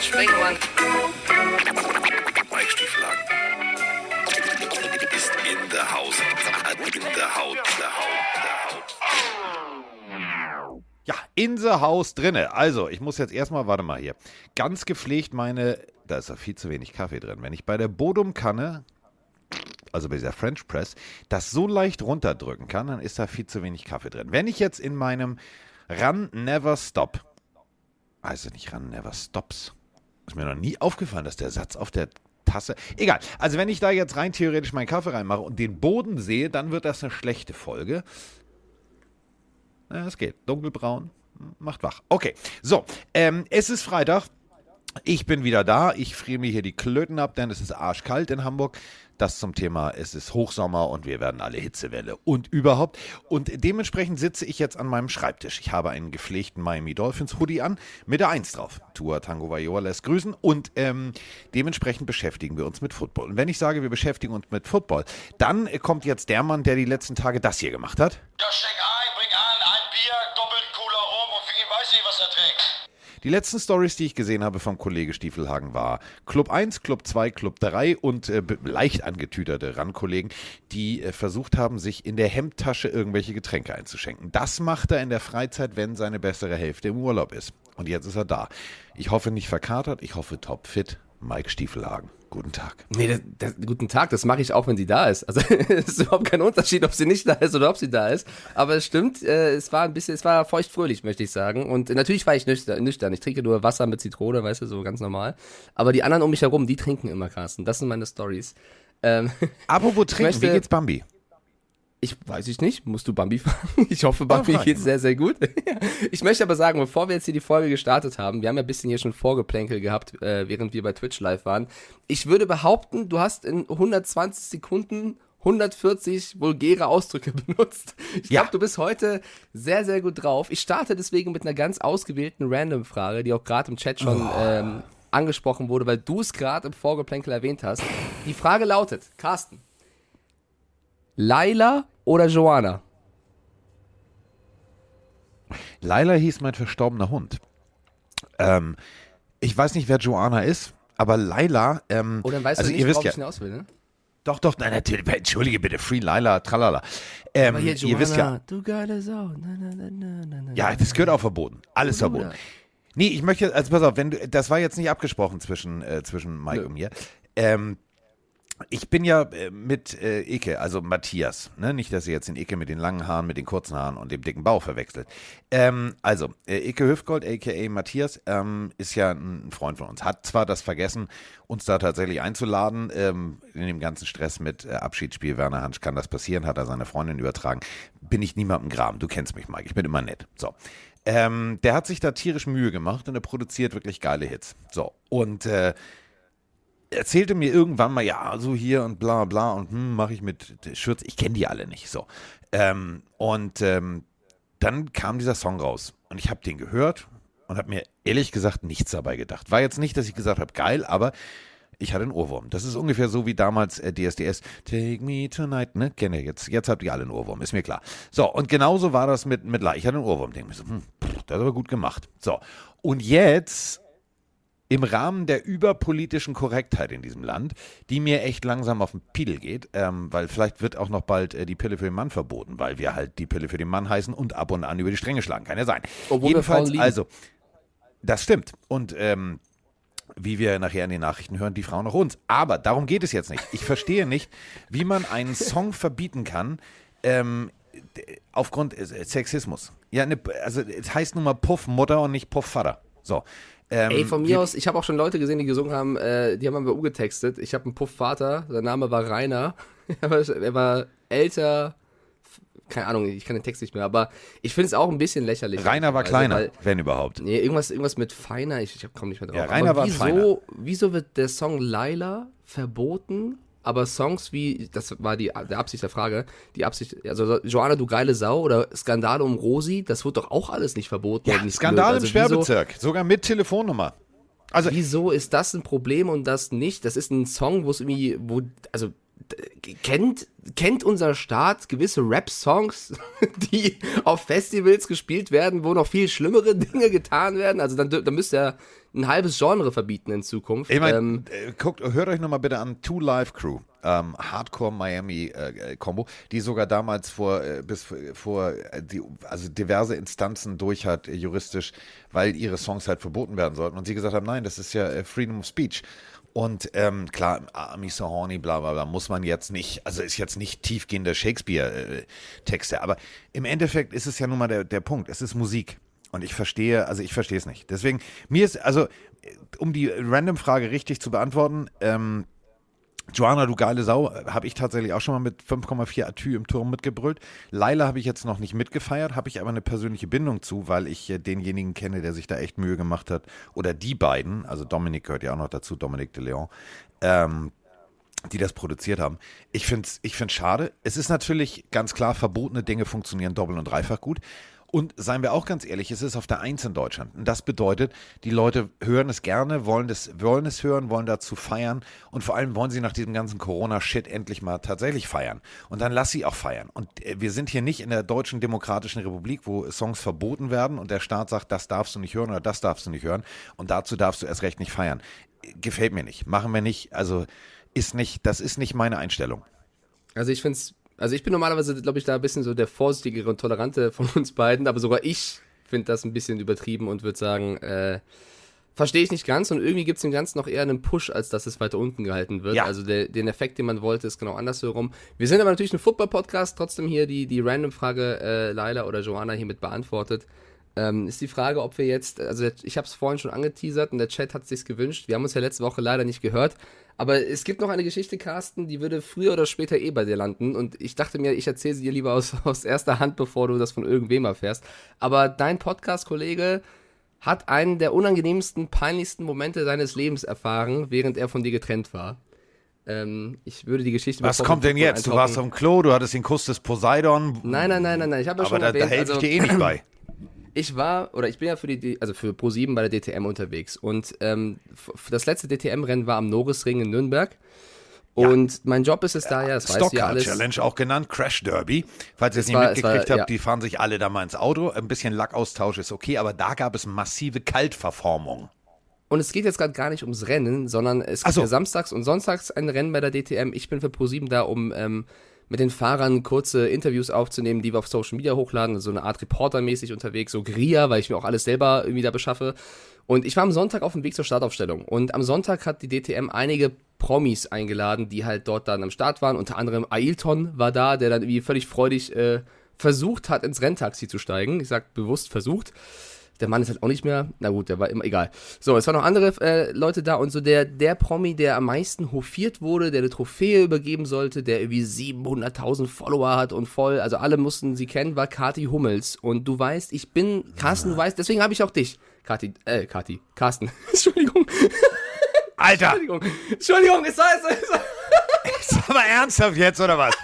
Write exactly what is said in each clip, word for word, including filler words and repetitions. mit Springmann. Weichstiefel lang. Ist in der Haus. In der Haut. Der Haut. Ja, in der Haus drinne. Also, ich muss jetzt erstmal, warte mal hier. Ganz gepflegt meine, da ist ja viel zu wenig Kaffee drin. Wenn ich bei der Bodumkanne, also bei dieser French Press, das so leicht runterdrücken kann, dann ist da viel zu wenig Kaffee drin. Wenn ich jetzt in meinem Run Never Stop, also nicht Run Never Stops, ist mir noch nie aufgefallen, dass der Satz auf der Tasse, egal, also wenn ich da jetzt rein theoretisch meinen Kaffee reinmache und den Boden sehe, dann wird das eine schlechte Folge. Na, es geht, dunkelbraun, macht wach. Okay, so, ähm, es ist Freitag. Ich bin wieder da, ich friere mir hier die Klöten ab, denn es ist arschkalt in Hamburg. Das zum Thema, es ist Hochsommer und wir werden alle Hitzewelle und überhaupt. Und dementsprechend sitze ich jetzt an meinem Schreibtisch. Ich habe einen gepflegten Miami Dolphins Hoodie an, mit der eins drauf. Tua Tango Vailoa lässt grüßen und ähm, dementsprechend beschäftigen wir uns mit Football. Und wenn ich sage, wir beschäftigen uns mit Football, dann kommt jetzt der Mann, der die letzten Tage das hier gemacht hat. Ja, steck ein, bring an, ein Bier, doppelt Cola rum und für ihn weiß ich, was er trinkt. Die letzten Stories, die ich gesehen habe vom Kollege Stiefelhagen, war Club eins, Club zwei, Club drei und äh, leicht angetüterte Randkollegen, die äh, versucht haben, sich in der Hemdtasche irgendwelche Getränke einzuschenken. Das macht er in der Freizeit, wenn seine bessere Hälfte im Urlaub ist. Und jetzt ist er da. Ich hoffe nicht verkatert, ich hoffe topfit. Mike Stiefelhagen, guten Tag. Nee, das, das, guten Tag, das mache ich auch, wenn sie da ist. Also es ist überhaupt kein Unterschied, ob sie nicht da ist oder ob sie da ist. Aber es stimmt, äh, es war ein bisschen, es war feuchtfröhlich, möchte ich sagen. Und äh, natürlich war ich nüchtern, nüchtern. Ich trinke nur Wasser mit Zitrone, weißt du, so ganz normal. Aber die anderen um mich herum, die trinken immer, Carsten. Das sind meine Storys. Ähm, Apropos trinken, möchte, wie geht's Bambi? Ich weiß ich nicht, musst du Bambi fragen? Ich hoffe, Bambi geht sehr, sehr gut. Ich möchte aber sagen, bevor wir jetzt hier die Folge gestartet haben, wir haben ja ein bisschen hier schon Vorgeplänkel gehabt, äh, während wir bei Twitch live waren. Ich würde behaupten, du hast in hundertzwanzig Sekunden hundertvierzig vulgäre Ausdrücke benutzt. Ich glaube, ja. Du bist heute sehr, sehr gut drauf. Ich starte deswegen mit einer ganz ausgewählten Random-Frage, die auch gerade im Chat schon oh. ähm, angesprochen wurde, weil du es gerade im Vorgeplänkel erwähnt hast. Die Frage lautet, Carsten, Laila oder Joanna? Laila hieß mein verstorbener Hund. Ähm, ich weiß nicht, wer Joanna ist, aber Laila... Ähm, oh, dann weißt also du nicht, worauf ja, ich hinaus will, ne? Doch, doch, nein, natürlich, entschuldige bitte, Free Laila, tralala. Ähm, aber hier, Joanna, ihr wisst ja, du geile Sau. Na, na, na, na, na, na, ja, das gehört auch verboten, alles oder? Verboten. Nee, ich möchte, also pass auf, wenn du, das war jetzt nicht abgesprochen zwischen, äh, zwischen Mike Nö. und mir. Ähm... Ich bin ja mit äh, Eke, also Matthias, ne? Nicht, dass ihr jetzt den Eke mit den langen Haaren, mit den kurzen Haaren und dem dicken Bauch verwechselt. Ähm, also, äh, Eke Hüftgold, a k a. Matthias, ähm, ist ja ein Freund von uns. Hat zwar das vergessen, uns da tatsächlich einzuladen. Ähm, in dem ganzen Stress mit äh, Abschiedsspiel Werner Hansch kann das passieren, hat er seine Freundin übertragen. Bin ich niemandem gram. Du kennst mich, Mike. Ich bin immer nett. So. Ähm, der hat sich da tierisch Mühe gemacht und er produziert wirklich geile Hits. So. Und, äh, erzählte mir irgendwann mal, ja, so hier und bla bla und hm, mache ich mit Schürze. Ich kenne die alle nicht, so. Ähm, und ähm, dann kam dieser Song raus und ich habe den gehört und habe mir ehrlich gesagt nichts dabei gedacht. War jetzt nicht, dass ich gesagt habe, geil, aber ich hatte einen Ohrwurm. Das ist ungefähr so wie damals äh, D S D S, Take Me Tonight, ne, kennt ihr jetzt. Jetzt habt ihr alle einen Ohrwurm, ist mir klar. So, und genauso war das mit, mit La. Ich hatte einen Ohrwurm, denke mir so, hm, pff, das ist aber gut gemacht. So, und jetzt... Im Rahmen der überpolitischen Korrektheit in diesem Land, die mir echt langsam auf den Piedel geht, ähm, weil vielleicht wird auch noch bald äh, die Pille für den Mann verboten, weil wir halt die Pille für den Mann heißen und ab und an über die Stränge schlagen. Kann ja sein. Obwohl jedenfalls, also, das stimmt. Und ähm, wie wir nachher in den Nachrichten hören, die Frauen auch uns. Aber darum geht es jetzt nicht. Ich verstehe nicht, wie man einen Song verbieten kann, ähm, aufgrund äh, Sexismus. Ja, ne, also es heißt nun mal Puff Mutter und nicht Puff Vater. So. Ähm, Ey, von mir die, aus, ich habe auch schon Leute gesehen, die gesungen haben, äh, die haben aber umgetextet. Ich habe einen Puff-Vater, sein Name war Rainer, er, war, er war älter, keine Ahnung, ich kann den Text nicht mehr, aber ich finde es auch ein bisschen lächerlich. Rainer war also, kleiner, weil, wenn überhaupt. Nee, irgendwas, irgendwas mit feiner, ich, ich komme nicht mehr drauf. Ja, Rainer aber war wieso, feiner. Wieso wird der Song Laila verboten, aber Songs wie, das war die der Absicht der Frage, die Absicht, also Joanna, du geile Sau oder Skandale um Rosi, das wird doch auch alles nicht verboten. Ja, Skandal also im Schwerbezirk, wieso, sogar mit Telefonnummer. Also wieso ist das ein Problem und das nicht? Das ist ein Song, wo es irgendwie, wo, also Kennt, kennt unser Staat gewisse Rap-Songs, die auf Festivals gespielt werden, wo noch viel schlimmere Dinge getan werden? Also dann, dann müsst ihr ein halbes Genre verbieten in Zukunft. Ich mein, ähm, guckt, hört euch nochmal bitte an Two Live Crew, ähm, Hardcore Miami-Combo, äh, die sogar damals vor, äh, bis vor äh, die, also diverse Instanzen durch hat, äh, juristisch, weil ihre Songs halt verboten werden sollten. Und sie gesagt haben, nein, das ist ja äh, Freedom of Speech. Und ähm, klar, Army so horny, bla bla bla, muss man jetzt nicht, also ist jetzt nicht tiefgehende Shakespeare-Texte, äh, aber im Endeffekt ist es ja nun mal der, der Punkt, es ist Musik und ich verstehe, also ich verstehe es nicht. Deswegen, mir ist, also um die Random-Frage richtig zu beantworten, ähm, Joanna, du geile Sau, habe ich tatsächlich auch schon mal mit fünf Komma vier Atü im Turm mitgebrüllt. Laila habe ich jetzt noch nicht mitgefeiert, habe ich aber eine persönliche Bindung zu, weil ich denjenigen kenne, der sich da echt Mühe gemacht hat. Oder die beiden, also Dominik gehört ja auch noch dazu, Dominik de Leon, ähm, die das produziert haben. Ich finde es ich find's schade. Es ist natürlich ganz klar, verbotene Dinge funktionieren doppelt und dreifach gut. Und seien wir auch ganz ehrlich, es ist auf der Eins in Deutschland. Und das bedeutet, die Leute hören es gerne, wollen, das, wollen es hören, wollen dazu feiern. Und vor allem wollen sie nach diesem ganzen Corona-Shit endlich mal tatsächlich feiern. Und dann lass sie auch feiern. Und wir sind hier nicht in der Deutschen Demokratischen Republik, wo Songs verboten werden und der Staat sagt, das darfst du nicht hören oder das darfst du nicht hören. Und dazu darfst du erst recht nicht feiern. Gefällt mir nicht. Machen wir nicht. Also ist nicht, das ist nicht meine Einstellung. Also ich finde es... Also ich bin normalerweise, glaube ich, da ein bisschen so der vorsichtigere und tolerante von uns beiden, aber sogar ich finde das ein bisschen übertrieben und würde sagen, äh, verstehe ich nicht ganz und irgendwie gibt es dem Ganzen noch eher einen Push, als dass es weiter unten gehalten wird. Ja. Also der, den Effekt, den man wollte, ist genau andersherum. Wir sind aber natürlich ein Football-Podcast, trotzdem hier die, die Random-Frage äh, Laila oder Joanna hiermit beantwortet. Ähm, ist die Frage, ob wir jetzt, also ich habe es vorhin schon angeteasert und der Chat hat es sich gewünscht, wir haben uns ja letzte Woche leider nicht gehört, aber es gibt noch eine Geschichte, Carsten, die würde früher oder später eh bei dir landen und ich dachte mir, ich erzähle sie dir lieber aus, aus erster Hand, bevor du das von irgendwem erfährst, aber dein Podcast-Kollege hat einen der unangenehmsten, peinlichsten Momente seines Lebens erfahren, während er von dir getrennt war. Ich würde die Geschichte... Was kommt denn jetzt? Du warst am Klo, du hattest den Kuss des Poseidon. Nein, nein, nein, nein, nein. Ich habe ja schon erwähnt. Aber da helfe ich dir eh nicht bei. Ich war, oder ich bin ja für die, also für Pro sieben bei der D T M unterwegs und ähm, das letzte D T M-Rennen war am Norisring in Nürnberg und ja. Mein Job ist es da, ja, das Stock weißt du ja alles. Challenge auch genannt, Crash Derby, falls ihr es nicht war, mitgekriegt war, habt, ja. Die fahren sich alle da mal ins Auto, ein bisschen Lackaustausch ist okay, aber da gab es massive Kaltverformung. Und es geht jetzt gerade gar nicht ums Rennen, sondern es gibt so. Ja samstags und sonntags ein Rennen bei der D T M, ich bin für Pro sieben da, um... Ähm, mit den Fahrern kurze Interviews aufzunehmen, die wir auf Social Media hochladen, so eine Art Reporter-mäßig unterwegs, so Gria, weil ich mir auch alles selber irgendwie da beschaffe. Und ich war am Sonntag auf dem Weg zur Startaufstellung und am Sonntag hat die D T M einige Promis eingeladen, die halt dort dann am Start waren, unter anderem Ailton war da, der dann irgendwie völlig freudig äh, versucht hat, ins Renntaxi zu steigen, ich sag bewusst versucht. Der Mann ist halt auch nicht mehr, na gut, der war immer, egal. So, es waren noch andere äh, Leute da und so der, der Promi, der am meisten hofiert wurde, der eine Trophäe übergeben sollte, der irgendwie siebenhunderttausend Follower hat und voll, also alle mussten sie kennen, war Cathy Hummels. Und du weißt, ich bin, Carsten, du weißt, deswegen habe ich auch dich. Cathy, äh, Cathy, Carsten, Entschuldigung. Alter. Entschuldigung, Entschuldigung, es war, es war. Ist aber ernsthaft jetzt, oder was?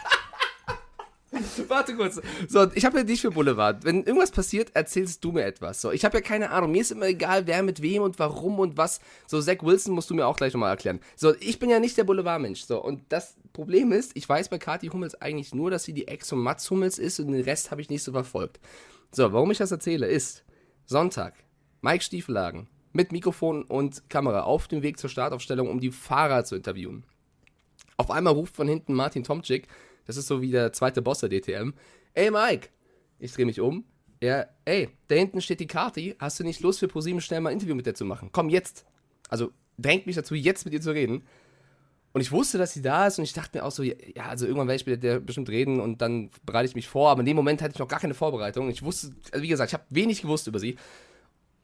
Warte kurz. So, ich habe ja dich für Boulevard. Wenn irgendwas passiert, erzählst du mir etwas. So, ich habe ja keine Ahnung. Mir ist immer egal, wer mit wem und warum und was. So, Zach Wilson musst du mir auch gleich nochmal erklären. So, ich bin ja nicht der Boulevardmensch. So, und das Problem ist, ich weiß bei Cathy Hummels eigentlich nur, dass sie die Ex von Mats Hummels ist und den Rest habe ich nicht so verfolgt. So, warum ich das erzähle, ist Sonntag, Mike Stiefelagen mit Mikrofon und Kamera auf dem Weg zur Startaufstellung, um die Fahrer zu interviewen. Auf einmal ruft von hinten Martin Tomczyk, das ist so wie der zweite Boss der D T M. Ey, Mike! Ich drehe mich um. Ja, ey, da hinten steht die Cathy. Hast du nicht Lust für ProSieben schnell mal ein Interview mit der zu machen? Komm, jetzt! Also, drängt mich dazu, jetzt mit ihr zu reden. Und ich wusste, dass sie da ist und ich dachte mir auch so, ja, also irgendwann werde ich mit der bestimmt reden und dann bereite ich mich vor. Aber in dem Moment hatte ich noch gar keine Vorbereitung. Ich wusste, also wie gesagt, ich habe wenig gewusst über sie.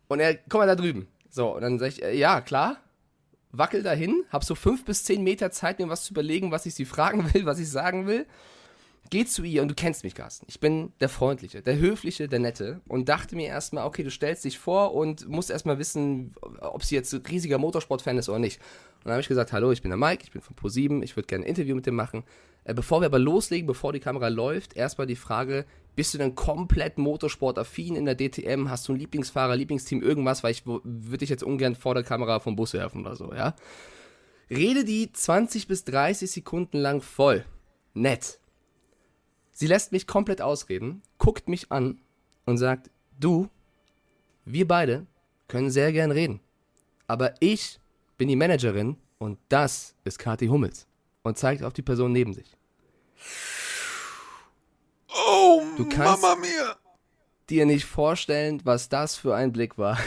Und er, komm mal da drüben. So, und dann sage ich, ja, klar. Wackel dahin, hab so fünf bis zehn Meter Zeit, mir was zu überlegen, was ich sie fragen will, was ich sagen will. Geh zu ihr und du kennst mich, Carsten. Ich bin der Freundliche, der Höfliche, der Nette und dachte mir erstmal, okay, du stellst dich vor und musst erstmal wissen, ob sie jetzt ein riesiger Motorsportfan ist oder nicht. Und dann habe ich gesagt, hallo, ich bin der Mike, ich bin von Pro sieben, ich würde gerne ein Interview mit dir machen. Äh, bevor wir aber loslegen, bevor die Kamera läuft, erstmal die Frage, bist du denn komplett motorsportaffin in der D T M? Hast du einen Lieblingsfahrer, Lieblingsteam, irgendwas? Weil ich würde dich jetzt ungern vor der Kamera vom Bus werfen oder so, ja? Rede die zwanzig bis dreißig Sekunden lang voll. Nett. Sie lässt mich komplett ausreden, guckt mich an und sagt, du, wir beide können sehr gern reden. Aber ich bin die Managerin und das ist Cathy Hummels. Und zeigt auf die Person neben sich. Oh, du kannst Mama mia. Dir nicht vorstellen, was das für ein Blick war.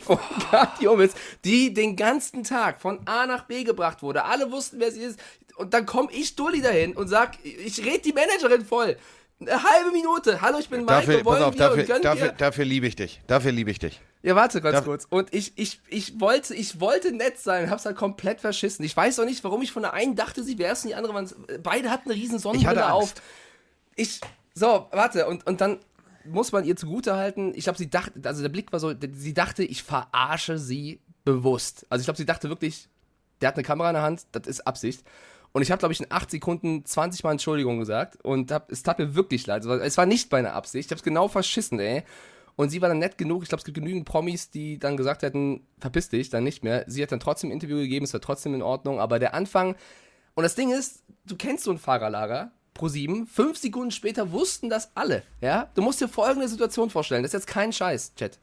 Von Cathy Hummels, die den ganzen Tag von A nach B gebracht wurde. Alle wussten, wer sie ist. Und dann komme ich, Dulli, dahin und sag, ich rede die Managerin voll. Eine halbe Minute. Hallo, ich bin Mike, wollen auf, dafür, und dafür, dafür liebe ich dich. Dafür liebe ich dich. Ja, warte ganz Darf- kurz. Und ich, ich, ich, wollte, ich wollte nett sein, hab's halt komplett verschissen. Ich weiß auch nicht, warum ich von der einen dachte, sie wäre es und die andere waren. Beide hatten eine riesen Sonnenbrille auf. Ich, so, warte. Und, und dann muss man ihr zugutehalten. Ich glaube, sie dachte, also der Blick war so, sie dachte, ich verarsche sie bewusst. Also ich glaube, sie dachte wirklich, der hat eine Kamera in der Hand, das ist Absicht. Und ich habe, glaube ich, in acht Sekunden zwanzig Mal Entschuldigung gesagt. Und hab, es tat mir wirklich leid. Es war nicht meine Absicht. Ich habe es genau verschissen, ey. Und sie war dann nett genug. Ich glaube, es gibt genügend Promis, die dann gesagt hätten, verpiss dich, dann nicht mehr. Sie hat dann trotzdem ein Interview gegeben. Es war trotzdem in Ordnung. Aber der Anfang... Und das Ding ist, du kennst so ein Fahrerlager, ProSieben. Fünf Sekunden später wussten das alle, ja? Du musst dir folgende Situation vorstellen. Das ist jetzt kein Scheiß, Chat.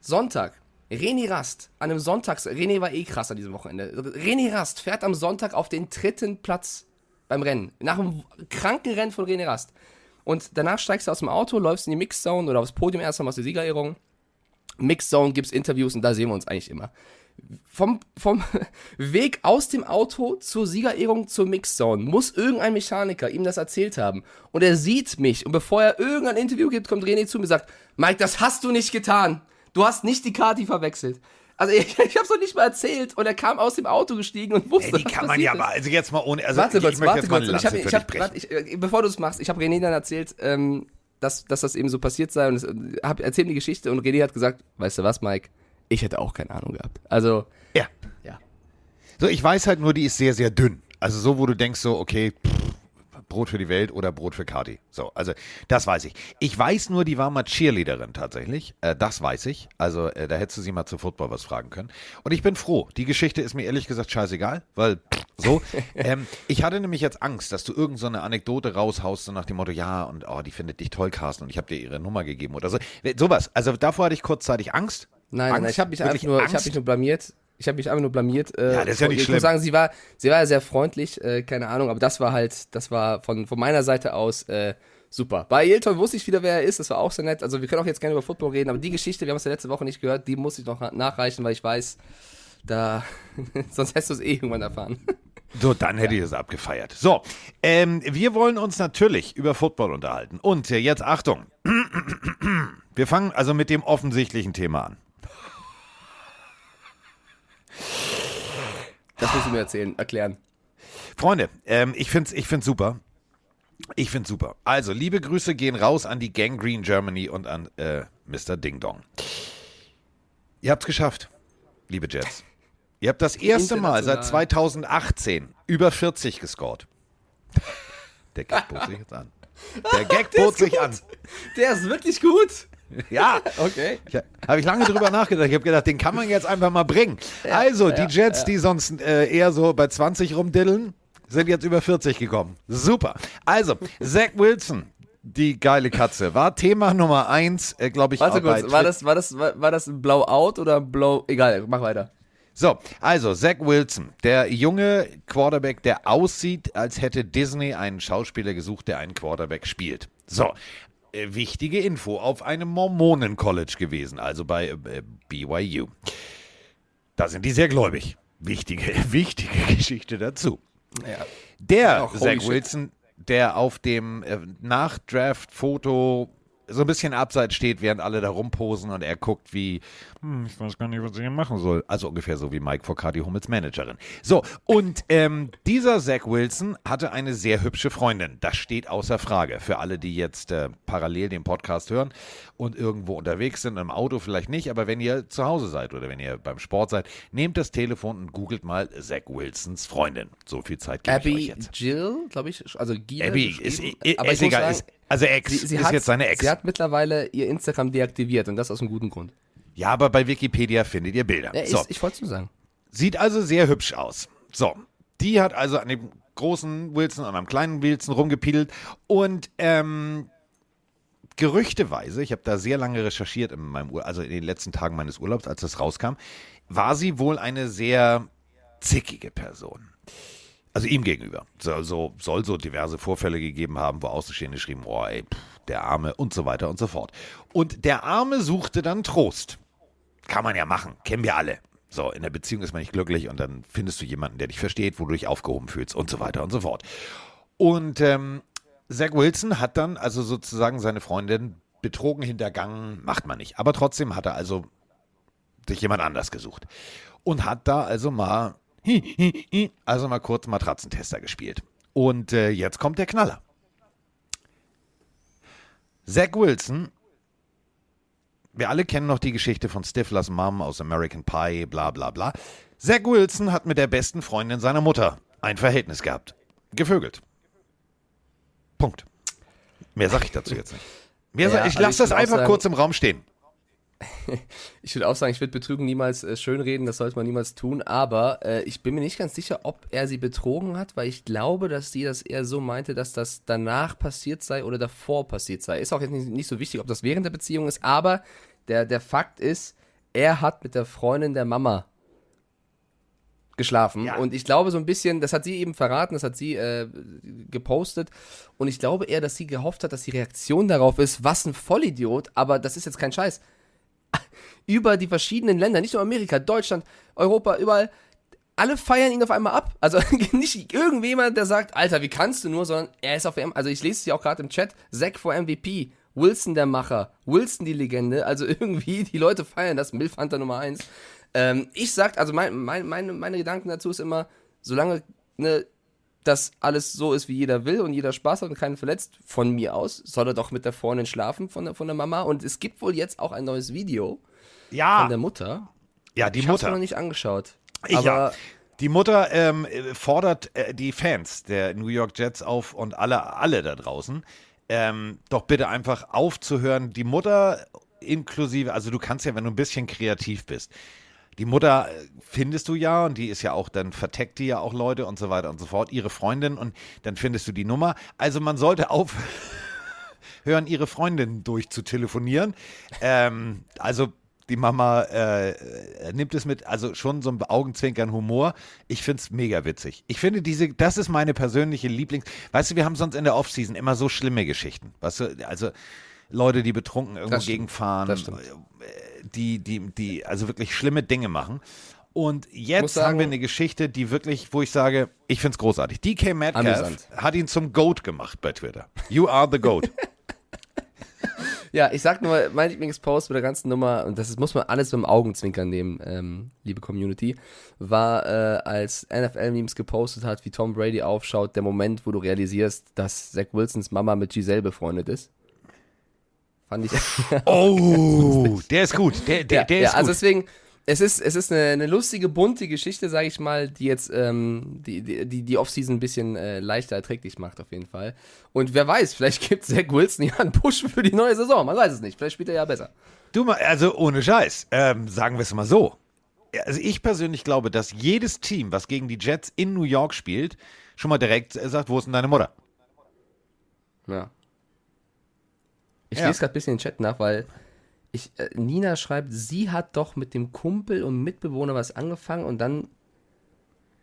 Sonntag. René Rast, an einem Sonntags... René war eh krass an diesem Wochenende. René Rast fährt am Sonntag auf den dritten Platz beim Rennen. Nach einem kranken Rennen von René Rast. Und danach steigst du aus dem Auto, läufst in die Mixzone oder aufs Podium erst, machst die Siegerehrung. Mixzone, gibt's Interviews und da sehen wir uns eigentlich immer. Vom, vom Weg aus dem Auto zur Siegerehrung zur Mixzone muss irgendein Mechaniker ihm das erzählt haben. Und er sieht mich und bevor er irgendein Interview gibt, kommt René zu mir und sagt, Mike, das hast du nicht getan. Du hast nicht die Cathy verwechselt. Also ich, ich hab's noch nicht mal erzählt und er kam aus dem Auto gestiegen und wusste, hey, die kann man ja mal, also jetzt mal ohne, also warte, ich, ich warte, möchte warte, jetzt mal ich hab, ich hab, ich, bevor du es machst, ich habe René dann erzählt, ähm, dass, dass das eben so passiert sei und es, hab erzählt die Geschichte und René hat gesagt, weißt du was, Mike, ich hätte auch keine Ahnung gehabt. Also, ja. ja. So, ich weiß halt nur, die ist sehr, sehr dünn. Also so, wo du denkst so, okay, pff, Brot für die Welt oder Brot für Cathy. So, also das weiß ich. Ich weiß nur, die war mal Cheerleaderin tatsächlich. Äh, das weiß ich. Also äh, da hättest du sie mal zu Football was fragen können. Und ich bin froh. Die Geschichte ist mir ehrlich gesagt scheißegal, weil so. ähm, ich hatte nämlich jetzt Angst, dass du irgend so eine Anekdote raushaust, so nach dem Motto, ja und oh, die findet dich toll, Carsten, und ich habe dir ihre Nummer gegeben oder so. Sowas. Also davor hatte ich kurzzeitig Angst. Nein, Angst, nein, ich habe mich einfach nur, ich habe mich nur blamiert. Ich habe mich einfach nur blamiert. Äh, ja, das ist ja nicht schlimm. Ich muss sagen, sie war, sie war ja sehr freundlich, äh, keine Ahnung, aber das war halt, das war von, von meiner Seite aus äh, super. Bei Yilton wusste ich wieder, wer er ist, das war auch sehr nett. Also wir können auch jetzt gerne über Football reden, aber die Geschichte, wir haben es ja letzte Woche nicht gehört, die muss ich noch nachreichen, weil ich weiß, da, sonst hättest du es eh irgendwann erfahren. So, dann hätte ja. ich es abgefeiert. So, ähm, wir wollen uns natürlich über Football unterhalten. Und jetzt Achtung, wir fangen also mit dem offensichtlichen Thema an. Das musst du mir erzählen, erklären. Freunde, ähm, ich find's, ich find's super. Ich find's super. Also, liebe Grüße gehen raus an die Gang Green Germany und an äh, Mister Ding Dong. Ihr habt's geschafft, liebe Jets. Ihr habt das erste Mal seit zweitausendachtzehn über vierzig gescored. Der Gag bot sich jetzt an. Der Gag bot sich gut. an. Der ist wirklich gut. Ja, okay. Habe ich lange drüber nachgedacht. Ich habe gedacht, den kann man jetzt einfach mal bringen. Ja, also, ja, die Jets, ja. die sonst äh, eher so bei zwanzig rumdiddeln, sind jetzt über vierzig gekommen. Super. Also, Zach Wilson, die geile Katze, war Thema Nummer eins, äh, glaube ich. Warte kurz, war das, war, das, war, war das ein Blowout oder ein Blow? Egal, mach weiter. So, also Zach Wilson, der junge Quarterback, der aussieht, als hätte Disney einen Schauspieler gesucht, der einen Quarterback spielt. So. Wichtige Info, auf einem Mormonen-College gewesen, also bei äh, B Y U. Da sind die sehr gläubig. Wichtige, wichtige Geschichte dazu. Ja. Der Zach Wilson, der auf dem äh, Nachdraft-Foto so ein bisschen abseits steht, während alle da rumposen und er guckt wie, hm, ich weiß gar nicht, was ich hier machen soll. Also ungefähr so wie Mike vor Cathy Hummels Managerin. So, und ähm, dieser Zach Wilson hatte eine sehr hübsche Freundin. Das steht außer Frage. Für alle, die jetzt äh, parallel den Podcast hören und irgendwo unterwegs sind, im Auto vielleicht nicht, aber wenn ihr zu Hause seid oder wenn ihr beim Sport seid, nehmt das Telefon und googelt mal Zach Wilsons Freundin. So viel Zeit gebe Abby ich euch jetzt. Abby Jill, glaube ich, also Gila. Abby ist, ist, aber ist egal, sagen, ist, also Ex, sie, sie ist hat, jetzt seine Ex. Sie hat mittlerweile ihr Instagram deaktiviert und das aus einem guten Grund. Ja, aber bei Wikipedia findet ihr Bilder. Ja, ich so. ich wollte es nur sagen. Sieht also sehr hübsch aus. So, die hat also an dem großen Wilson und am kleinen Wilson rumgepiedelt und ähm, gerüchteweise, ich habe da sehr lange recherchiert in meinem Ur- also in den letzten Tagen meines Urlaubs, als das rauskam, war sie wohl eine sehr zickige Person. Also ihm gegenüber. So, so, soll so diverse Vorfälle gegeben haben, wo Außenstehende schrieben, oh ey, pff, der Arme und so weiter und so fort. Und der Arme suchte dann Trost. Kann man ja machen, kennen wir alle. So, in der Beziehung ist man nicht glücklich und dann findest du jemanden, der dich versteht, wo du dich aufgehoben fühlst und so weiter und so fort. Und ähm, Zach Wilson hat dann also sozusagen seine Freundin betrogen, hintergangen, macht man nicht. Aber trotzdem hat er also sich jemand anders gesucht. Und hat da also mal... Also mal kurz Matratzentester gespielt. Und äh, jetzt kommt der Knaller. Zach Wilson, wir alle kennen noch die Geschichte von Stiflers Mom aus American Pie, bla bla bla. Zach Wilson hat mit der besten Freundin seiner Mutter ein Verhältnis gehabt. Gevögelt. Punkt. Mehr sage ich dazu jetzt nicht. Mehr ja, sag, ich lasse das einfach sagen... kurz im Raum stehen. Ich würde auch sagen, ich würde Betrügen niemals äh, schönreden, das sollte man niemals tun, aber äh, ich bin mir nicht ganz sicher, ob er sie betrogen hat, weil ich glaube, dass sie das eher so meinte, dass das danach passiert sei oder davor passiert sei. Ist auch jetzt nicht, nicht so wichtig, ob das während der Beziehung ist, aber der, der Fakt ist, er hat mit der Freundin der Mama geschlafen ja. Und ich glaube so ein bisschen, das hat sie eben verraten, das hat sie äh, gepostet und ich glaube eher, dass sie gehofft hat, dass die Reaktion darauf ist, was ein Vollidiot, aber das ist jetzt kein Scheiß. Über die verschiedenen Länder, nicht nur Amerika, Deutschland, Europa, überall, alle feiern ihn auf einmal ab. Also nicht irgendjemand, der sagt, Alter, wie kannst du nur, sondern er ist auf M V P. Also ich lese es ja auch gerade im Chat, Zach vor M V P, Wilson der Macher, Wilson die Legende, also irgendwie, die Leute feiern das, Milfhunter Nummer eins. Ähm, ich sag, also mein, mein, meine, meine Gedanken dazu ist immer, solange ne, das alles so ist, wie jeder will und jeder Spaß hat und keinen verletzt, von mir aus, soll er doch mit der Freundin schlafen von der, von der Mama. Und es gibt wohl jetzt auch ein neues Video, ja. Von der Mutter? Ja, die ich Mutter. Ich habe es noch nicht angeschaut. Aber ja. Die Mutter ähm, fordert äh, die Fans der New York Jets auf und alle, alle da draußen, ähm, doch bitte einfach aufzuhören. Die Mutter inklusive, also du kannst ja, wenn du ein bisschen kreativ bist, die Mutter findest du ja und die ist ja auch, dann verteckt die ja auch Leute und so weiter und so fort, ihre Freundin und dann findest du die Nummer. Also man sollte aufhören, ihre Freundin durchzutelefonieren. Ähm, also die Mama äh, nimmt es mit, also schon so einem Augenzwinkern Humor. Ich finde es mega witzig. Ich finde diese, das ist meine persönliche Lieblings... Weißt du, wir haben sonst in der Offseason immer so schlimme Geschichten. Weißt du, also Leute, die betrunken irgendwo gegenfahren, die, die, die also wirklich schlimme Dinge machen. Und jetzt sagen, haben wir eine Geschichte, die wirklich, wo ich sage, ich finde es großartig. D K Metcalf amüsant. Hat ihn zum Goat gemacht bei Twitter. You are the Goat. Ja, ich sag nur, mein Lieblingspost bei der ganzen Nummer, und das ist, muss man alles mit dem Augenzwinkern nehmen, ähm, liebe Community, war, äh, als N F L-Memes gepostet hat, wie Tom Brady aufschaut, der Moment, wo du realisierst, dass Zach Wilsons Mama mit Giselle befreundet ist. Fand ich. Oh, der ist gut. Der, der, ja, der ist ja, gut. Also deswegen, es ist, es ist eine, eine lustige, bunte Geschichte, sag ich mal, die jetzt ähm, die, die, die Offseason ein bisschen äh, leichter erträglich macht auf jeden Fall. Und wer weiß, vielleicht gibt Zach Wilson ja einen Push für die neue Saison. Man weiß es nicht. Vielleicht spielt er ja besser. Du, also ohne Scheiß. Ähm, sagen wir es mal so. Also ich persönlich glaube, dass jedes Team, was gegen die Jets in New York spielt, schon mal direkt sagt, wo ist denn deine Mutter? Ja. Ich ja. lese gerade ein bisschen den Chat nach, weil ich, äh, Nina schreibt, sie hat doch mit dem Kumpel und Mitbewohner was angefangen und dann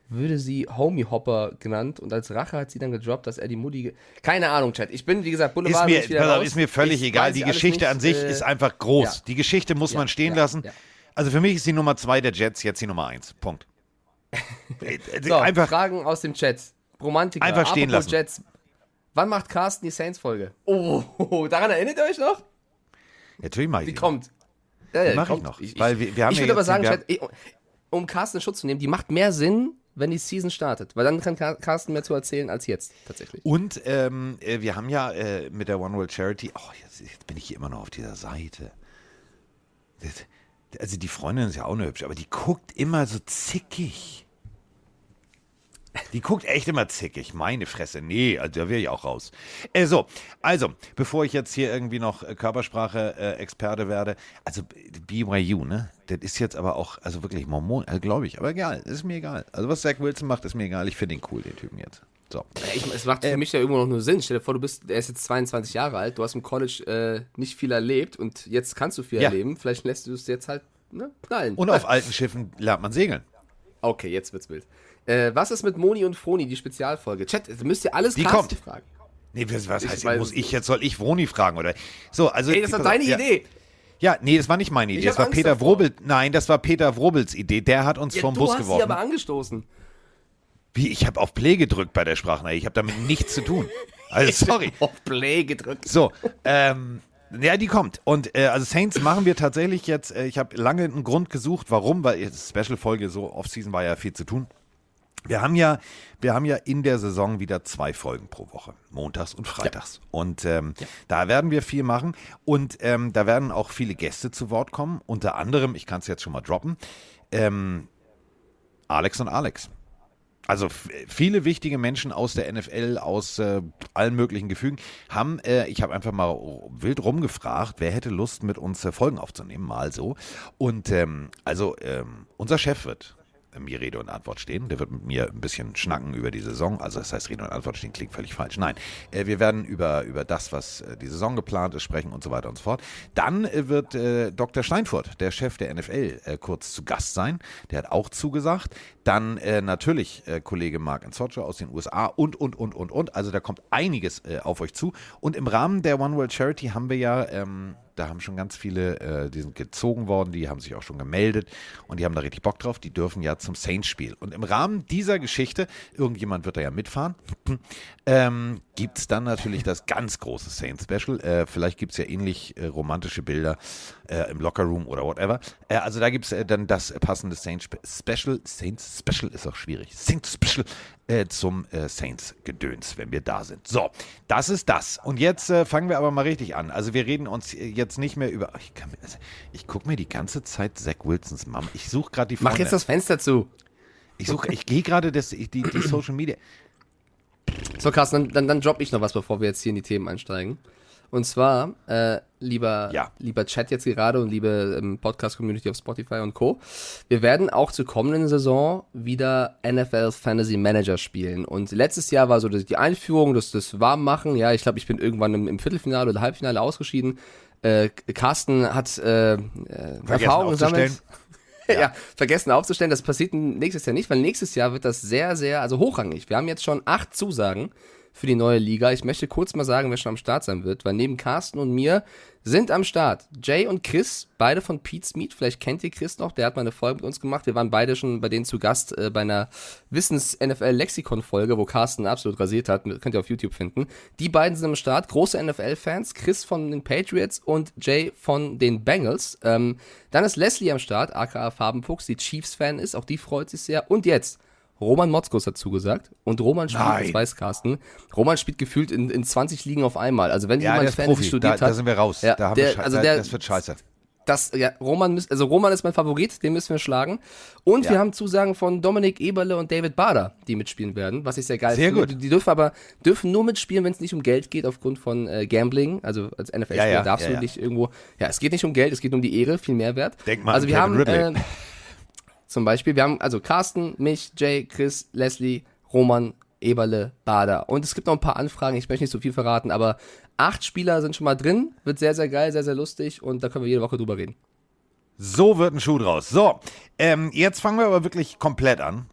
würde sie Homie Hopper genannt und als Rache hat sie dann gedroppt, dass er die Mutti... Ge- Keine Ahnung, Chat. Ich bin, wie gesagt, Boulevard. Ist mir, pass auf, ist mir völlig ich egal. Die Geschichte nicht, an sich äh, ist einfach groß. Ja. Die Geschichte muss ja, man stehen ja, lassen. Ja. Also für mich ist die Nummer zwei der Jets jetzt die Nummer eins. Punkt. so, einfach Fragen aus dem Chat. Romantiker. Einfach stehen Apropos lassen. Jets. Wann macht Carsten die Saints-Folge? Oh, daran erinnert ihr euch noch? Natürlich mache ich die. Die kommt. Ja, die mache ich noch. Ich, weil wir, wir haben ich ja würde aber sagen, Chat, um Carsten in Schutz zu nehmen, die macht mehr Sinn, wenn die Season startet. Weil dann kann Carsten mehr zu erzählen als jetzt, tatsächlich. Und ähm, wir haben ja äh, mit der One World Charity, oh, jetzt, jetzt bin ich hier immer noch auf dieser Seite. Das, also die Freundin ist ja auch nur hübsch, aber die guckt immer so zickig. Die guckt echt immer zickig. Meine Fresse. Nee, da wäre ich auch raus. Äh, so, also, bevor ich jetzt hier irgendwie noch Körpersprache-Experte äh, werde, also B Y U, ne? Das ist jetzt aber auch, also wirklich Mormon, also glaube ich, aber egal, ist mir egal. Also was Zach Wilson macht, ist mir egal. Ich finde ihn cool, den Typen jetzt. So. Ich, es macht für äh, mich ja irgendwo noch nur Sinn. Stell dir vor, du bist, er ist jetzt zweiundzwanzig Jahre alt, du hast im College äh, nicht viel erlebt und jetzt kannst du viel ja. erleben. Vielleicht lässt du es jetzt halt, ne, knallen. Und auf alten Schiffen lernt man segeln. Okay, jetzt wird's wild. Äh, was ist mit Moni und Froni, die Spezialfolge? Chat, müsst ihr alles Carsten fragen. Nee, was, was ich heißt, weiß, muss ich jetzt, soll ich Froni fragen, oder? So, also. Ey, das war deine ja. Idee. Ja, nee, das war nicht meine Idee. Ich das war Angst Peter Wrobel. Nein, das war Peter Wrobels Idee. Der hat uns ja, vom Bus geworfen. Du hast sie aber angestoßen. Wie, ich habe auf Play gedrückt bei der Sprachnachricht. Ich habe damit nichts zu tun. Also, sorry. Ich hab auf Play gedrückt. So, ähm. Ja, die kommt. Und äh, also Saints machen wir tatsächlich jetzt, äh, ich habe lange einen Grund gesucht, warum, weil die Special-Folge so Off-Season war ja viel zu tun. Wir haben ja, wir haben ja in der Saison wieder zwei Folgen pro Woche, montags und freitags. Ja. Und ähm, ja. da werden wir viel machen und ähm, da werden auch viele Gäste zu Wort kommen. Unter anderem, ich kann es jetzt schon mal droppen, ähm, Alex und Alex. Also f- viele wichtige Menschen aus der N F L, aus äh, allen möglichen Gefügen, haben, äh, ich habe einfach mal r- wild rumgefragt, wer hätte Lust, mit uns äh, Folgen aufzunehmen, mal so. Und ähm, also ähm, unser Chef wird mir Rede und Antwort stehen. Der wird mit mir ein bisschen schnacken über die Saison. Also das heißt, Rede und Antwort stehen klingt völlig falsch. Nein, äh, wir werden über, über das, was äh, die Saison geplant ist, sprechen und so weiter und so fort. Dann äh, wird äh, Doktor Steinfurt, der Chef der N F L, äh, kurz zu Gast sein. Der hat auch zugesagt. Dann äh, natürlich äh, Kollege Mark Enzoccio aus den U S A und, und, und, und, und. Also da kommt einiges äh, auf euch zu. Und im Rahmen der One World Charity haben wir ja... Ähm, Da haben schon ganz viele, äh, die sind gezogen worden, die haben sich auch schon gemeldet und die haben da richtig Bock drauf, die dürfen ja zum Saints-Spiel. Und im Rahmen dieser Geschichte, irgendjemand wird da ja mitfahren, ähm, gibt es dann natürlich das ganz große Saints-Special. Äh, vielleicht gibt es ja ähnlich äh, romantische Bilder äh, im Lockerroom oder whatever. Äh, also da gibt es äh, dann das passende Saints-Special. Saints-Special ist auch schwierig. Saints-Special. Äh, zum äh, Saints-Gedöns, wenn wir da sind. So, das ist das. Und jetzt äh, fangen wir aber mal richtig an. Also wir reden uns äh, jetzt nicht mehr über... Ich, also, ich gucke mir die ganze Zeit Zach Wilsons Mom. Ich suche gerade die... Mach vorne. Jetzt das Fenster zu. Ich suche, ich gehe gerade das, die, die Social Media... So, Carsten, dann, dann, dann droppe ich noch was, bevor wir jetzt hier in die Themen einsteigen. Und zwar, äh, lieber, ja. lieber Chat jetzt gerade und liebe ähm, Podcast-Community auf Spotify und Co. Wir werden auch zur kommenden Saison wieder N F L Fantasy Manager spielen. Und letztes Jahr war so die Einführung, das, das Warmmachen. Ja, ich glaube, ich bin irgendwann im, im Viertelfinale oder Halbfinale ausgeschieden. Äh, Carsten hat äh, Erfahrung gesammelt. Ja. ja, vergessen aufzustellen, das passiert nächstes Jahr nicht, weil nächstes Jahr wird das sehr, sehr, also hochrangig. Wir haben jetzt schon acht Zusagen für die neue Liga. Ich möchte kurz mal sagen, wer schon am Start sein wird, weil neben Carsten und mir sind am Start Jay und Chris, beide von Pete's Meat. Vielleicht kennt ihr Chris noch, der hat mal eine Folge mit uns gemacht. Wir waren beide schon bei denen zu Gast äh, bei einer Wissens-N F L-Lexikon-Folge, wo Carsten absolut rasiert hat. Könnt ihr auf YouTube finden. Die beiden sind am Start, große N F L-Fans. Chris von den Patriots und Jay von den Bengals. Ähm, dann ist Leslie am Start, aka Farbenfuchs, die Chiefs-Fan ist. Auch die freut sich sehr. Und jetzt Roman Motzkus hat zugesagt und Roman spielt, Nein. das weiß Carsten, Roman spielt gefühlt in, in zwanzig Ligen auf einmal. Also wenn ja, jemand Fantasy studiert da, hat... da sind wir raus. Ja, da haben der, wir sche- also der, das wird scheiße. Das, ja, Roman, müß, also Roman ist mein Favorit, den müssen wir schlagen. Und ja. wir haben Zusagen von Dominik Eberle und David Bader, die mitspielen werden, was ich sehr geil sehr finde. Gut. Die dürfen aber dürfen nur mitspielen, wenn es nicht um Geld geht, aufgrund von äh, Gambling. Also als N F L-Spieler ja, ja, darfst ja, du ja. nicht irgendwo... Ja, es geht nicht um Geld, es geht um die Ehre, viel Mehrwert. Denk mal also wir haben äh, zum Beispiel, wir haben also Carsten, mich, Jay, Chris, Leslie, Roman, Eberle, Bader. Und es gibt noch ein paar Anfragen, ich möchte nicht so viel verraten, aber acht Spieler sind schon mal drin, wird sehr, sehr geil, sehr, sehr lustig und da können wir jede Woche drüber reden. So wird ein Schuh draus. So, ähm, jetzt fangen wir aber wirklich komplett an.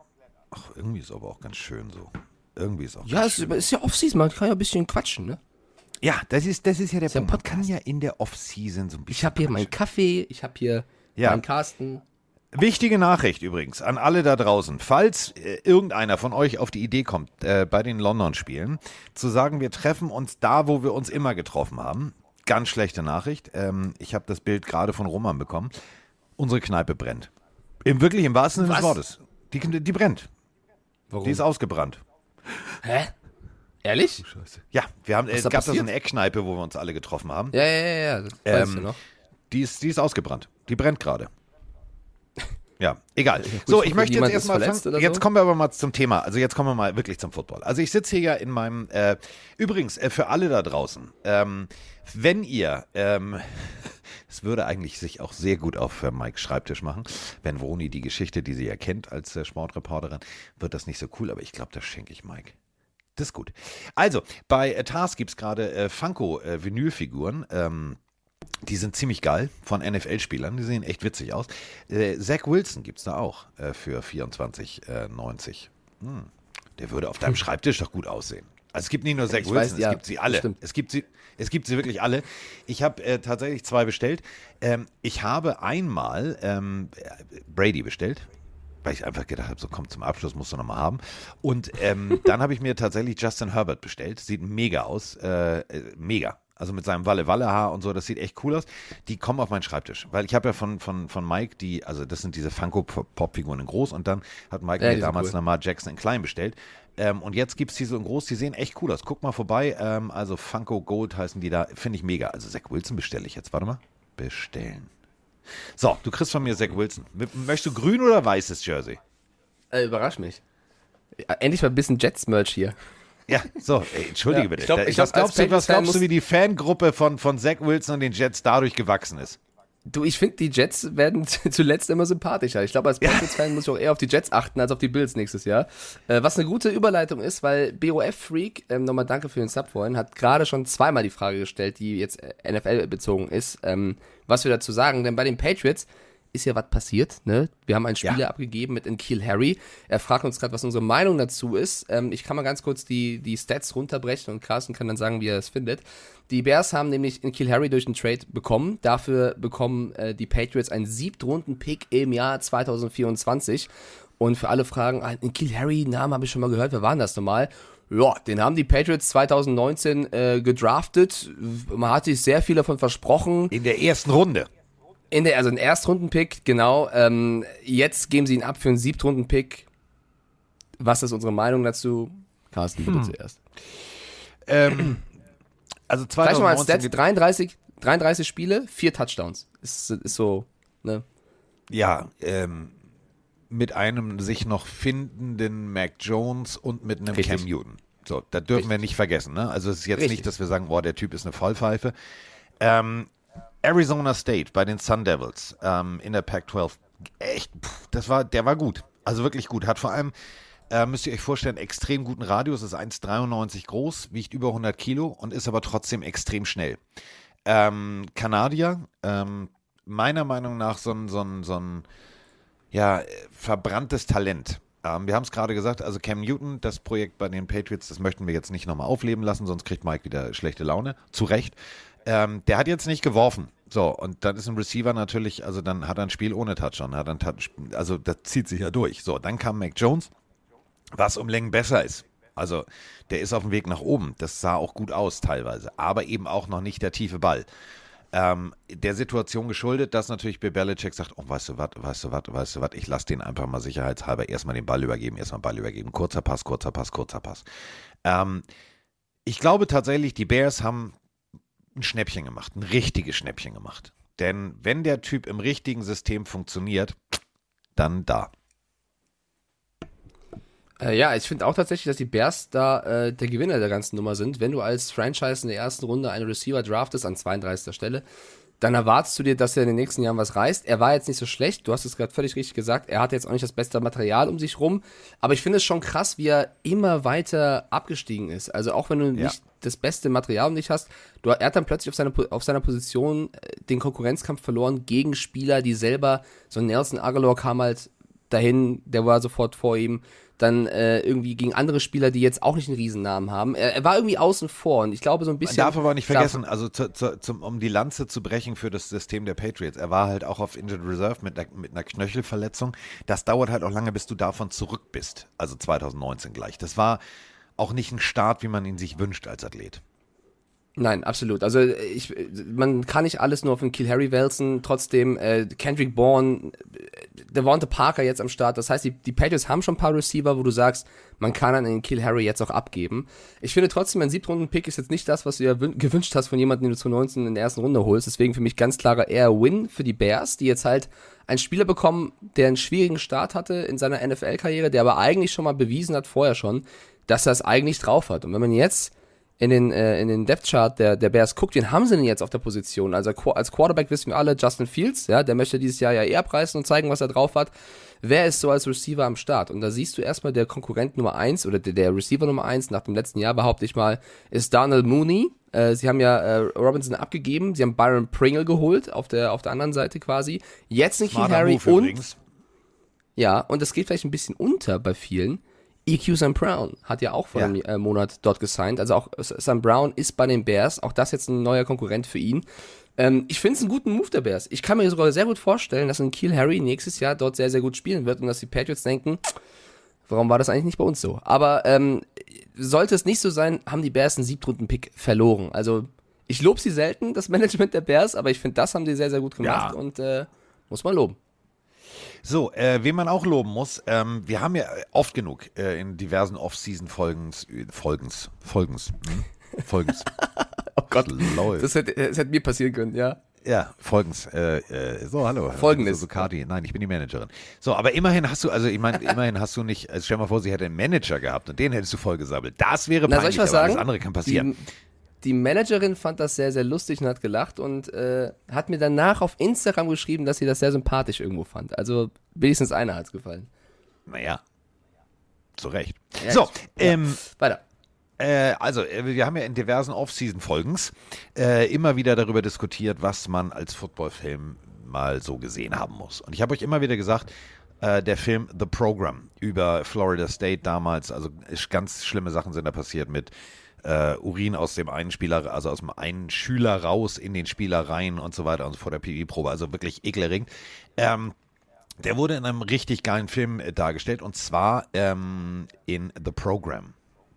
Ach, irgendwie ist aber auch ganz schön so. Irgendwie ist auch Ja, es ist ja Off-Season, man kann ja ein bisschen quatschen, ne? Ja, das ist, das ist ja der ist Punkt. Ja, man kann ja in der Off-Season so ein bisschen Ich habe hier quatschen. meinen Kaffee, ich habe hier ja. meinen Carsten... Wichtige Nachricht übrigens an alle da draußen. Falls äh, irgendeiner von euch auf die Idee kommt, äh, bei den London-Spielen zu sagen, wir treffen uns da, wo wir uns immer getroffen haben. Ganz schlechte Nachricht. Ähm, ich habe das Bild gerade von Roman bekommen. Unsere Kneipe brennt. Im wirklich im wahrsten Sinne des Wortes. Die, die brennt. Warum? Die ist ausgebrannt. Hä? Ehrlich? Scheiße. Ja, wir haben, äh, es gab da so eine Eckkneipe, wo wir uns alle getroffen haben. Ja, ja, ja. ja. Das ähm, weißt du noch. Die ist, die ist ausgebrannt. Die brennt gerade. Ja, egal. So, ich möchte jetzt erstmal fangen. Jetzt kommen wir aber mal zum Thema. Also jetzt kommen wir mal wirklich zum Football. Also ich sitze hier ja in meinem, äh, übrigens, äh, für alle da draußen, ähm, wenn ihr, ähm, es würde eigentlich sich auch sehr gut auf äh, Mike Schreibtisch machen, wenn Vroni die Geschichte, die sie ja kennt als äh, Sportreporterin, wird das nicht so cool, aber ich glaube, das schenke ich Mike. Das ist gut. Also, bei äh, Tars gibt es gerade äh, Funko-Vinylfiguren, äh, ähm, die sind ziemlich geil von N F L-Spielern. Die sehen echt witzig aus. Äh, Zach Wilson gibt es da auch äh, für vierundzwanzig neunzig. Hm. Der würde auf deinem Schreibtisch doch gut aussehen. Also es gibt nicht nur Zach ich Wilson, weiß, es ja, gibt sie alle. Stimmt. Es gibt sie, es gibt sie wirklich alle. Ich habe äh, tatsächlich zwei bestellt. Ähm, ich habe einmal ähm, Brady bestellt, weil ich einfach gedacht habe, so komm, zum Abschluss musst du nochmal haben. Und ähm, dann habe ich mir tatsächlich Justin Herbert bestellt. Sieht mega aus. Äh, mega. Also mit seinem Walle-Walle-Haar und so, das sieht echt cool aus. Die kommen auf meinen Schreibtisch. Weil ich habe ja von, von, von Mike die, also das sind diese Funko-Pop-Figuren in groß und dann hat Mike ja, mir damals cool. Lamar Jackson in klein bestellt. Ähm, und jetzt gibt es die so in groß, die sehen echt cool aus. Guck mal vorbei, ähm, also Funko Gold heißen die da, finde ich mega. Also Zach Wilson bestelle ich jetzt, warte mal. Bestellen. So, du kriegst von mir Zach Wilson. Möchtest du grün oder weißes Jersey? Äh, überrasch mich. Endlich mal ein bisschen Jets-Merch hier. Ja, so, ey, entschuldige ja, bitte. Ich glaub, ich was glaub, glaubst, du, was glaubst du, wie die Fangruppe von, von Zach Wilson und den Jets dadurch gewachsen ist? Du, ich finde, die Jets werden zuletzt immer sympathischer. Ich glaube, als Patriots-Fan ja. muss ich auch eher auf die Jets achten, als auf die Bills nächstes Jahr. Äh, was eine gute Überleitung ist, weil B O F-Freak, ähm, nochmal danke für den Sub vorhin, hat gerade schon zweimal die Frage gestellt, die jetzt N F L-bezogen ist, ähm, was wir dazu sagen. Denn bei den Patriots ist ja was passiert, ne? Wir haben einen Spieler ja. abgegeben mit N'Keal Harry. Er fragt uns gerade, was unsere Meinung dazu ist. Ähm, ich kann mal ganz kurz die, die Stats runterbrechen und Carsten kann dann sagen, wie er es findet. Die Bears haben nämlich N'Keal Harry durch einen Trade bekommen. Dafür bekommen äh, die Patriots einen Siebtrunden-Pick im Jahr zwanzig vierundzwanzig. Und für alle Fragen, ah, N'Keal Harry, Namen habe ich schon mal gehört, wer war denn das nochmal? Ja, den haben die Patriots zwanzig neunzehn äh, gedraftet. Man hat sich sehr viel davon versprochen. In der ersten Runde. In der, also ein Erstrunden-Pick, genau. Ähm, jetzt geben sie ihn ab für einen Siebtrunden-Pick. Was ist unsere Meinung dazu? Carsten, bitte hm. zuerst. Ähm, also zweitausendneunzehn. Mal als Stats, dreiunddreißig Spiele, vier Touchdowns. Ist, ist so, ne? Ja, ähm, mit einem sich noch findenden Mac Jones und mit einem Richtig. Cam Newton. So, das dürfen Richtig. Wir nicht vergessen, ne? Also es ist jetzt Richtig. Nicht, dass wir sagen, boah, der Typ ist eine Vollpfeife. Ähm, Arizona State bei den Sun Devils ähm, in der Pac zwölf, echt, pff, das war, der war gut, also wirklich gut, hat vor allem, äh, müsst ihr euch vorstellen, extrem guten Radius, ist eins Komma dreiundneunzig groß, wiegt über hundert Kilo und ist aber trotzdem extrem schnell. Ähm, Kanadier, ähm, meiner Meinung nach so ein, so ein, so ein ja, verbranntes Talent. Ähm, wir haben es gerade gesagt, also Cam Newton, das Projekt bei den Patriots, das möchten wir jetzt nicht nochmal aufleben lassen, sonst kriegt Mike wieder schlechte Laune, zu Recht. Ähm, der hat jetzt nicht geworfen. So, und dann ist ein Receiver natürlich, also dann hat er ein Spiel ohne Touchdown, hat ein Touch, also das zieht sich ja durch. So, dann kam Mac Jones, was um Längen besser ist. Also der ist auf dem Weg nach oben. Das sah auch gut aus teilweise, aber eben auch noch nicht der tiefe Ball. Ähm, der Situation geschuldet, dass natürlich Bill Belichick sagt, oh, weißt du was, weißt du was, weißt du was, ich lasse den einfach mal sicherheitshalber erstmal den Ball übergeben, erstmal Ball übergeben, kurzer Pass, kurzer Pass, kurzer Pass. Ähm, ich glaube tatsächlich, die Bears haben ein Schnäppchen gemacht, ein richtiges Schnäppchen gemacht. Denn wenn der Typ im richtigen System funktioniert, dann da. Äh, ja, ich finde auch tatsächlich, dass die Bears da äh, der Gewinner der ganzen Nummer sind. Wenn du als Franchise in der ersten Runde einen Receiver draftest an zweiunddreißigster Stelle, dann erwartest du dir, dass er in den nächsten Jahren was reißt. Er war jetzt nicht so schlecht, du hast es gerade völlig richtig gesagt, er hatte jetzt auch nicht das beste Material um sich rum, aber ich finde es schon krass, wie er immer weiter abgestiegen ist. Also auch wenn du ja. nicht das beste Material um dich hast, du, er hat dann plötzlich auf, seine, auf seiner Position den Konkurrenzkampf verloren gegen Spieler, die selber, so Nelson Aguilar kam halt dahin, der war sofort vor ihm, dann äh, irgendwie gegen andere Spieler, die jetzt auch nicht einen Riesennamen haben. Er, er war irgendwie außen vor und ich glaube so ein bisschen... Man darf aber nicht vergessen, also zu, zu, zum, um die Lanze zu brechen für das System der Patriots, er war halt auch auf Injured Reserve mit einer, mit einer Knöchelverletzung. Das dauert halt auch lange, bis du davon zurück bist, also zwanzig neunzehn gleich. Das war auch nicht ein Start, wie man ihn sich wünscht als Athlet. Nein, absolut. Also ich, man kann nicht alles nur auf den N'Keal Harry wälzen. Trotzdem, äh, Kendrick Bourne, Devonta Parker jetzt am Start. Das heißt, die, die Patriots haben schon ein paar Receiver, wo du sagst, man kann dann den N'Keal Harry jetzt auch abgeben. Ich finde trotzdem, ein Siebtrunden-Pick ist jetzt nicht das, was du dir wün- gewünscht hast von jemandem, den du zu neunzehn in der ersten Runde holst. Deswegen für mich ganz klarer eher Win für die Bears, die jetzt halt einen Spieler bekommen, der einen schwierigen Start hatte in seiner N F L-Karriere, der aber eigentlich schon mal bewiesen hat, vorher schon, dass er es eigentlich drauf hat. Und wenn man jetzt in den, äh, in den Depth-Chart der, der Bears guckt, wen haben sie denn jetzt auf der Position? Also als Quarterback wissen wir alle, Justin Fields, ja, der möchte dieses Jahr ja eher preisen und zeigen, was er drauf hat. Wer ist so als Receiver am Start? Und da siehst du erstmal, der Konkurrent Nummer eins oder der, der Receiver Nummer eins nach dem letzten Jahr, behaupte ich mal, ist Darnell Mooney. Äh, sie haben ja äh, Robinson abgegeben, sie haben Byron Pringle geholt, auf der, auf der anderen Seite quasi. Jetzt nicht N'Keal Harry und übrigens. Ja, und das geht vielleicht ein bisschen unter bei vielen. E Q Sam Brown hat ja auch vor ja. einem äh, Monat dort gesigned, also auch Sam Brown ist bei den Bears, auch das jetzt ein neuer Konkurrent für ihn. Ähm, ich finde es einen guten Move der Bears. Ich kann mir sogar sehr gut vorstellen, dass N'Keal Harry nächstes Jahr dort sehr, sehr gut spielen wird und dass die Patriots denken, warum war das eigentlich nicht bei uns so? Aber ähm, sollte es nicht so sein, haben die Bears einen Siebtrunden-Pick verloren. Also ich lobe sie selten, das Management der Bears, aber ich finde, das haben die sehr, sehr gut gemacht ja. und äh, muss man loben. So, äh, wen man auch loben muss, ähm, wir haben ja oft genug äh, in diversen Off-Season-Folgens, Folgens, Folgens, hm? Folgens. Oh Gott, das hätte, das hätte mir passieren können, ja. Ja, folgendes. Äh, äh, so, hallo. Folgendes. So, so Kati. Nein, ich bin die Managerin. So, aber immerhin hast du, also ich meine, immerhin hast du nicht, also stell mal vor, sie hätte einen Manager gehabt und den hättest du vollgesabbelt. Das wäre Na, peinlich, soll ich was aber sagen? Alles andere kann passieren. Die, die Managerin fand das sehr, sehr lustig und hat gelacht und äh, hat mir danach auf Instagram geschrieben, dass sie das sehr sympathisch irgendwo fand. Also wenigstens einer hat's gefallen. Naja, zu Recht. Ja, so, ich, ähm, ja. Weiter. Also, wir haben ja in diversen Off-Season-Folgens äh, immer wieder darüber diskutiert, was man als Football-Film mal so gesehen haben muss. Und ich habe euch immer wieder gesagt, äh, der Film The Program über Florida State damals, also ganz schlimme Sachen sind da passiert mit äh, Urin aus dem einen Spieler, also aus dem einen Schüler raus in den Spieler rein und so weiter und vor der P E-Probe, also wirklich ekelerregend. Ähm, der wurde in einem richtig geilen Film äh, dargestellt und zwar ähm, in The Program.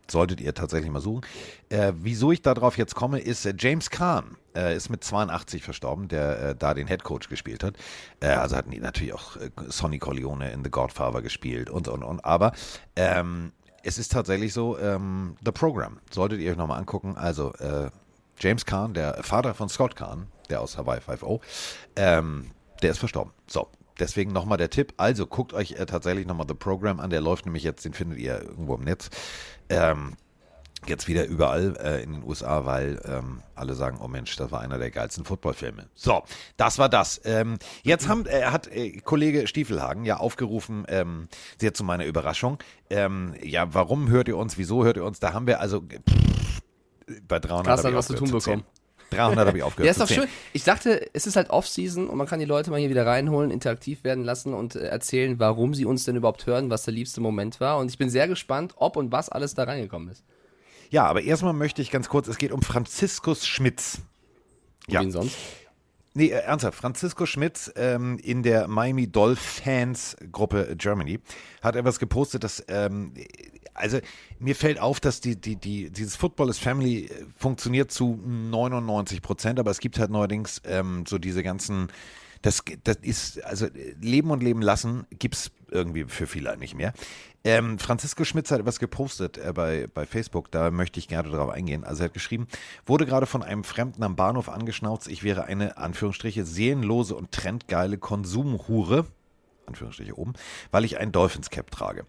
Solltet ihr tatsächlich mal suchen. Äh, wieso ich darauf jetzt komme, ist äh, James Caan äh, ist mit zweiundachtzig verstorben, der äh, da den Headcoach gespielt hat. Äh, also hatten die natürlich auch äh, Sonny Corleone in The Godfather gespielt und, und, und. Aber ähm, es ist tatsächlich so, ähm, The Program, solltet ihr euch nochmal angucken. Also äh, James Caan, der Vater von Scott Caan, der aus Hawaii Five O, ähm, der ist verstorben. So. Deswegen nochmal der Tipp, also guckt euch äh, tatsächlich nochmal The Program an, der läuft nämlich jetzt, den findet ihr irgendwo im Netz, ähm, jetzt wieder überall äh, in den U S A, weil ähm, alle sagen, oh Mensch, das war einer der geilsten Footballfilme. So, das war das. Ähm, jetzt haben, äh, hat äh, Kollege Stiefelhagen ja aufgerufen, ähm, sehr zu meiner Überraschung, ähm, ja, warum hört ihr uns, wieso hört ihr uns, da haben wir also, pff, bei dreihundert habe ich was zu tun bekommen. dreihundert habe ich aufgehört. Ja, ist doch schön. Ich dachte, es ist halt Off-Season und man kann die Leute mal hier wieder reinholen, interaktiv werden lassen und erzählen, warum sie uns denn überhaupt hören, was der liebste Moment war. Und ich bin sehr gespannt, ob und was alles da reingekommen ist. Ja, aber erstmal möchte ich ganz kurz, es geht um Franziskus Schmitz. Und ja. Wen sonst? Nee, äh, ernsthaft, Franziskus Schmitz ähm, in der Miami Dolphins-Gruppe Germany hat etwas gepostet, dass... Ähm, Also mir fällt auf, dass die, die, die, dieses Football is Family funktioniert zu neunundneunzig Prozent, aber es gibt halt neuerdings ähm, so diese ganzen, das, das ist, also Leben und Leben lassen gibt es irgendwie für viele nicht mehr. Ähm, Francisco Schmitz hat etwas gepostet äh, bei, bei Facebook, da möchte ich gerne drauf eingehen. Also er hat geschrieben, wurde gerade von einem Fremden am Bahnhof angeschnauzt, ich wäre eine, Anführungsstriche, seelenlose und trendgeile Konsumhure, Anführungsstriche oben, weil ich ein Dolphins-Cap trage.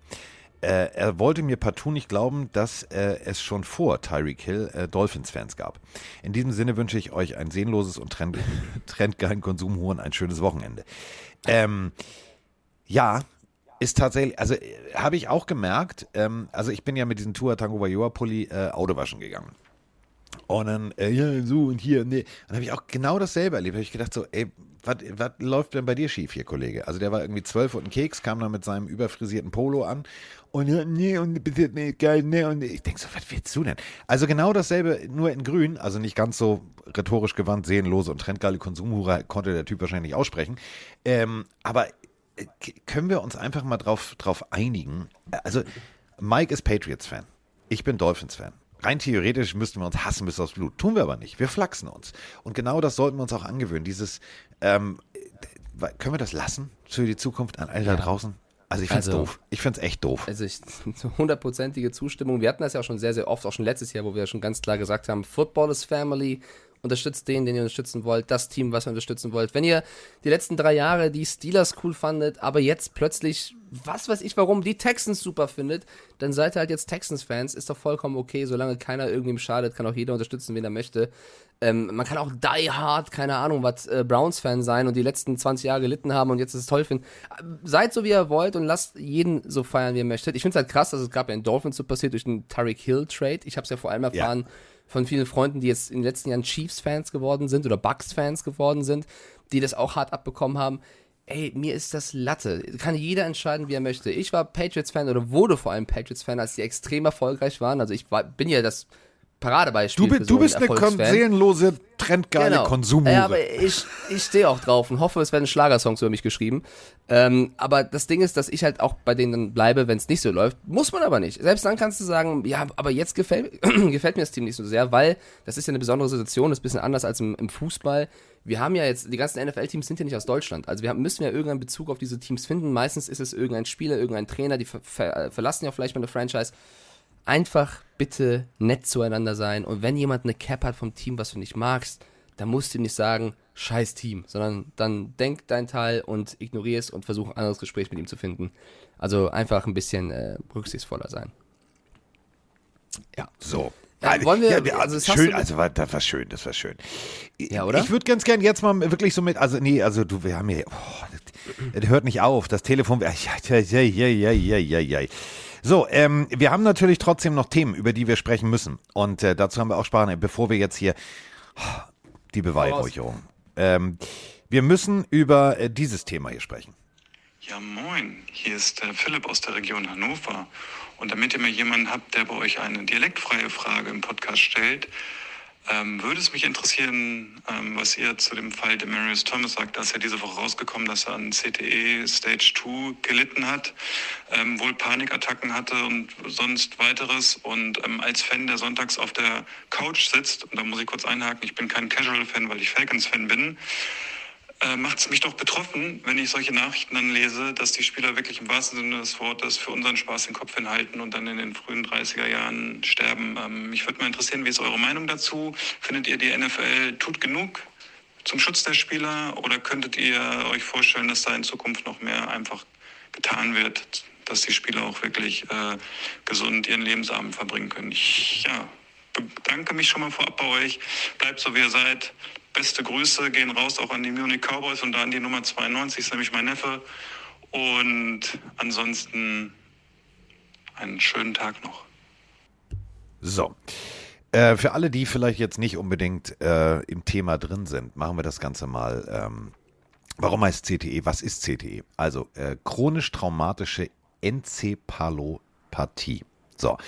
Äh, er wollte mir partout nicht glauben, dass äh, es schon vor Tyreek Hill äh, Dolphins-Fans gab. In diesem Sinne wünsche ich euch ein seelenloses und trend- trendgeilen Konsumhuren, ein schönes Wochenende. Ähm, ja, ist tatsächlich, also äh, habe ich auch gemerkt, ähm, also ich bin ja mit diesem Tua Tagovailoa-Pulli äh, Autowaschen gegangen. Und dann, äh, ja, so und hier, nee. Und habe ich auch genau dasselbe erlebt. Habe ich gedacht so, ey, was läuft denn bei dir schief hier, Kollege? Also der war irgendwie zwölf und ein Keks, kam dann mit seinem überfrisierten Polo an und nee, und nee, geil, nee, und ich denke so, was willst du denn? Also genau dasselbe, nur in grün, also nicht ganz so rhetorisch gewandt, seelenlose und trendgeile Konsumhure konnte der Typ wahrscheinlich nicht aussprechen, ähm, aber äh, können wir uns einfach mal drauf, drauf einigen? Also Mike ist Patriots-Fan, ich bin Dolphins-Fan. Rein theoretisch müssten wir uns hassen bis aufs Blut. Tun wir aber nicht. Wir flachsen uns. Und genau das sollten wir uns auch angewöhnen. Dieses, ähm, können wir das lassen für die Zukunft an alle ja. da draußen? Also ich find's also, doof. Ich find's echt doof. Also ich, hundertprozentige Zustimmung. Wir hatten das ja auch schon sehr, sehr oft, auch schon letztes Jahr, wo wir ja schon ganz klar gesagt haben, Football is Family, unterstützt den, den ihr unterstützen wollt, das Team, was ihr unterstützen wollt. Wenn ihr die letzten drei Jahre die Steelers cool fandet, aber jetzt plötzlich, was weiß ich warum, die Texans super findet, dann seid ihr halt jetzt Texans-Fans, ist doch vollkommen okay, solange keiner irgendwem schadet, kann auch jeder unterstützen, wen er möchte. Ähm, man kann auch die hard, keine Ahnung, was äh, Browns-Fan sein und die letzten zwanzig Jahre gelitten haben und jetzt ist es toll finden. Seid so, wie ihr wollt und lasst jeden so feiern, wie ihr möchtet. Ich finde es halt krass, dass es gerade bei den Dolphins so passiert durch den Tyreek Hill-Trade. Ich habe es ja vor allem erfahren ja. von vielen Freunden, die jetzt in den letzten Jahren Chiefs-Fans geworden sind oder Bucks-Fans geworden sind, die das auch hart abbekommen haben. Ey, mir ist das Latte. Kann jeder entscheiden, wie er möchte. Ich war Patriots-Fan oder wurde vor allem Patriots-Fan, als die extrem erfolgreich waren. Also ich war, bin ja das Paradebeispiel. Du, für so du bist eine seelenlose, trendgeile genau. Konsumhure. Ja, aber ich, ich stehe auch drauf und hoffe, es werden Schlagersongs über mich geschrieben. Ähm, aber das Ding ist, dass ich halt auch bei denen dann bleibe, wenn es nicht so läuft. Muss man aber nicht. Selbst dann kannst du sagen, ja, aber jetzt gefällt, gefällt mir das Team nicht so sehr, weil das ist ja eine besondere Situation, das ist ein bisschen anders als im, im Fußball. Wir haben ja jetzt, die ganzen N F L-Teams sind ja nicht aus Deutschland. Also wir haben, müssen ja irgendeinen Bezug auf diese Teams finden. Meistens ist es irgendein Spieler, irgendein Trainer, die ver- ver- verlassen ja auch vielleicht mal eine Franchise. Einfach bitte nett zueinander sein. Und wenn jemand eine Cap hat vom Team, was du nicht magst, dann musst du ihm nicht sagen, scheiß Team, sondern dann denk deinen Teil und ignorier es und versuch ein anderes Gespräch mit ihm zu finden. Also einfach ein bisschen äh, rücksichtsvoller sein. Ja. So. Ja, wollen wir, ja, also schön, also war, das war schön, das war schön. Ja, oder? Ich würde ganz gern jetzt mal wirklich so mit, also nee, also du, wir haben hier, oh, das, das hört nicht auf, das Telefon, ja, ja, ja, ja, ja, ja, ja. So, ähm, wir haben natürlich trotzdem noch Themen, über die wir sprechen müssen. Und äh, dazu haben wir auch Sparen, bevor wir jetzt hier die Beweihräucherung. Ähm, wir müssen über äh, dieses Thema hier sprechen. Ja, moin. Hier ist äh, Philipp aus der Region Hannover. Und damit ihr mal jemanden habt, der bei euch eine dialektfreie Frage im Podcast stellt, ähm, würde es mich interessieren, ähm, was ihr zu dem Fall Demarius Thomas sagt. Da ist ja diese Woche rausgekommen, dass er an C T E Stage zwei gelitten hat, ähm, wohl Panikattacken hatte und sonst weiteres. Und ähm, als Fan, der sonntags auf der Couch sitzt, und da muss ich kurz einhaken, ich bin kein Casual-Fan, weil ich Falcons-Fan bin, äh, macht es mich doch betroffen, wenn ich solche Nachrichten dann lese, dass die Spieler wirklich im wahrsten Sinne des Wortes für unseren Spaß den Kopf hinhalten und dann in den frühen dreißiger Jahren sterben. Ähm, mich würde mal interessieren, wie ist eure Meinung dazu? Findet ihr, die N F L tut genug zum Schutz der Spieler oder könntet ihr euch vorstellen, dass da in Zukunft noch mehr einfach getan wird, dass die Spieler auch wirklich äh, gesund ihren Lebensabend verbringen können? Ich ja, bedanke mich schon mal vorab bei euch. Bleibt so, wie ihr seid. Beste Grüße gehen raus auch an die Munich Cowboys und da an die Nummer zweiundneunzig, ist nämlich mein Neffe. Und ansonsten einen schönen Tag noch. So, äh, für alle, die vielleicht jetzt nicht unbedingt äh, im Thema drin sind, machen wir das Ganze mal. Ähm, warum heißt C T E? Was ist C T E? Also äh, chronisch traumatische Enzephalopathie. So.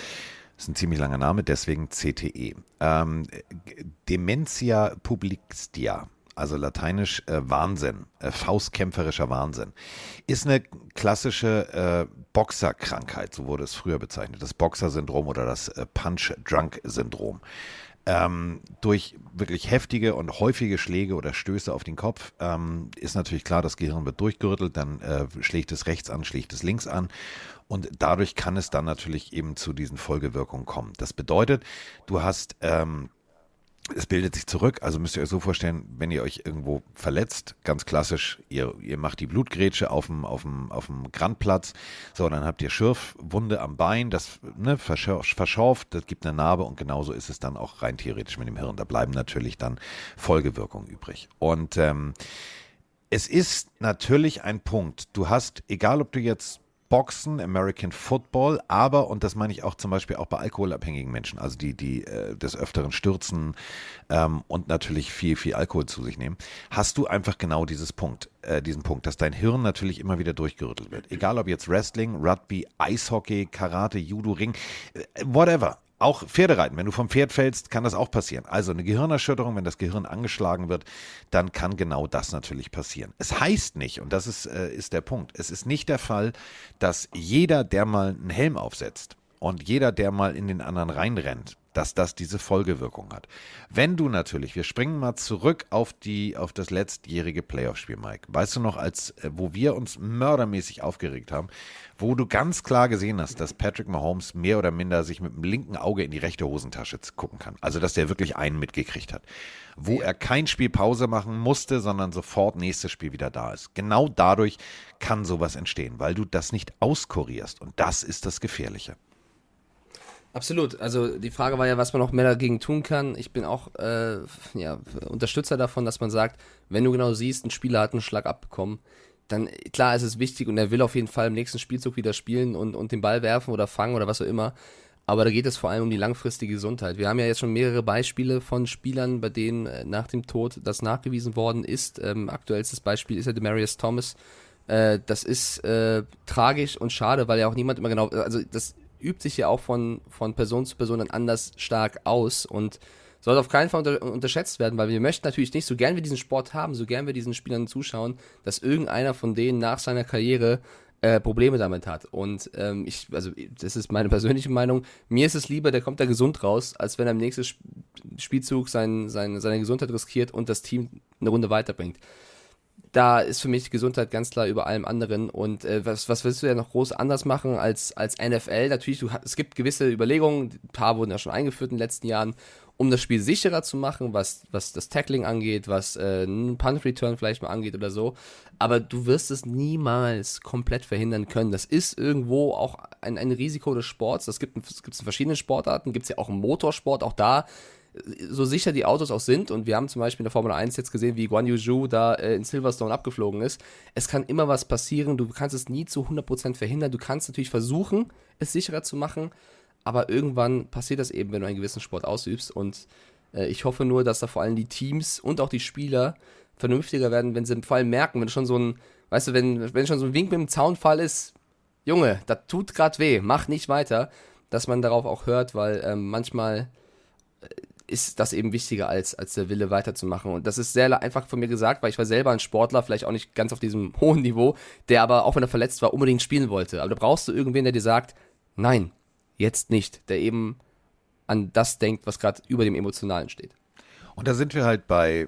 Das ist ein ziemlich langer Name, deswegen C T E. Ähm, Dementia publicistia, also lateinisch äh, Wahnsinn, äh, faustkämpferischer Wahnsinn, ist eine klassische äh, Boxerkrankheit, so wurde es früher bezeichnet, das Boxer-Syndrom oder das äh, Punch-Drunk-Syndrom. Ähm, durch wirklich heftige und häufige Schläge oder Stöße auf den Kopf ähm, ist natürlich klar, das Gehirn wird durchgerüttelt, dann äh, schlägt es rechts an, schlägt es links an. Und dadurch kann es dann natürlich eben zu diesen Folgewirkungen kommen. Das bedeutet, du hast, ähm, es bildet sich zurück, also müsst ihr euch so vorstellen, wenn ihr euch irgendwo verletzt, ganz klassisch, ihr, ihr macht die Blutgrätsche auf dem, auf dem, auf dem Grandplatz, so, und dann habt ihr Schürfwunde am Bein, das ne, verschorft, das gibt eine Narbe und genauso ist es dann auch rein theoretisch mit dem Hirn. Da bleiben natürlich dann Folgewirkungen übrig. Und ähm, es ist natürlich ein Punkt, du hast, egal ob du jetzt Boxen, American Football, aber, und das meine ich auch zum Beispiel auch bei alkoholabhängigen Menschen, also die, die äh, des Öfteren stürzen ähm, und natürlich viel, viel Alkohol zu sich nehmen, hast du einfach genau dieses Punkt, äh, diesen Punkt, dass dein Hirn natürlich immer wieder durchgerüttelt wird. Egal ob jetzt Wrestling, Rugby, Eishockey, Karate, Judo, Ring, whatever. Auch Pferdereiten, wenn du vom Pferd fällst, kann das auch passieren. Also eine Gehirnerschütterung, wenn das Gehirn angeschlagen wird, dann kann genau das natürlich passieren. Es heißt nicht, und das ist, äh, ist der Punkt, es ist nicht der Fall, dass jeder, der mal einen Helm aufsetzt und jeder, der mal in den anderen reinrennt, dass das diese Folgewirkung hat. Wenn du natürlich, wir springen mal zurück auf die, auf das letztjährige Playoff-Spiel, Mike. Weißt du noch, als wo wir uns mördermäßig aufgeregt haben, wo du ganz klar gesehen hast, dass Patrick Mahomes mehr oder minder sich mit dem linken Auge in die rechte Hosentasche gucken kann. Also, dass der wirklich einen mitgekriegt hat. Wo er kein Spiel Pause machen musste, sondern sofort nächstes Spiel wieder da ist. Genau dadurch kann sowas entstehen, weil du das nicht auskurierst. Und das ist das Gefährliche. Absolut. Also die Frage war ja, was man auch mehr dagegen tun kann. Ich bin auch äh, ja, Unterstützer davon, dass man sagt, wenn du genau siehst, ein Spieler hat einen Schlag abbekommen, dann klar ist es wichtig und er will auf jeden Fall im nächsten Spielzug wieder spielen und, und den Ball werfen oder fangen oder was auch immer. Aber da geht es vor allem um die langfristige Gesundheit. Wir haben ja jetzt schon mehrere Beispiele von Spielern, bei denen nach dem Tod das nachgewiesen worden ist. Ähm, aktuellstes Beispiel ist ja Demarius Thomas. Äh, das ist äh, tragisch und schade, weil ja auch niemand immer genau... also das übt sich ja auch von, von Person zu Person dann anders stark aus und soll auf keinen Fall unter, unterschätzt werden, weil wir möchten natürlich nicht, so gern wir diesen Sport haben, so gern wir diesen Spielern zuschauen, dass irgendeiner von denen nach seiner Karriere äh, Probleme damit hat. Und ähm, ich, also das ist meine persönliche Meinung, mir ist es lieber, der kommt da gesund raus, als wenn er im nächsten Sp- Spielzug sein, sein, seine Gesundheit riskiert und das Team eine Runde weiterbringt. Da ist für mich Gesundheit ganz klar über allem anderen und äh, was, was willst du ja noch groß anders machen als, als N F L? Natürlich, du, es gibt gewisse Überlegungen, ein paar wurden ja schon eingeführt in den letzten Jahren, um das Spiel sicherer zu machen, was, was das Tackling angeht, was äh, einen Punt-Return vielleicht mal angeht oder so, aber du wirst es niemals komplett verhindern können. Das ist irgendwo auch ein, ein Risiko des Sports, das gibt es in verschiedenen Sportarten, gibt es ja auch im Motorsport, auch da, so sicher die Autos auch sind, und wir haben zum Beispiel in der Formel eins jetzt gesehen, wie Guan Yu Zhou da äh, in Silverstone abgeflogen ist. Es kann immer was passieren, du kannst es nie zu hundert Prozent verhindern, du kannst natürlich versuchen, es sicherer zu machen, aber irgendwann passiert das eben, wenn du einen gewissen Sport ausübst, und äh, ich hoffe nur, dass da vor allem die Teams und auch die Spieler vernünftiger werden, wenn sie vor allem merken, wenn schon so ein, weißt du, wenn, wenn schon so ein Wink mit dem Zaunfall ist, Junge, das tut gerade weh, mach nicht weiter, dass man darauf auch hört, weil äh, manchmal äh, ist das eben wichtiger als, als der Wille weiterzumachen. Und das ist sehr einfach von mir gesagt, weil ich war selber ein Sportler, vielleicht auch nicht ganz auf diesem hohen Niveau, der aber, auch wenn er verletzt war, unbedingt spielen wollte. Aber da brauchst du irgendwen, der dir sagt, nein, jetzt nicht. Der eben an das denkt, was gerade über dem Emotionalen steht. Und da sind wir halt bei,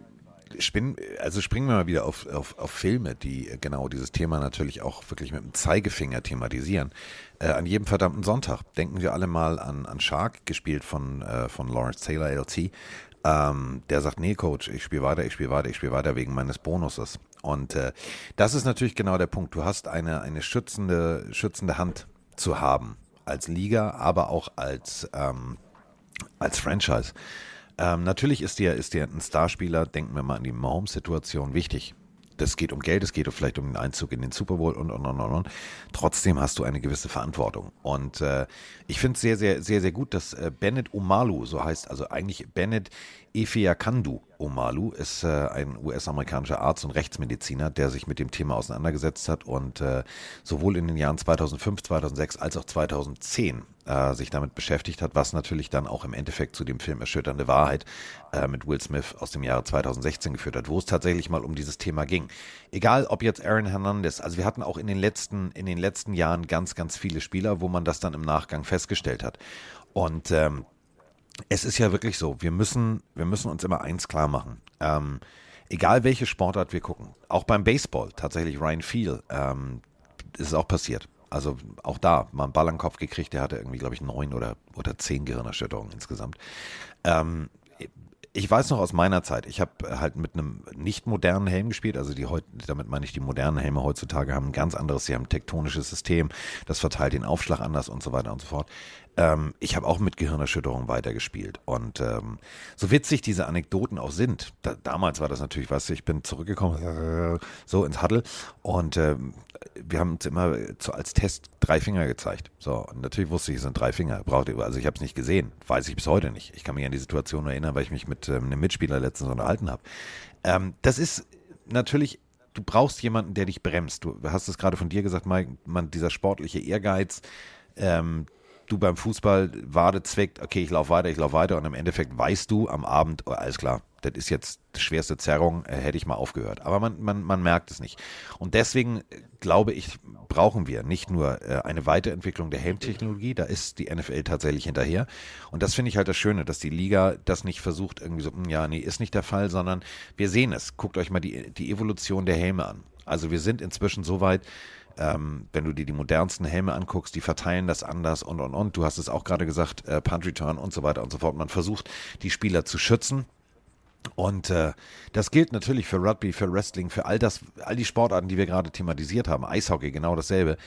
also springen wir mal wieder auf, auf, auf Filme, die genau dieses Thema natürlich auch wirklich mit dem Zeigefinger thematisieren. Äh, an jedem verdammten Sonntag denken wir alle mal an, an Shark, gespielt von, äh, von Lawrence Taylor, L T. Ähm, der sagt, nee Coach, ich spiele weiter, ich spiele weiter, ich spiele weiter wegen meines Bonuses. Und äh, das ist natürlich genau der Punkt. Du hast eine, eine schützende, schützende Hand zu haben als Liga, aber auch als, ähm, als Franchise. Ähm, natürlich ist dir, ist dir ein Starspieler, denken wir mal an die Mahomes-Situation, wichtig. Das geht um Geld, es geht vielleicht um den Einzug in den Super Bowl und, und, und, und, und. Trotzdem hast du eine gewisse Verantwortung. Und äh, ich finde es sehr, sehr, sehr, sehr gut, dass äh, Bennet Omalu, so heißt also eigentlich Bennet Ifeakandu Omalu, ist äh, ein U S-amerikanischer Arzt und Rechtsmediziner, der sich mit dem Thema auseinandergesetzt hat und äh, sowohl in den Jahren zweitausendfünf, zweitausendsechs als auch zweitausendzehn Äh, sich damit beschäftigt hat, was natürlich dann auch im Endeffekt zu dem Film Erschütternde Wahrheit äh, mit Will Smith aus dem Jahre zweitausendsechzehn geführt hat, wo es tatsächlich mal um dieses Thema ging. Egal, ob jetzt Aaron Hernandez, also wir hatten auch in den letzten, in den letzten Jahren ganz, ganz viele Spieler, wo man das dann im Nachgang festgestellt hat. Und ähm, es ist ja wirklich so, wir müssen, wir müssen uns immer eins klar machen. Ähm, egal, welche Sportart wir gucken, auch beim Baseball, tatsächlich Ryan Fiel, ähm, ist es auch passiert. Also auch da, mal einen Ball an den Kopf gekriegt, der hatte irgendwie, glaube ich, neun oder, oder zehn Gehirnerschütterungen insgesamt. Ähm, ich weiß noch aus meiner Zeit, ich habe halt mit einem nicht modernen Helm gespielt, also die heut, damit meine ich, die modernen Helme heutzutage haben ein ganz anderes, sie haben ein tektonisches System, das verteilt den Aufschlag anders und so weiter und so fort. Ähm, ich habe auch mit Gehirnerschütterungen weitergespielt und ähm, so witzig diese Anekdoten auch sind, da, damals war das natürlich, weißt du, ich bin zurückgekommen, so ins Huddle und ähm, wir haben uns immer zu, als Test drei Finger gezeigt. So, und natürlich wusste ich, es sind drei Finger. Brauchte, also ich habe es nicht gesehen. Weiß ich bis heute nicht. Ich kann mich an die Situation erinnern, weil ich mich mit ähm, einem Mitspieler letztens unterhalten habe. Ähm, das ist natürlich, du brauchst jemanden, der dich bremst. Du hast es gerade von dir gesagt, Mike, man, dieser sportliche Ehrgeiz, ähm, du beim Fußball Wade zwickt, okay, ich laufe weiter, ich laufe weiter und im Endeffekt weißt du am Abend, oh, alles klar, das ist jetzt die schwerste Zerrung, hätte ich mal aufgehört. Aber man, man, man merkt es nicht. Und deswegen, glaube ich, brauchen wir nicht nur eine Weiterentwicklung der Helmtechnologie, da ist die N F L tatsächlich hinterher. Und das finde ich halt das Schöne, dass die Liga das nicht versucht, irgendwie so, ja, nee, ist nicht der Fall, sondern wir sehen es. Guckt euch mal die, die Evolution der Helme an. Also wir sind inzwischen so weit, Ähm, wenn du dir die modernsten Helme anguckst, die verteilen das anders und, und, und. Du hast es auch gerade gesagt, äh, Punt Return und so weiter und so fort. Man versucht, die Spieler zu schützen. Und äh, das gilt natürlich für Rugby, für Wrestling, für all das, all die Sportarten, die wir gerade thematisiert haben. Eishockey, genau dasselbe.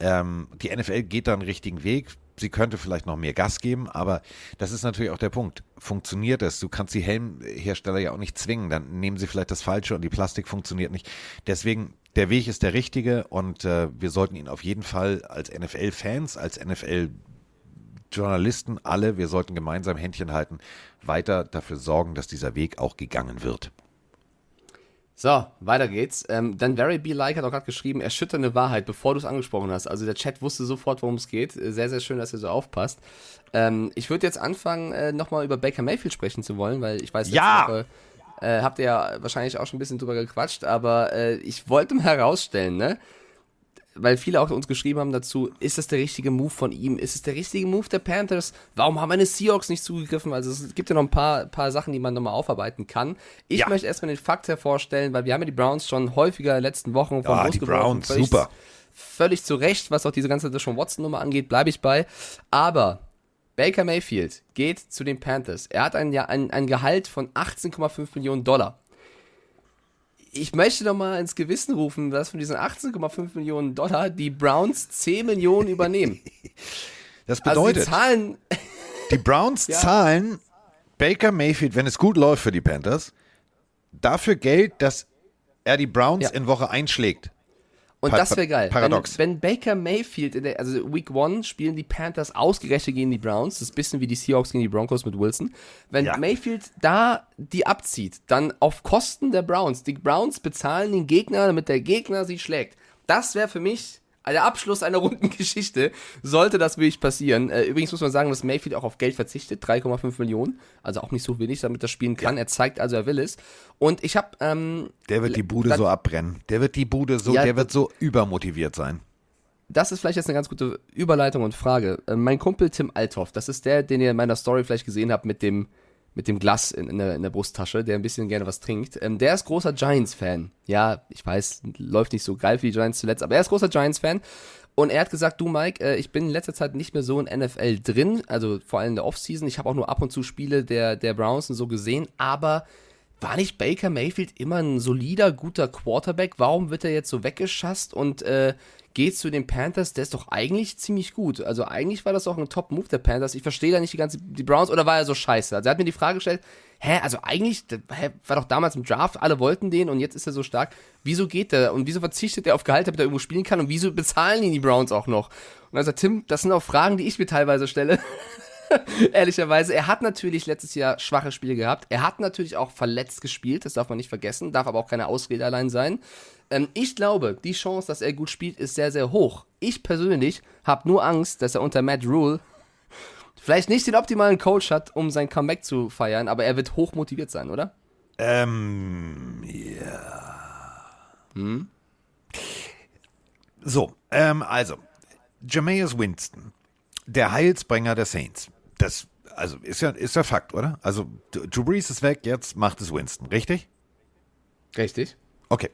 Ähm, die N F L geht da einen richtigen Weg. Sie könnte vielleicht noch mehr Gas geben, aber das ist natürlich auch der Punkt. Funktioniert es? Du kannst die Helmhersteller ja auch nicht zwingen. Dann nehmen sie vielleicht das Falsche und die Plastik funktioniert nicht. Deswegen, der Weg ist der richtige und äh, wir sollten ihn auf jeden Fall als N F L-Fans, als N F L-Journalisten, alle, wir sollten gemeinsam Händchen halten, weiter dafür sorgen, dass dieser Weg auch gegangen wird. So, weiter geht's. Ähm, dann Very Be Like hat auch gerade geschrieben, erschütternde Wahrheit, bevor du es angesprochen hast. Also der Chat wusste sofort, worum es geht. Sehr, sehr schön, dass ihr so aufpasst. Ähm, ich würde jetzt anfangen, äh, nochmal über Baker Mayfield sprechen zu wollen, weil ich weiß, ja! Woche, äh, habt ihr ja wahrscheinlich auch schon ein bisschen drüber gequatscht, aber äh, ich wollte mal herausstellen, ne? Weil viele auch uns geschrieben haben dazu, ist das der richtige Move von ihm? Ist es der richtige Move der Panthers? Warum haben meine Seahawks nicht zugegriffen? Also es gibt ja noch ein paar, paar Sachen, die man nochmal aufarbeiten kann. Ich ja. möchte erstmal den Fakt hervorstellen, weil wir haben ja die Browns schon häufiger in den letzten Wochen vom ja, Bus geworfen. Browns, völlig, super. Völlig zu Recht, was auch diese ganze Deshaun Watson-Nummer angeht, bleibe ich bei. Aber Baker Mayfield geht zu den Panthers. Er hat ein, ja, ein, ein Gehalt von achtzehn Komma fünf Millionen Dollar. Ich möchte noch mal ins Gewissen rufen, dass von diesen achtzehn Komma fünf Millionen Dollar die Browns zehn Millionen übernehmen. Das bedeutet, also die, zahlen die Browns ja. zahlen Baker Mayfield, wenn es gut läuft für die Panthers, dafür Geld, dass er die Browns ja. in Woche einschlägt. Und pa- das wäre geil. Paradox. Wenn, wenn Baker Mayfield, in der, also Week eins spielen die Panthers ausgerechnet gegen die Browns, das ist ein bisschen wie die Seahawks gegen die Broncos mit Wilson. Wenn ja. Mayfield da die abzieht, dann auf Kosten der Browns. Die Browns bezahlen den Gegner, damit der Gegner sie schlägt. Das wäre für mich der Abschluss einer runden Geschichte, sollte das wirklich passieren. Übrigens muss man sagen, dass Mayfield auch auf Geld verzichtet, drei Komma fünf Millionen, also auch nicht so wenig, damit er spielen kann. Ja. Er zeigt also, er will es. Und ich habe ähm, der wird die Bude dann, so abbrennen. Der wird die Bude so, ja, der wird so übermotiviert sein. Das ist vielleicht jetzt eine ganz gute Überleitung und Frage. Mein Kumpel Tim Althoff, das ist der, den ihr in meiner Story vielleicht gesehen habt mit dem mit dem Glas in, in, der, in der Brusttasche, der ein bisschen gerne was trinkt. Ähm, der ist großer Giants-Fan. Ja, ich weiß, läuft nicht so geil für die Giants zuletzt, aber er ist großer Giants-Fan. Und er hat gesagt, du Mike, äh, ich bin in letzter Zeit nicht mehr so in N F L drin, also vor allem in der Offseason. Ich habe auch nur ab und zu Spiele der, der Browns und so gesehen, aber war nicht Baker Mayfield immer ein solider, guter Quarterback? Warum wird er jetzt so weggeschasst und äh, geht zu den Panthers? Der ist doch eigentlich ziemlich gut. Also eigentlich war das auch ein Top-Move der Panthers. Ich verstehe da nicht die ganze, die Browns, oder war er so scheiße? Also er hat mir die Frage gestellt, hä, also eigentlich, der, hä, war doch damals im Draft, alle wollten den und jetzt ist er so stark. Wieso geht der und wieso verzichtet er auf Gehalt, damit er irgendwo spielen kann und wieso bezahlen ihn die Browns auch noch? Und dann sagt Tim, das sind auch Fragen, die ich mir teilweise stelle. Ehrlicherweise, er hat natürlich letztes Jahr schwache Spiele gehabt. Er hat natürlich auch verletzt gespielt, das darf man nicht vergessen, darf aber auch keine Ausrede allein sein. Ähm, ich glaube, die Chance, dass er gut spielt, ist sehr, sehr hoch. Ich persönlich habe nur Angst, dass er unter Matt Rule vielleicht nicht den optimalen Coach hat, um sein Comeback zu feiern, aber er wird hoch motiviert sein, oder? Ähm, ja. Hm? So, ähm, also, Jameis Winston, der Heilsbringer der Saints. Das, also, ist ja, ist ja Fakt, oder? Also, Drew Brees ist weg, jetzt macht es Winston, richtig? Richtig. Okay.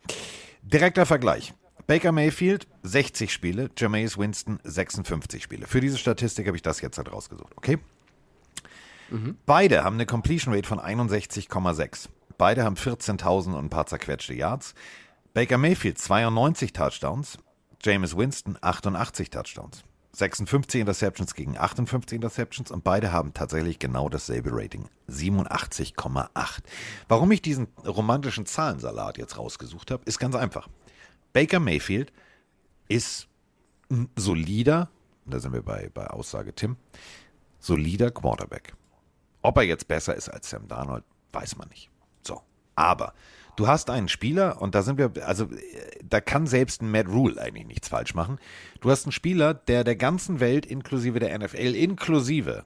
Direkter Vergleich. Baker Mayfield, sechzig Spiele, Jameis Winston, sechsundfünfzig Spiele. Für diese Statistik habe ich das jetzt halt rausgesucht, okay? Mhm. Beide haben eine Completion Rate von einundsechzig Komma sechs. Beide haben vierzehntausend und ein paar zerquetschte Yards. Baker Mayfield, zweiundneunzig Touchdowns. Jameis Winston, achtundachtzig Touchdowns. sechsundfünfzig Interceptions gegen achtundfünfzig Interceptions und beide haben tatsächlich genau dasselbe Rating, siebenundachtzig Komma acht. Warum ich diesen romantischen Zahlensalat jetzt rausgesucht habe, ist ganz einfach. Baker Mayfield ist ein solider, da sind wir bei, bei Aussage Tim, solider Quarterback. Ob er jetzt besser ist als Sam Darnold, weiß man nicht. So, aber du hast einen Spieler, und da sind wir, also da kann selbst ein Matt Rule eigentlich nichts falsch machen. Du hast einen Spieler, der der ganzen Welt, inklusive der N F L, inklusive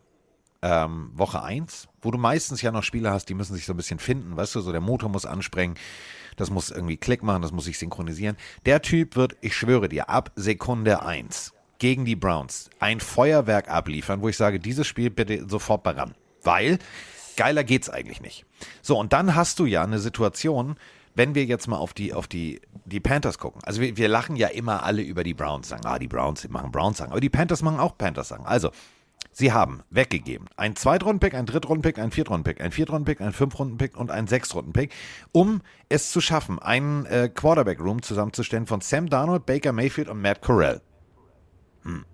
ähm, Woche eins, wo du meistens ja noch Spieler hast, die müssen sich so ein bisschen finden, weißt du, so der Motor muss anspringen, das muss irgendwie Klick machen, das muss sich synchronisieren. Der Typ wird, ich schwöre dir, ab Sekunde eins gegen die Browns ein Feuerwerk abliefern, wo ich sage, dieses Spiel bitte sofort bei ran, weil geiler geht's eigentlich nicht. So, und dann hast du ja eine Situation, wenn wir jetzt mal auf die, auf die, die Panthers gucken. Also wir, wir lachen ja immer alle über die Browns, sagen, ah, die Browns machen Browns-Sachen, aber die Panthers machen auch Panthers-Sachen. Also, sie haben weggegeben einen Zweitrunden-Pick, einen Drittrunden-Pick, einen Viertrunden-Pick, einen Viertrunden-Pick, einen Fünftrunden-Pick und einen Sechstrunden-Pick, um es zu schaffen, einen äh, Quarterback-Room zusammenzustellen von Sam Darnold, Baker Mayfield und Matt Corral. Hm.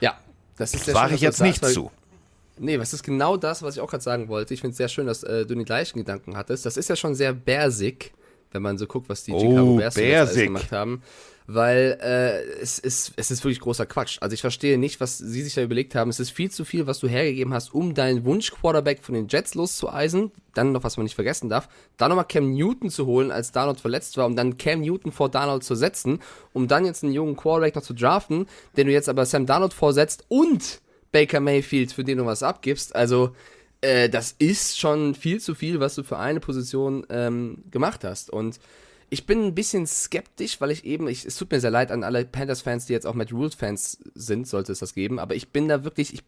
Ja, das ist sehr schön, ich jetzt sagst, nicht zu. Nee, das ist genau das, was ich auch gerade sagen wollte. Ich finde es sehr schön, dass äh, du den gleichen Gedanken hattest. Das ist ja schon sehr bärsig, wenn man so guckt, was die oh, Chicago Bears alles gemacht haben. Weil äh, es, ist, es ist wirklich großer Quatsch. Also ich verstehe nicht, was sie sich da überlegt haben. Es ist viel zu viel, was du hergegeben hast, um deinen Wunsch-Quarterback von den Jets loszueisen. Dann noch, was man nicht vergessen darf, dann nochmal Cam Newton zu holen, als Darnold verletzt war, um dann Cam Newton vor Darnold zu setzen, um dann jetzt einen jungen Quarterback noch zu draften, den du jetzt aber Sam Darnold vorsetzt und Baker Mayfield, für den du was abgibst. Also äh, das ist schon viel zu viel, was du für eine Position ähm, gemacht hast. Und ich bin ein bisschen skeptisch, weil ich eben, ich, es tut mir sehr leid an alle Panthers-Fans, die jetzt auch Matt Rule-Fans sind, sollte es das geben, aber ich bin da wirklich, ich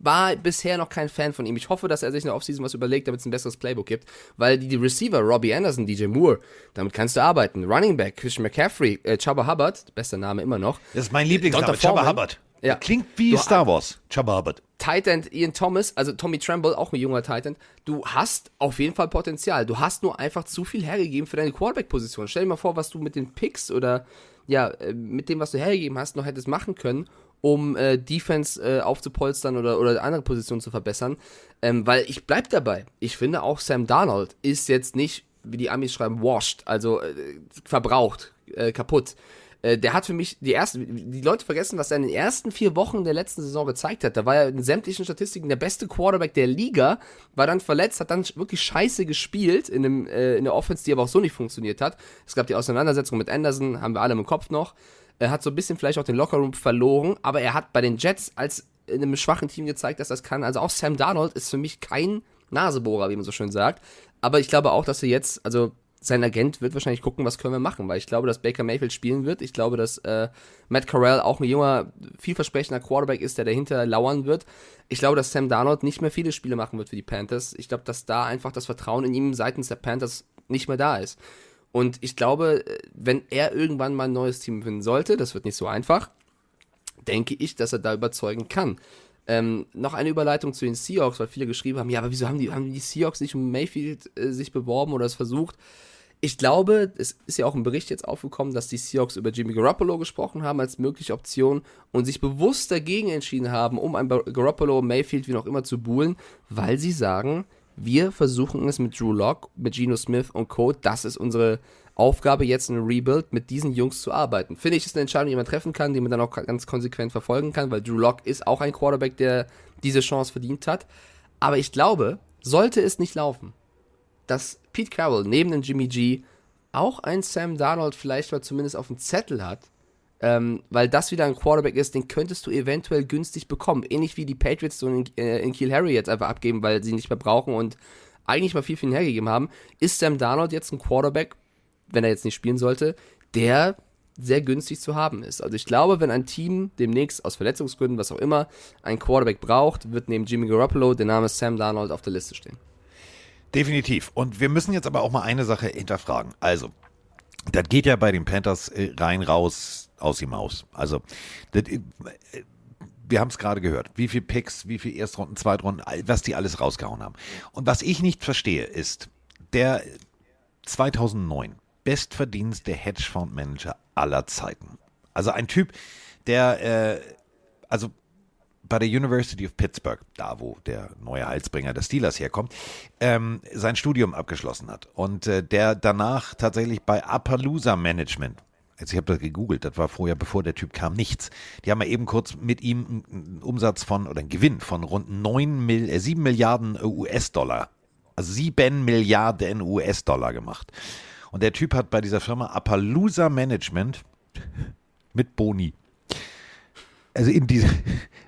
war bisher noch kein Fan von ihm. Ich hoffe, dass er sich in der Offseason was überlegt, damit es ein besseres Playbook gibt, weil die, die Receiver, Robbie Anderson, D J Moore, damit kannst du arbeiten. Running Back, Christian McCaffrey, äh, Chuba Hubbard, bester Name immer noch. Das ist mein Lieblingsname, Chuba Hubbard. Ja. Klingt wie du, Star Wars, Chuba Hubbard. Tight End Ian Thomas, also Tommy Tremble, auch ein junger Tight End. Du hast auf jeden Fall Potenzial. Du hast nur einfach zu viel hergegeben für deine Quarterback-Position. Stell dir mal vor, was du mit den Picks oder ja mit dem, was du hergegeben hast, noch hättest machen können, um äh, Defense äh, aufzupolstern oder, oder andere Positionen zu verbessern. Ähm, weil ich bleib dabei. Ich finde auch, Sam Darnold ist jetzt nicht, wie die Amis schreiben, washed, also äh, verbraucht, äh, kaputt. Der hat für mich die ersten, die Leute vergessen, was er in den ersten vier Wochen der letzten Saison gezeigt hat. Da war er in sämtlichen Statistiken der beste Quarterback der Liga, war dann verletzt, hat dann wirklich scheiße gespielt in einem, äh, in der Offense, die aber auch so nicht funktioniert hat. Es gab die Auseinandersetzung mit Anderson, haben wir alle im Kopf noch. Er hat so ein bisschen vielleicht auch den Lockerroom verloren, aber er hat bei den Jets als in einem schwachen Team gezeigt, dass das kann. Also auch Sam Darnold ist für mich kein Nasebohrer, wie man so schön sagt. Aber ich glaube auch, dass er jetzt, also sein Agent wird wahrscheinlich gucken, was können wir machen, weil ich glaube, dass Baker Mayfield spielen wird. Ich glaube, dass äh, Matt Corral auch ein junger, vielversprechender Quarterback ist, der dahinter lauern wird. Ich glaube, dass Sam Darnold nicht mehr viele Spiele machen wird für die Panthers. Ich glaube, dass da einfach das Vertrauen in ihm seitens der Panthers nicht mehr da ist. Und ich glaube, wenn er irgendwann mal ein neues Team finden sollte, das wird nicht so einfach, denke ich, dass er da überzeugen kann. Ähm, noch eine Überleitung zu den Seahawks, weil viele geschrieben haben, ja, aber wieso haben die, haben die Seahawks nicht um Mayfield äh, sich beworben oder es versucht? Ich glaube, es ist ja auch ein Bericht jetzt aufgekommen, dass die Seahawks über Jimmy Garoppolo gesprochen haben als mögliche Option und sich bewusst dagegen entschieden haben, um ein Garoppolo, Mayfield, wie noch immer zu buhlen, weil sie sagen, wir versuchen es mit Drew Lock, mit Geno Smith und Co. Das ist unsere Aufgabe, jetzt ein Rebuild mit diesen Jungs zu arbeiten. Finde ich, ist eine Entscheidung, die man treffen kann, die man dann auch ganz konsequent verfolgen kann, weil Drew Lock ist auch ein Quarterback, der diese Chance verdient hat. Aber ich glaube, sollte es nicht laufen, dass Pete Carroll neben dem Jimmy G auch ein Sam Darnold vielleicht mal zumindest auf dem Zettel hat, ähm, weil das wieder ein Quarterback ist, den könntest du eventuell günstig bekommen. Ähnlich wie die Patriots so in, äh, in N'Keal Harry jetzt einfach abgeben, weil sie ihn nicht mehr brauchen und eigentlich mal viel für ihn hergegeben haben. Ist Sam Darnold jetzt ein Quarterback, wenn er jetzt nicht spielen sollte, der sehr günstig zu haben ist. Also ich glaube, wenn ein Team demnächst aus Verletzungsgründen, was auch immer, einen Quarterback braucht, wird neben Jimmy Garoppolo der Name Sam Darnold auf der Liste stehen. Definitiv. Und wir müssen jetzt aber auch mal eine Sache hinterfragen. Also, das geht ja bei den Panthers rein, raus, aus die Maus. Also, das, wir haben es gerade gehört. Wie viele Picks, wie viele Erstrunden, Zweitrunden, was die alles rausgehauen haben. Und was ich nicht verstehe, ist der zweitausendneun bestverdienste Hedgefondsmanager aller Zeiten. Also ein Typ, der, äh, also bei der University of Pittsburgh, da wo der neue Heilsbringer der Steelers herkommt, ähm, sein Studium abgeschlossen hat. Und äh, der danach tatsächlich bei Appaloosa Management, also ich habe das gegoogelt, das war vorher, bevor der Typ kam, nichts. Die haben mal eben kurz mit ihm einen Umsatz von, oder einen Gewinn von rund neun Mil- äh, sieben Milliarden U S-Dollar Also sieben Milliarden U S-Dollar gemacht. Und der Typ hat bei dieser Firma Appaloosa Management mit Boni. Also, in diese,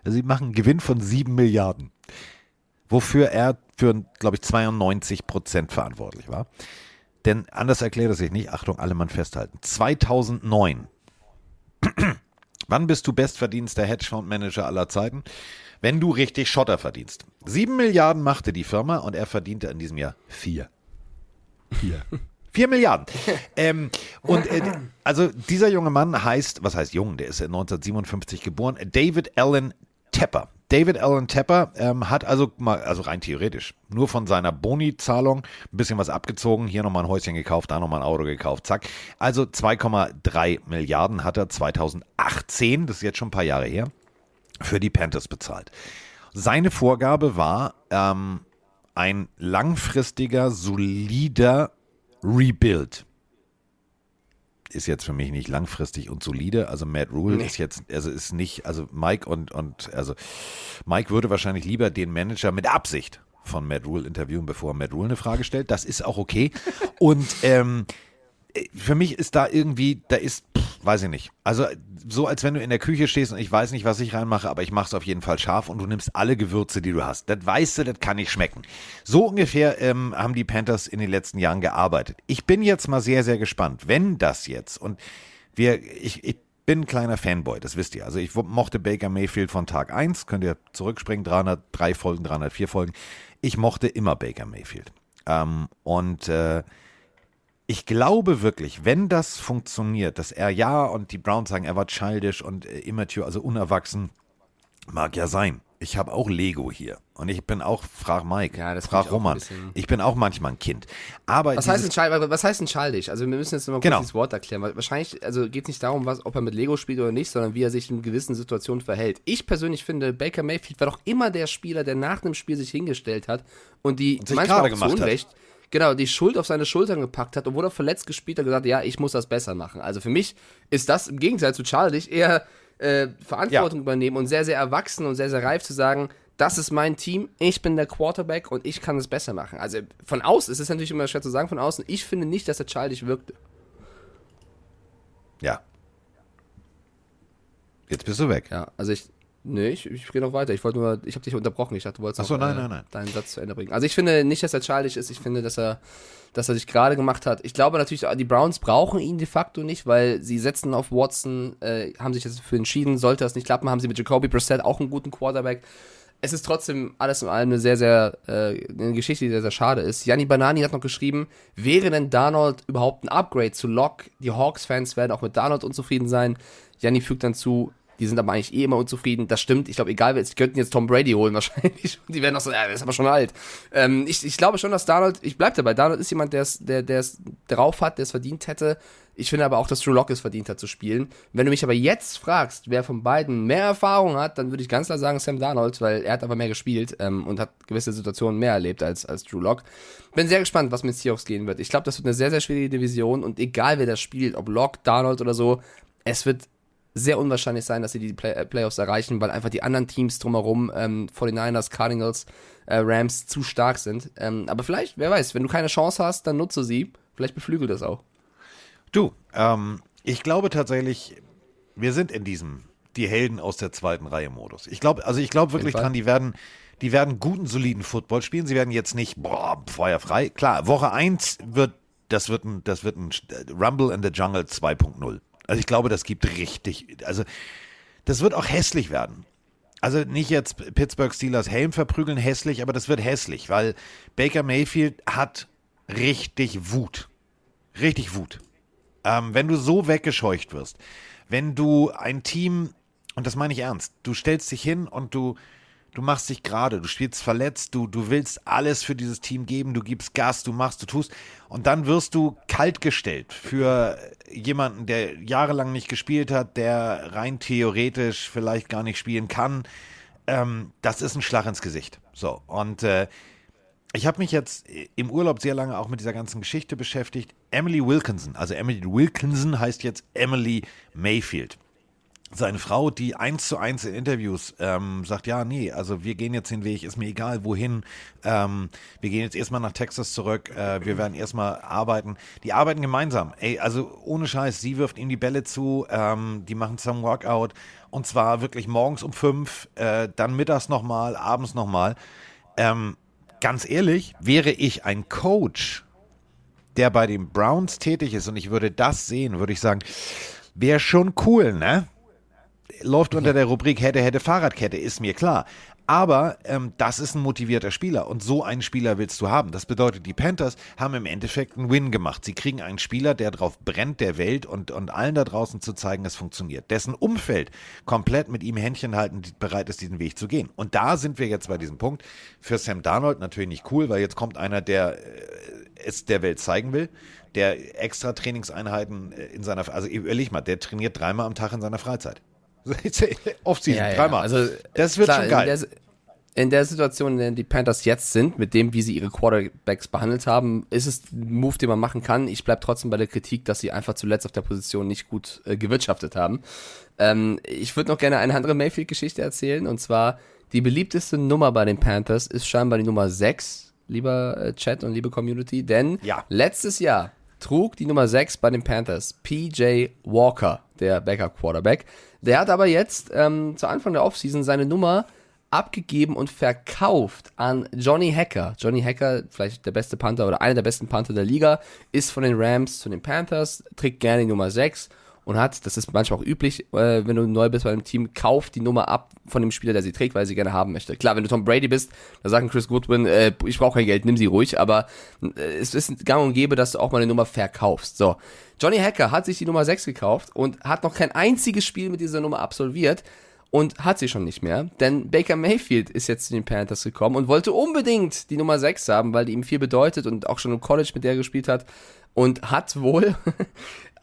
also sie machen einen Gewinn von sieben Milliarden. Wofür er für, glaube ich, zweiundneunzig Prozent verantwortlich war. Denn anders erklärt er sich nicht. Achtung, alle Mann festhalten. zweitausendneun. Wann bist du bestverdienster Hedgefondsmanager aller Zeiten? Wenn du richtig Schotter verdienst. Sieben Milliarden machte die Firma und er verdiente in diesem Jahr vier. Vier. Vier Milliarden. ähm, und äh, also dieser junge Mann heißt, was heißt jung? Der ist neunzehnhundertsiebenundfünfzig geboren. David Allen Tepper. David Allen Tepper ähm, hat also mal, also rein theoretisch, nur von seiner Boni-Zahlung ein bisschen was abgezogen. Hier nochmal ein Häuschen gekauft, da nochmal ein Auto gekauft, zack. Also zwei Komma drei Milliarden hat er zweitausendachtzehn, das ist jetzt schon ein paar Jahre her, für die Panthers bezahlt. Seine Vorgabe war ähm, ein langfristiger, solider Rebuild. Ist jetzt für mich nicht langfristig und solide. Also Matt Rule nee. ist jetzt, also ist nicht, also Mike und, und, also Mike würde wahrscheinlich lieber den Manager mit Absicht von Matt Rule interviewen, bevor Matt Rule eine Frage stellt. Das ist auch okay. Und ähm, für mich ist da irgendwie, da ist, pff, weiß ich nicht. Also so, als wenn du in der Küche stehst und ich weiß nicht, was ich reinmache, aber ich mache es auf jeden Fall scharf und du nimmst alle Gewürze, die du hast. Das weißt du, das kann nicht schmecken. So ungefähr ähm, haben die Panthers in den letzten Jahren gearbeitet. Ich bin jetzt mal sehr, sehr gespannt, wenn das jetzt, und wir, ich, ich bin ein kleiner Fanboy, das wisst ihr. Also ich mochte Baker Mayfield von Tag eins, könnt ihr zurückspringen, dreihundertdrei Folgen, dreihundertvier Folgen. Ich mochte immer Baker Mayfield. Ähm, und äh, Ich glaube wirklich, wenn das funktioniert, dass er ja, und die Browns sagen, er war childish und immature, also unerwachsen, mag ja sein. Ich habe auch Lego hier und ich bin auch, frag Mike, ja, das frag Roman, ich bin auch manchmal ein Kind. Aber was, heißt ein, was heißt ein childish? Also wir müssen jetzt nochmal kurz genau. dieses Wort erklären. Wahrscheinlich also geht es nicht darum, was, ob er mit Lego spielt oder nicht, sondern wie er sich in gewissen Situationen verhält. Ich persönlich finde, Baker Mayfield war doch immer der Spieler, der nach dem Spiel sich hingestellt hat und die und sich manchmal auch zu Unrecht hat. Genau, die Schuld auf seine Schultern gepackt hat, obwohl er verletzt gespielt hat und gesagt hat, ja, ich muss das besser machen. Also für mich ist das im Gegenteil zu childish eher äh, Verantwortung ja. übernehmen und sehr, sehr erwachsen und sehr, sehr reif zu sagen, das ist mein Team, ich bin der Quarterback und ich kann es besser machen. Also von außen, es ist natürlich immer schwer zu sagen, von außen, ich finde nicht, dass er childish wirkte. Ja. Jetzt bist du weg. Ja, also ich... Nee, ich, ich gehe noch weiter. Ich wollte nur, ich habe dich unterbrochen. Ich dachte, du wolltest Ach so, noch nein, äh, nein, nein. deinen Satz zu Ende bringen. Also ich finde nicht, dass er childish ist. Ich finde, dass er, dass er sich gerade gemacht hat. Ich glaube natürlich, die Browns brauchen ihn de facto nicht, weil sie setzen auf Watson, äh, haben sich jetzt dafür entschieden. Sollte das nicht klappen, haben sie mit Jacoby Brissett auch einen guten Quarterback. Es ist trotzdem alles in allem eine sehr, sehr, äh, eine Geschichte, die sehr, sehr schade ist. Gianni Banani hat noch geschrieben, wäre denn Darnold überhaupt ein Upgrade zu Locke? Die Hawks-Fans werden auch mit Darnold unzufrieden sein. Gianni fügt dann zu, die sind aber eigentlich eh immer unzufrieden. Das stimmt. Ich glaube, egal wer, die könnten jetzt Tom Brady holen wahrscheinlich. Und die werden auch so, ja, der ist aber schon alt. Ähm, ich, ich glaube schon, dass Darnold, ich bleib dabei, Darnold ist jemand, der es der, der's drauf hat, der es verdient hätte. Ich finde aber auch, dass Drew Locke es verdient hat zu spielen. Wenn du mich aber jetzt fragst, wer von beiden mehr Erfahrung hat, dann würde ich ganz klar sagen Sam Darnold, weil er hat aber mehr gespielt ähm, und hat gewisse Situationen mehr erlebt als, als Drew Locke. Bin sehr gespannt, was mit Seahawks gehen wird. Ich glaube, das wird eine sehr, sehr schwierige Division und egal wer das spielt, ob Locke, Darnold oder so, es wird sehr unwahrscheinlich sein, dass sie die Play- Playoffs erreichen, weil einfach die anderen Teams drumherum, ähm, forty-niners, Cardinals, äh, Rams, zu stark sind. Ähm, aber vielleicht, wer weiß, wenn du keine Chance hast, dann nutze sie. Vielleicht beflügelt das auch. Du, ähm, ich glaube tatsächlich, wir sind in diesem die Helden aus der zweiten Reihe Modus. Ich glaube, also ich glaube wirklich dran, die werden, die werden guten, soliden Football spielen. Sie werden jetzt nicht, boah, feuerfrei. Klar, Woche eins wird, das wird ein, das wird ein Rumble in the Jungle zwei Punkt null. Also ich glaube, das gibt richtig, also das wird auch hässlich werden. Also nicht jetzt Pittsburgh Steelers Helm verprügeln, hässlich, aber das wird hässlich, weil Baker Mayfield hat richtig Wut. Richtig Wut. Ähm, wenn du so weggescheucht wirst, wenn du ein Team, und das meine ich ernst, du stellst dich hin und du, du machst dich gerade, du spielst verletzt, du, du willst alles für dieses Team geben, du gibst Gas, du machst, du tust, und dann wirst du kaltgestellt für jemanden, der jahrelang nicht gespielt hat, der rein theoretisch vielleicht gar nicht spielen kann, ähm, das ist ein Schlag ins Gesicht. So, und äh, ich habe mich jetzt im Urlaub sehr lange auch mit dieser ganzen Geschichte beschäftigt. Emily Wilkinson, also Emily Wilkinson heißt jetzt Emily Mayfield. Seine Frau, die eins zu eins in Interviews ähm, sagt, ja, nee, also wir gehen jetzt den Weg, ist mir egal wohin, ähm, wir gehen jetzt erstmal nach Texas zurück, äh, wir werden erstmal arbeiten. Die arbeiten gemeinsam, ey, also ohne Scheiß, sie wirft ihm die Bälle zu, ähm, die machen zum Workout und zwar wirklich morgens um fünf, äh, dann mittags nochmal, abends nochmal. Ähm, ganz ehrlich, wäre ich ein Coach, der bei den Browns tätig ist und ich würde das sehen, würde ich sagen, wäre schon cool, ne? Läuft unter der Rubrik hätte, hätte Fahrradkette, ist mir klar. Aber ähm, das ist ein motivierter Spieler und so einen Spieler willst du haben. Das bedeutet, die Panthers haben im Endeffekt einen Win gemacht. Sie kriegen einen Spieler, der drauf brennt, der Welt und, und allen da draußen zu zeigen, es funktioniert. Dessen Umfeld komplett mit ihm Händchen halten, bereit ist, diesen Weg zu gehen. Und da sind wir jetzt bei diesem Punkt. Für Sam Darnold natürlich nicht cool, weil jetzt kommt einer, der äh, es der Welt zeigen will, der extra Trainingseinheiten in seiner, also ehrlich mal, der trainiert dreimal am Tag in seiner Freizeit. Off-Season, ja, ja, dreimal. Also, das wird klar, schon geil. In der, in der Situation, in der die Panthers jetzt sind, mit dem, wie sie ihre Quarterbacks behandelt haben, ist es ein Move, den man machen kann. Ich bleibe trotzdem bei der Kritik, dass sie einfach zuletzt auf der Position nicht gut äh, gewirtschaftet haben. Ähm, ich würde noch gerne eine andere Mayfield-Geschichte erzählen. Und zwar, die beliebteste Nummer bei den Panthers ist scheinbar die Nummer sechs, lieber äh, Chat und liebe Community. Denn ja. letztes Jahr trug die Nummer sechs bei den Panthers P J Walker, der Backup-Quarterback. Der hat aber jetzt ähm, zu Anfang der Offseason seine Nummer abgegeben und verkauft an Johnny Hekker. Johnny Hekker, vielleicht der beste Panther oder einer der besten Panther der Liga, ist von den Rams zu den Panthers, trägt gerne die Nummer sechs und hat, das ist manchmal auch üblich, äh, wenn du neu bist bei einem Team, kauft die Nummer ab von dem Spieler, der sie trägt, weil sie gerne haben möchte. Klar, wenn du Tom Brady bist, da sagt ein Chris Goodwin, äh, ich brauche kein Geld, nimm sie ruhig, aber äh, es ist gang und gäbe, dass du auch mal eine Nummer verkaufst. So. Johnny Hekker hat sich die Nummer sechs gekauft und hat noch kein einziges Spiel mit dieser Nummer absolviert und hat sie schon nicht mehr, denn Baker Mayfield ist jetzt zu den Panthers gekommen und wollte unbedingt die Nummer sechs haben, weil die ihm viel bedeutet und auch schon im College mit der gespielt hat und hat wohl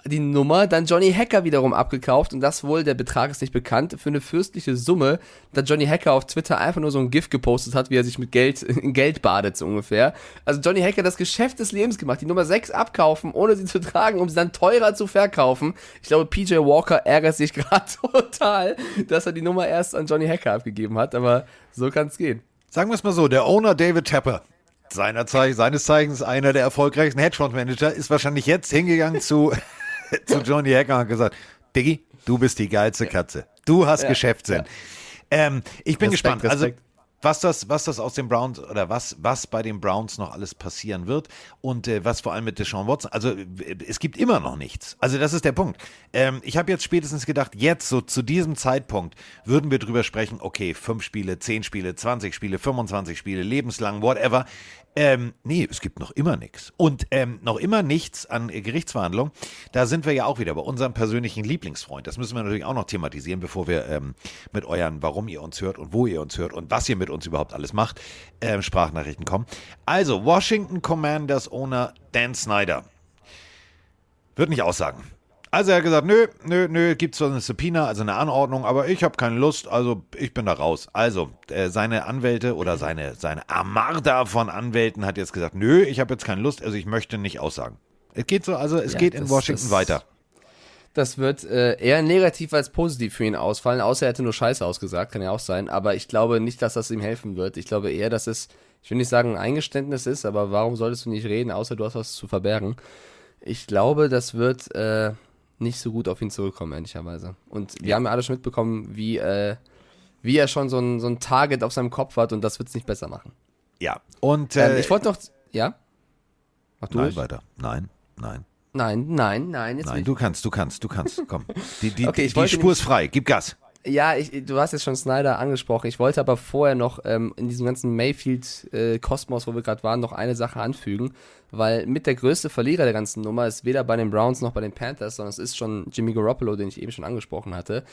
die Nummer dann Johnny Hekker wiederum abgekauft und das wohl, der Betrag ist nicht bekannt, für eine fürstliche Summe, da Johnny Hekker auf Twitter einfach nur so ein GIF gepostet hat, wie er sich mit Geld in Geld badet, so ungefähr. Also Johnny Hekker das Geschäft des Lebens gemacht, die Nummer sechs abkaufen, ohne sie zu tragen, um sie dann teurer zu verkaufen. Ich glaube, P J Walker ärgert sich gerade total, dass er die Nummer erst an Johnny Hekker abgegeben hat, aber so kann es gehen. Sagen wir es mal so, der Owner David Tepper, seiner Ze- seines Zeichens einer der erfolgreichsten Hedgefondsmanager, ist wahrscheinlich jetzt hingegangen zu zu Johnny Hekker und gesagt, Diggi, du bist die geilste Katze. Du hast ja, Geschäftssinn. Ja. Ähm, ich bin Respekt, gespannt, Respekt. also was das, was das aus den Browns oder was, was bei den Browns noch alles passieren wird und äh, was vor allem mit Deshaun Watson, also es gibt immer noch nichts. Also das ist der Punkt. Ähm, ich habe jetzt spätestens gedacht, jetzt so zu diesem Zeitpunkt würden wir drüber sprechen, okay, fünf Spiele, zehn Spiele, zwanzig Spiele, fünfundzwanzig Spiele, lebenslang, whatever. Ähm, nee, es gibt noch immer nichts. Und ähm, noch immer nichts an äh, Gerichtsverhandlungen. Da sind wir ja auch wieder bei unserem persönlichen Lieblingsfreund. Das müssen wir natürlich auch noch thematisieren, bevor wir ähm, mit euren, warum ihr uns hört und wo ihr uns hört und was ihr mit uns überhaupt alles macht, ähm, Sprachnachrichten kommen. Also, Washington Commanders Owner Dan Snyder wird nicht aussagen. Also er hat gesagt, nö, nö, nö, gibt zwar eine Subpoena, also eine Anordnung, aber ich habe keine Lust, also ich bin da raus. Also äh, seine Anwälte oder seine, seine Armada von Anwälten hat jetzt gesagt, nö, ich habe jetzt keine Lust, also ich möchte nicht aussagen. Es geht so, also es ja, geht das, in Washington das, weiter. Das wird äh, eher negativ als positiv für ihn ausfallen, außer er hätte nur Scheiße ausgesagt, kann ja auch sein, aber ich glaube nicht, dass das ihm helfen wird. Ich glaube eher, dass es, ich will nicht sagen, ein Eingeständnis ist, aber warum solltest du nicht reden, außer du hast was zu verbergen. Ich glaube, das wird äh, nicht so gut auf ihn zurückkommen, ehrlicherweise. Und wir ja. haben ja alle schon mitbekommen, wie, äh, wie er schon so ein, so ein Target auf seinem Kopf hat und das wird es nicht besser machen. Ja, und Ähm, äh, ich wollte noch... Ja? Mach du Nein, weiter. Nein, nein. Nein, nein, nein. Jetzt nein, du kannst, du kannst, du kannst. Komm, die, die, okay, die, die Spur ist frei. Gib Gas. Ja, ich, du hast jetzt schon Snyder angesprochen. Ich wollte aber vorher noch ähm, in diesem ganzen Mayfield-Kosmos, äh, wo wir gerade waren, noch eine Sache anfügen, weil mit der größte Verlierer der ganzen Nummer ist weder bei den Browns noch bei den Panthers, sondern es ist schon Jimmy Garoppolo, den ich eben schon angesprochen hatte,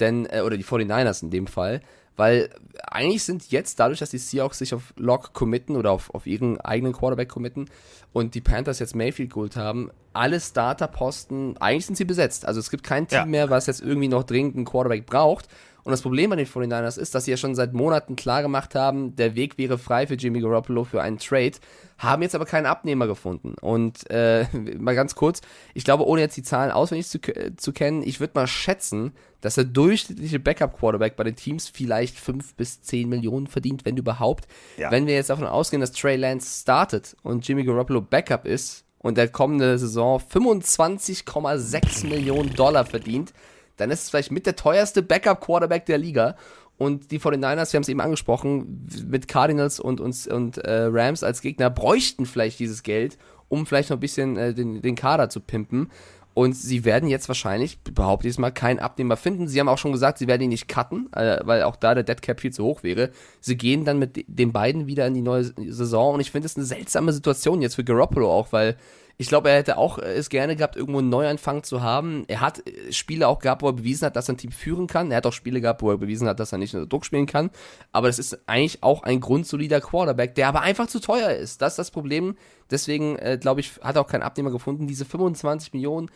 denn äh, oder die forty-niners in dem Fall, weil eigentlich sind jetzt dadurch, dass die Seahawks sich auf Lock committen oder auf, auf ihren eigenen Quarterback committen und die Panthers jetzt Mayfield geholt haben, alle Starterposten, eigentlich sind sie besetzt. Also es gibt kein Team ja. mehr, was jetzt irgendwie noch dringend einen Quarterback braucht. Und das Problem bei den forty-niners ist, dass sie ja schon seit Monaten klargemacht haben, der Weg wäre frei für Jimmy Garoppolo für einen Trade, haben jetzt aber keinen Abnehmer gefunden. Und äh, mal ganz kurz, ich glaube, ohne jetzt die Zahlen auswendig zu, äh, zu kennen, ich würde mal schätzen, dass der durchschnittliche Backup-Quarterback bei den Teams vielleicht fünf bis zehn Millionen verdient, wenn überhaupt. Ja. Wenn wir jetzt davon ausgehen, dass Trey Lance startet und Jimmy Garoppolo Backup ist und der kommende Saison fünfundzwanzig Komma sechs Millionen Dollar verdient, dann ist es vielleicht mit der teuerste Backup-Quarterback der Liga. Und die forty-niners, wir haben es eben angesprochen, mit Cardinals und, und, und äh, Rams als Gegner, bräuchten vielleicht dieses Geld, um vielleicht noch ein bisschen äh, den, den Kader zu pimpen. Und sie werden jetzt wahrscheinlich, behaupte ich es mal, keinen Abnehmer finden. Sie haben auch schon gesagt, sie werden ihn nicht cutten, weil auch da der Deadcap viel zu hoch wäre. Sie gehen dann mit den beiden wieder in die neue Saison. Und ich finde es eine seltsame Situation jetzt für Garoppolo auch, weil ich glaube, er hätte auch es gerne gehabt, irgendwo einen Neuanfang zu haben. Er hat Spiele auch gehabt, wo er bewiesen hat, dass er ein Team führen kann. Er hat auch Spiele gehabt, wo er bewiesen hat, dass er nicht unter Druck spielen kann. Aber das ist eigentlich auch ein grundsolider Quarterback, der aber einfach zu teuer ist. Das ist das Problem. Deswegen, äh, glaube ich, hat er auch keinen Abnehmer gefunden. Diese fünfundzwanzig Millionen,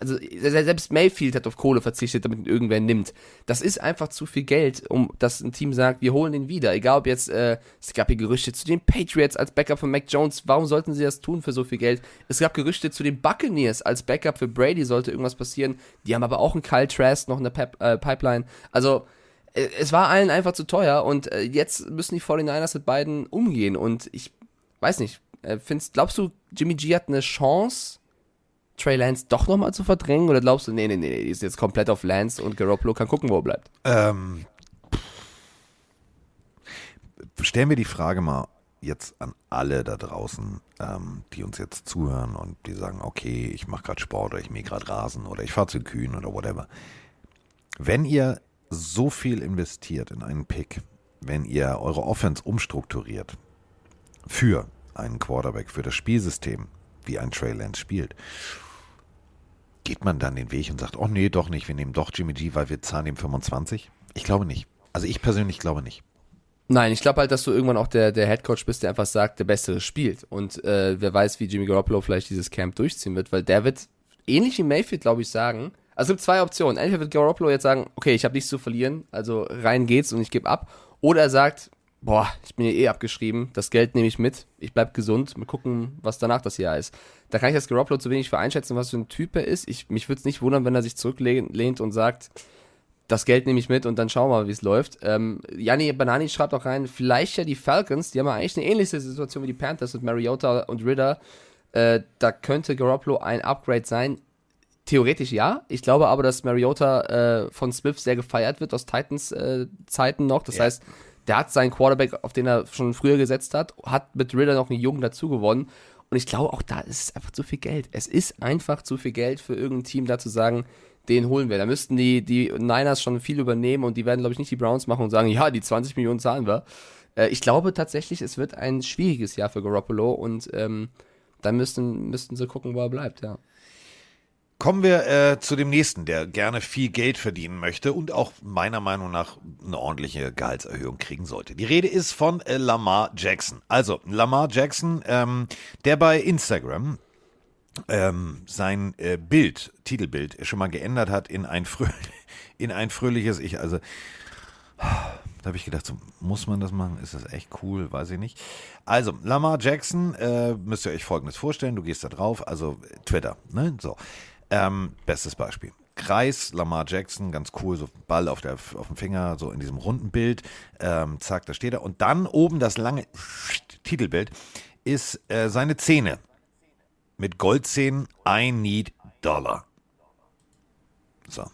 also selbst Mayfield hat auf Kohle verzichtet, damit ihn irgendwer nimmt. Das ist einfach zu viel Geld, um dass ein Team sagt, wir holen den wieder. Egal ob jetzt, äh, es gab hier Gerüchte zu den Patriots als Backup von Mac Jones. Warum sollten sie das tun für so viel Geld? Es gab Gerüchte zu den Buccaneers als Backup für Brady, sollte irgendwas passieren. Die haben aber auch einen Kyle Trask noch in der Pep- äh, Pipeline. Also äh, es war allen einfach zu teuer und äh, jetzt müssen die forty-niners mit beiden umgehen. Und ich weiß nicht, äh, findest, glaubst du, Jimmy G hat eine Chance, Trey Lance doch nochmal zu verdrängen? Oder glaubst du, nee, nee, nee, die ist jetzt komplett auf Lance und Garoppolo kann gucken, wo er bleibt? Ähm, stellen wir die Frage mal jetzt an alle da draußen, ähm, die uns jetzt zuhören und die sagen, okay, ich mache gerade Sport oder ich mähe gerade Rasen oder ich fahre zu den Kühen oder whatever. Wenn ihr so viel investiert in einen Pick, wenn ihr eure Offense umstrukturiert für einen Quarterback, für das Spielsystem, wie ein Trey Lance spielt, geht man dann den Weg und sagt, oh nee, doch nicht, wir nehmen doch Jimmy G, weil wir zahlen ihm fünfundzwanzig? Ich glaube nicht. Also ich persönlich glaube nicht. Nein, ich glaube halt, dass du irgendwann auch der, der Headcoach bist, der einfach sagt, der Bessere spielt. Und äh, wer weiß, wie Jimmy Garoppolo vielleicht dieses Camp durchziehen wird, weil der wird, ähnlich wie Mayfield, glaube ich, sagen, also es gibt zwei Optionen. Entweder wird Garoppolo jetzt sagen, okay, ich habe nichts zu verlieren, also rein geht's und ich gebe ab. Oder er sagt, boah, ich bin hier eh abgeschrieben, das Geld nehme ich mit, ich bleib gesund, mal gucken, was danach das Jahr ist. Da kann ich das Garoppolo zu wenig für einschätzen, was für ein Typ er ist. Ich, mich würde es nicht wundern, wenn er sich zurücklehnt und sagt, das Geld nehme ich mit und dann schauen wir mal, wie es läuft. Ähm, Janni Banani schreibt auch rein, vielleicht ja die Falcons, die haben ja eigentlich eine ähnliche Situation wie die Panthers mit Mariota und Ridder. Äh, da könnte Garoppolo ein Upgrade sein. Theoretisch ja. Ich glaube aber, dass Mariota äh, von Smith sehr gefeiert wird aus Titans äh, Zeiten noch. Das ja. heißt, der hat seinen Quarterback, auf den er schon früher gesetzt hat, hat mit Ridder noch einen Jungen dazu gewonnen. Und ich glaube, auch da ist es einfach zu viel Geld. Es ist einfach zu viel Geld für irgendein Team, da zu sagen, den holen wir. Da müssten die, die Niners schon viel übernehmen und die werden, glaube ich, nicht die Browns machen und sagen, ja, die zwanzig Millionen zahlen wir. Äh, ich glaube tatsächlich, es wird ein schwieriges Jahr für Garoppolo und ähm, dann müssten, müssten sie gucken, wo er bleibt, ja. Kommen wir äh, zu dem nächsten, der gerne viel Geld verdienen möchte und auch meiner Meinung nach eine ordentliche Gehaltserhöhung kriegen sollte. Die Rede ist von äh, Lamar Jackson. Also Lamar Jackson, ähm, der bei Instagram ähm, sein äh, Bild, Titelbild schon mal geändert hat in ein, frö- in ein fröhliches Ich. Also da habe ich gedacht, so, muss man das machen? Ist das echt cool? Weiß ich nicht. Also, Lamar Jackson, äh, müsst ihr euch Folgendes vorstellen. Du gehst da drauf, also Twitter, ne? So. Ähm, bestes Beispiel. Kreis, Lamar Jackson, ganz cool, so Ball auf, der, auf dem Finger, so in diesem runden Bild. Ähm, zack, da steht er. Und dann oben das lange Titelbild ist äh, seine Zähne. Mit Goldzähnen, I need Dollar. So,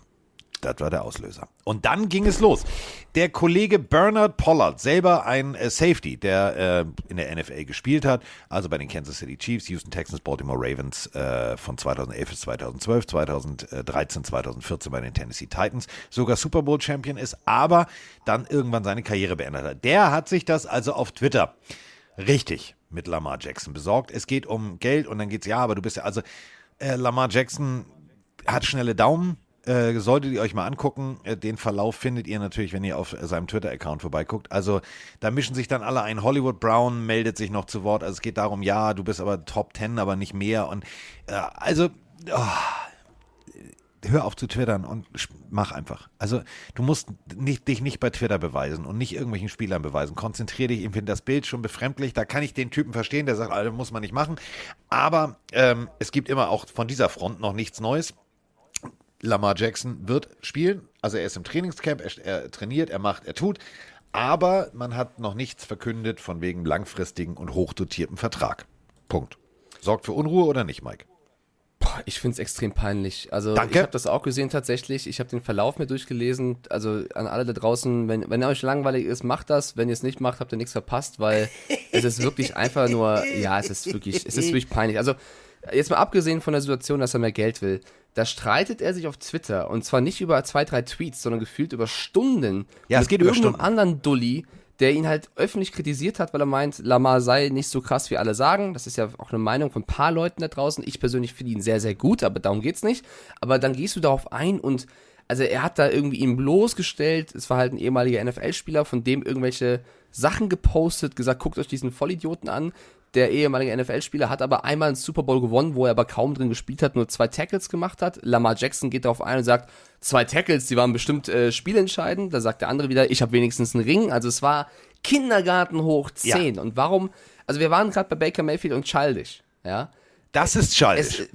das war der Auslöser. Und dann ging es los. Der Kollege Bernard Pollard, selber ein äh, Safety, der äh, in der N F L gespielt hat, also bei den Kansas City Chiefs, Houston Texans, Baltimore Ravens äh, von zweitausendelf bis zweitausendzwölf, zweitausenddreizehn, zweitausendvierzehn bei den Tennessee Titans, sogar Super Bowl Champion ist, aber dann irgendwann seine Karriere beendet hat. Der hat sich das also auf Twitter richtig mit Lamar Jackson besorgt. Es geht um Geld und dann geht's, ja, aber du bist ja, also äh, Lamar Jackson hat schnelle Daumen. Äh, solltet ihr euch mal angucken, äh, den Verlauf findet ihr natürlich, wenn ihr auf äh, seinem Twitter-Account vorbeiguckt. Also da mischen sich dann alle ein. Hollywood Brown meldet sich noch zu Wort. Also es geht darum, ja, du bist aber Top Ten, aber nicht mehr. Und äh, also, oh, hör auf zu twittern und mach einfach. Also du musst nicht, dich nicht bei Twitter beweisen und nicht irgendwelchen Spielern beweisen. Konzentrier dich, ich finde das Bild schon befremdlich. Da kann ich den Typen verstehen, der sagt, Alter, muss man nicht machen. Aber ähm, es gibt immer auch von dieser Front noch nichts Neues. Lamar Jackson wird spielen. Also er ist im Trainingscamp, er, er trainiert, er macht, er tut. Aber man hat noch nichts verkündet von wegen langfristigen und hochdotierten Vertrag. Punkt. Sorgt für Unruhe oder nicht, Mike? Boah, ich finde es extrem peinlich. Also Danke. Ich habe das auch gesehen tatsächlich. Ich habe den Verlauf mir durchgelesen. Also an alle da draußen, wenn, wenn euch langweilig ist, macht das. Wenn ihr es nicht macht, habt ihr nichts verpasst, weil es ist wirklich einfach nur, ja, es ist wirklich, es ist wirklich peinlich. Also jetzt mal abgesehen von der Situation, dass er mehr Geld will, da streitet er sich auf Twitter und zwar nicht über zwei, drei Tweets, sondern gefühlt über Stunden. Ja, es geht über Stunden. Mit irgendeinem anderen Dulli, der ihn halt öffentlich kritisiert hat, weil er meint, Lamar sei nicht so krass, wie alle sagen. Das ist ja auch eine Meinung von ein paar Leuten da draußen. Ich persönlich finde ihn sehr, sehr gut, aber darum geht's nicht. Aber dann gehst du darauf ein und also er hat da irgendwie ihn bloßgestellt. Es war halt ein ehemaliger N F L-Spieler, von dem irgendwelche Sachen gepostet, gesagt, guckt euch diesen Vollidioten an. Der ehemalige N F L-Spieler hat aber einmal einen Super Bowl gewonnen, wo er aber kaum drin gespielt hat, nur zwei Tackles gemacht hat. Lamar Jackson geht darauf ein und sagt, zwei Tackles, die waren bestimmt äh, spielentscheidend. Da sagt der andere wieder, ich habe wenigstens einen Ring. Also es war Kindergarten hoch zehn. Ja. Und warum, also wir waren gerade bei Baker Mayfield und childish. Ja? Das ist childish. Es,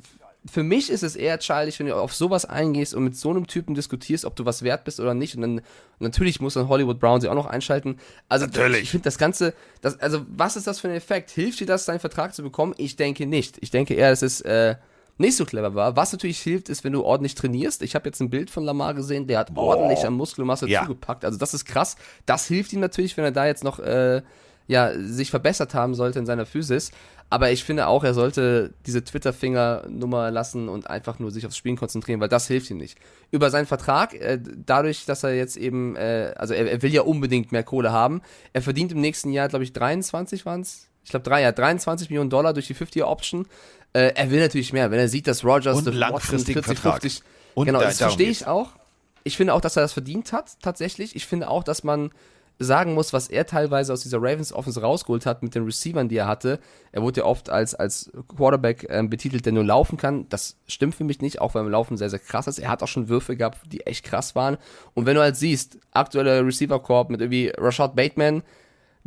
für mich ist es eher childish, wenn du auf sowas eingehst und mit so einem Typen diskutierst, ob du was wert bist oder nicht. Und dann natürlich muss dann Hollywood Brown sich auch noch einschalten. Also natürlich. Ich finde das Ganze, das, also was ist das für ein Effekt? Hilft dir das, seinen Vertrag zu bekommen? Ich denke nicht. Ich denke eher, dass es äh, nicht so clever war. Was natürlich hilft, ist, wenn du ordentlich trainierst. Ich habe jetzt ein Bild von Lamar gesehen, der hat oh. ordentlich an Muskelmasse ja. zugepackt. Also das ist krass. Das hilft ihm natürlich, wenn er da jetzt noch äh, ja, sich verbessert haben sollte in seiner Physis. Aber ich finde auch, er sollte diese Twitter-Finger-Nummer lassen und einfach nur sich aufs Spielen konzentrieren, weil das hilft ihm nicht. Über seinen Vertrag, äh, dadurch, dass er jetzt eben, äh, also er, er will ja unbedingt mehr Kohle haben. Er verdient im nächsten Jahr, glaube ich, dreiundzwanzig waren es? Ich glaube, drei, ja, dreiundzwanzig Millionen Dollar durch die fünfzig-Year-Option. Äh, er will natürlich mehr, wenn er sieht, dass Rodgers... Und langfristigen Vertrag. fünfzig, und genau, das verstehe ich auch. Ich finde auch, dass er das verdient hat, tatsächlich. Ich finde auch, dass man... sagen muss, was er teilweise aus dieser Ravens-Offense rausgeholt hat mit den Receivern, die er hatte. Er wurde ja oft als, als Quarterback ähm, betitelt, der nur laufen kann. Das stimmt für mich nicht, auch weil er im Laufen sehr, sehr krass ist. Er hat auch schon Würfe gehabt, die echt krass waren. Und wenn du halt siehst, aktueller Receiver-Korb mit irgendwie Rashad Bateman,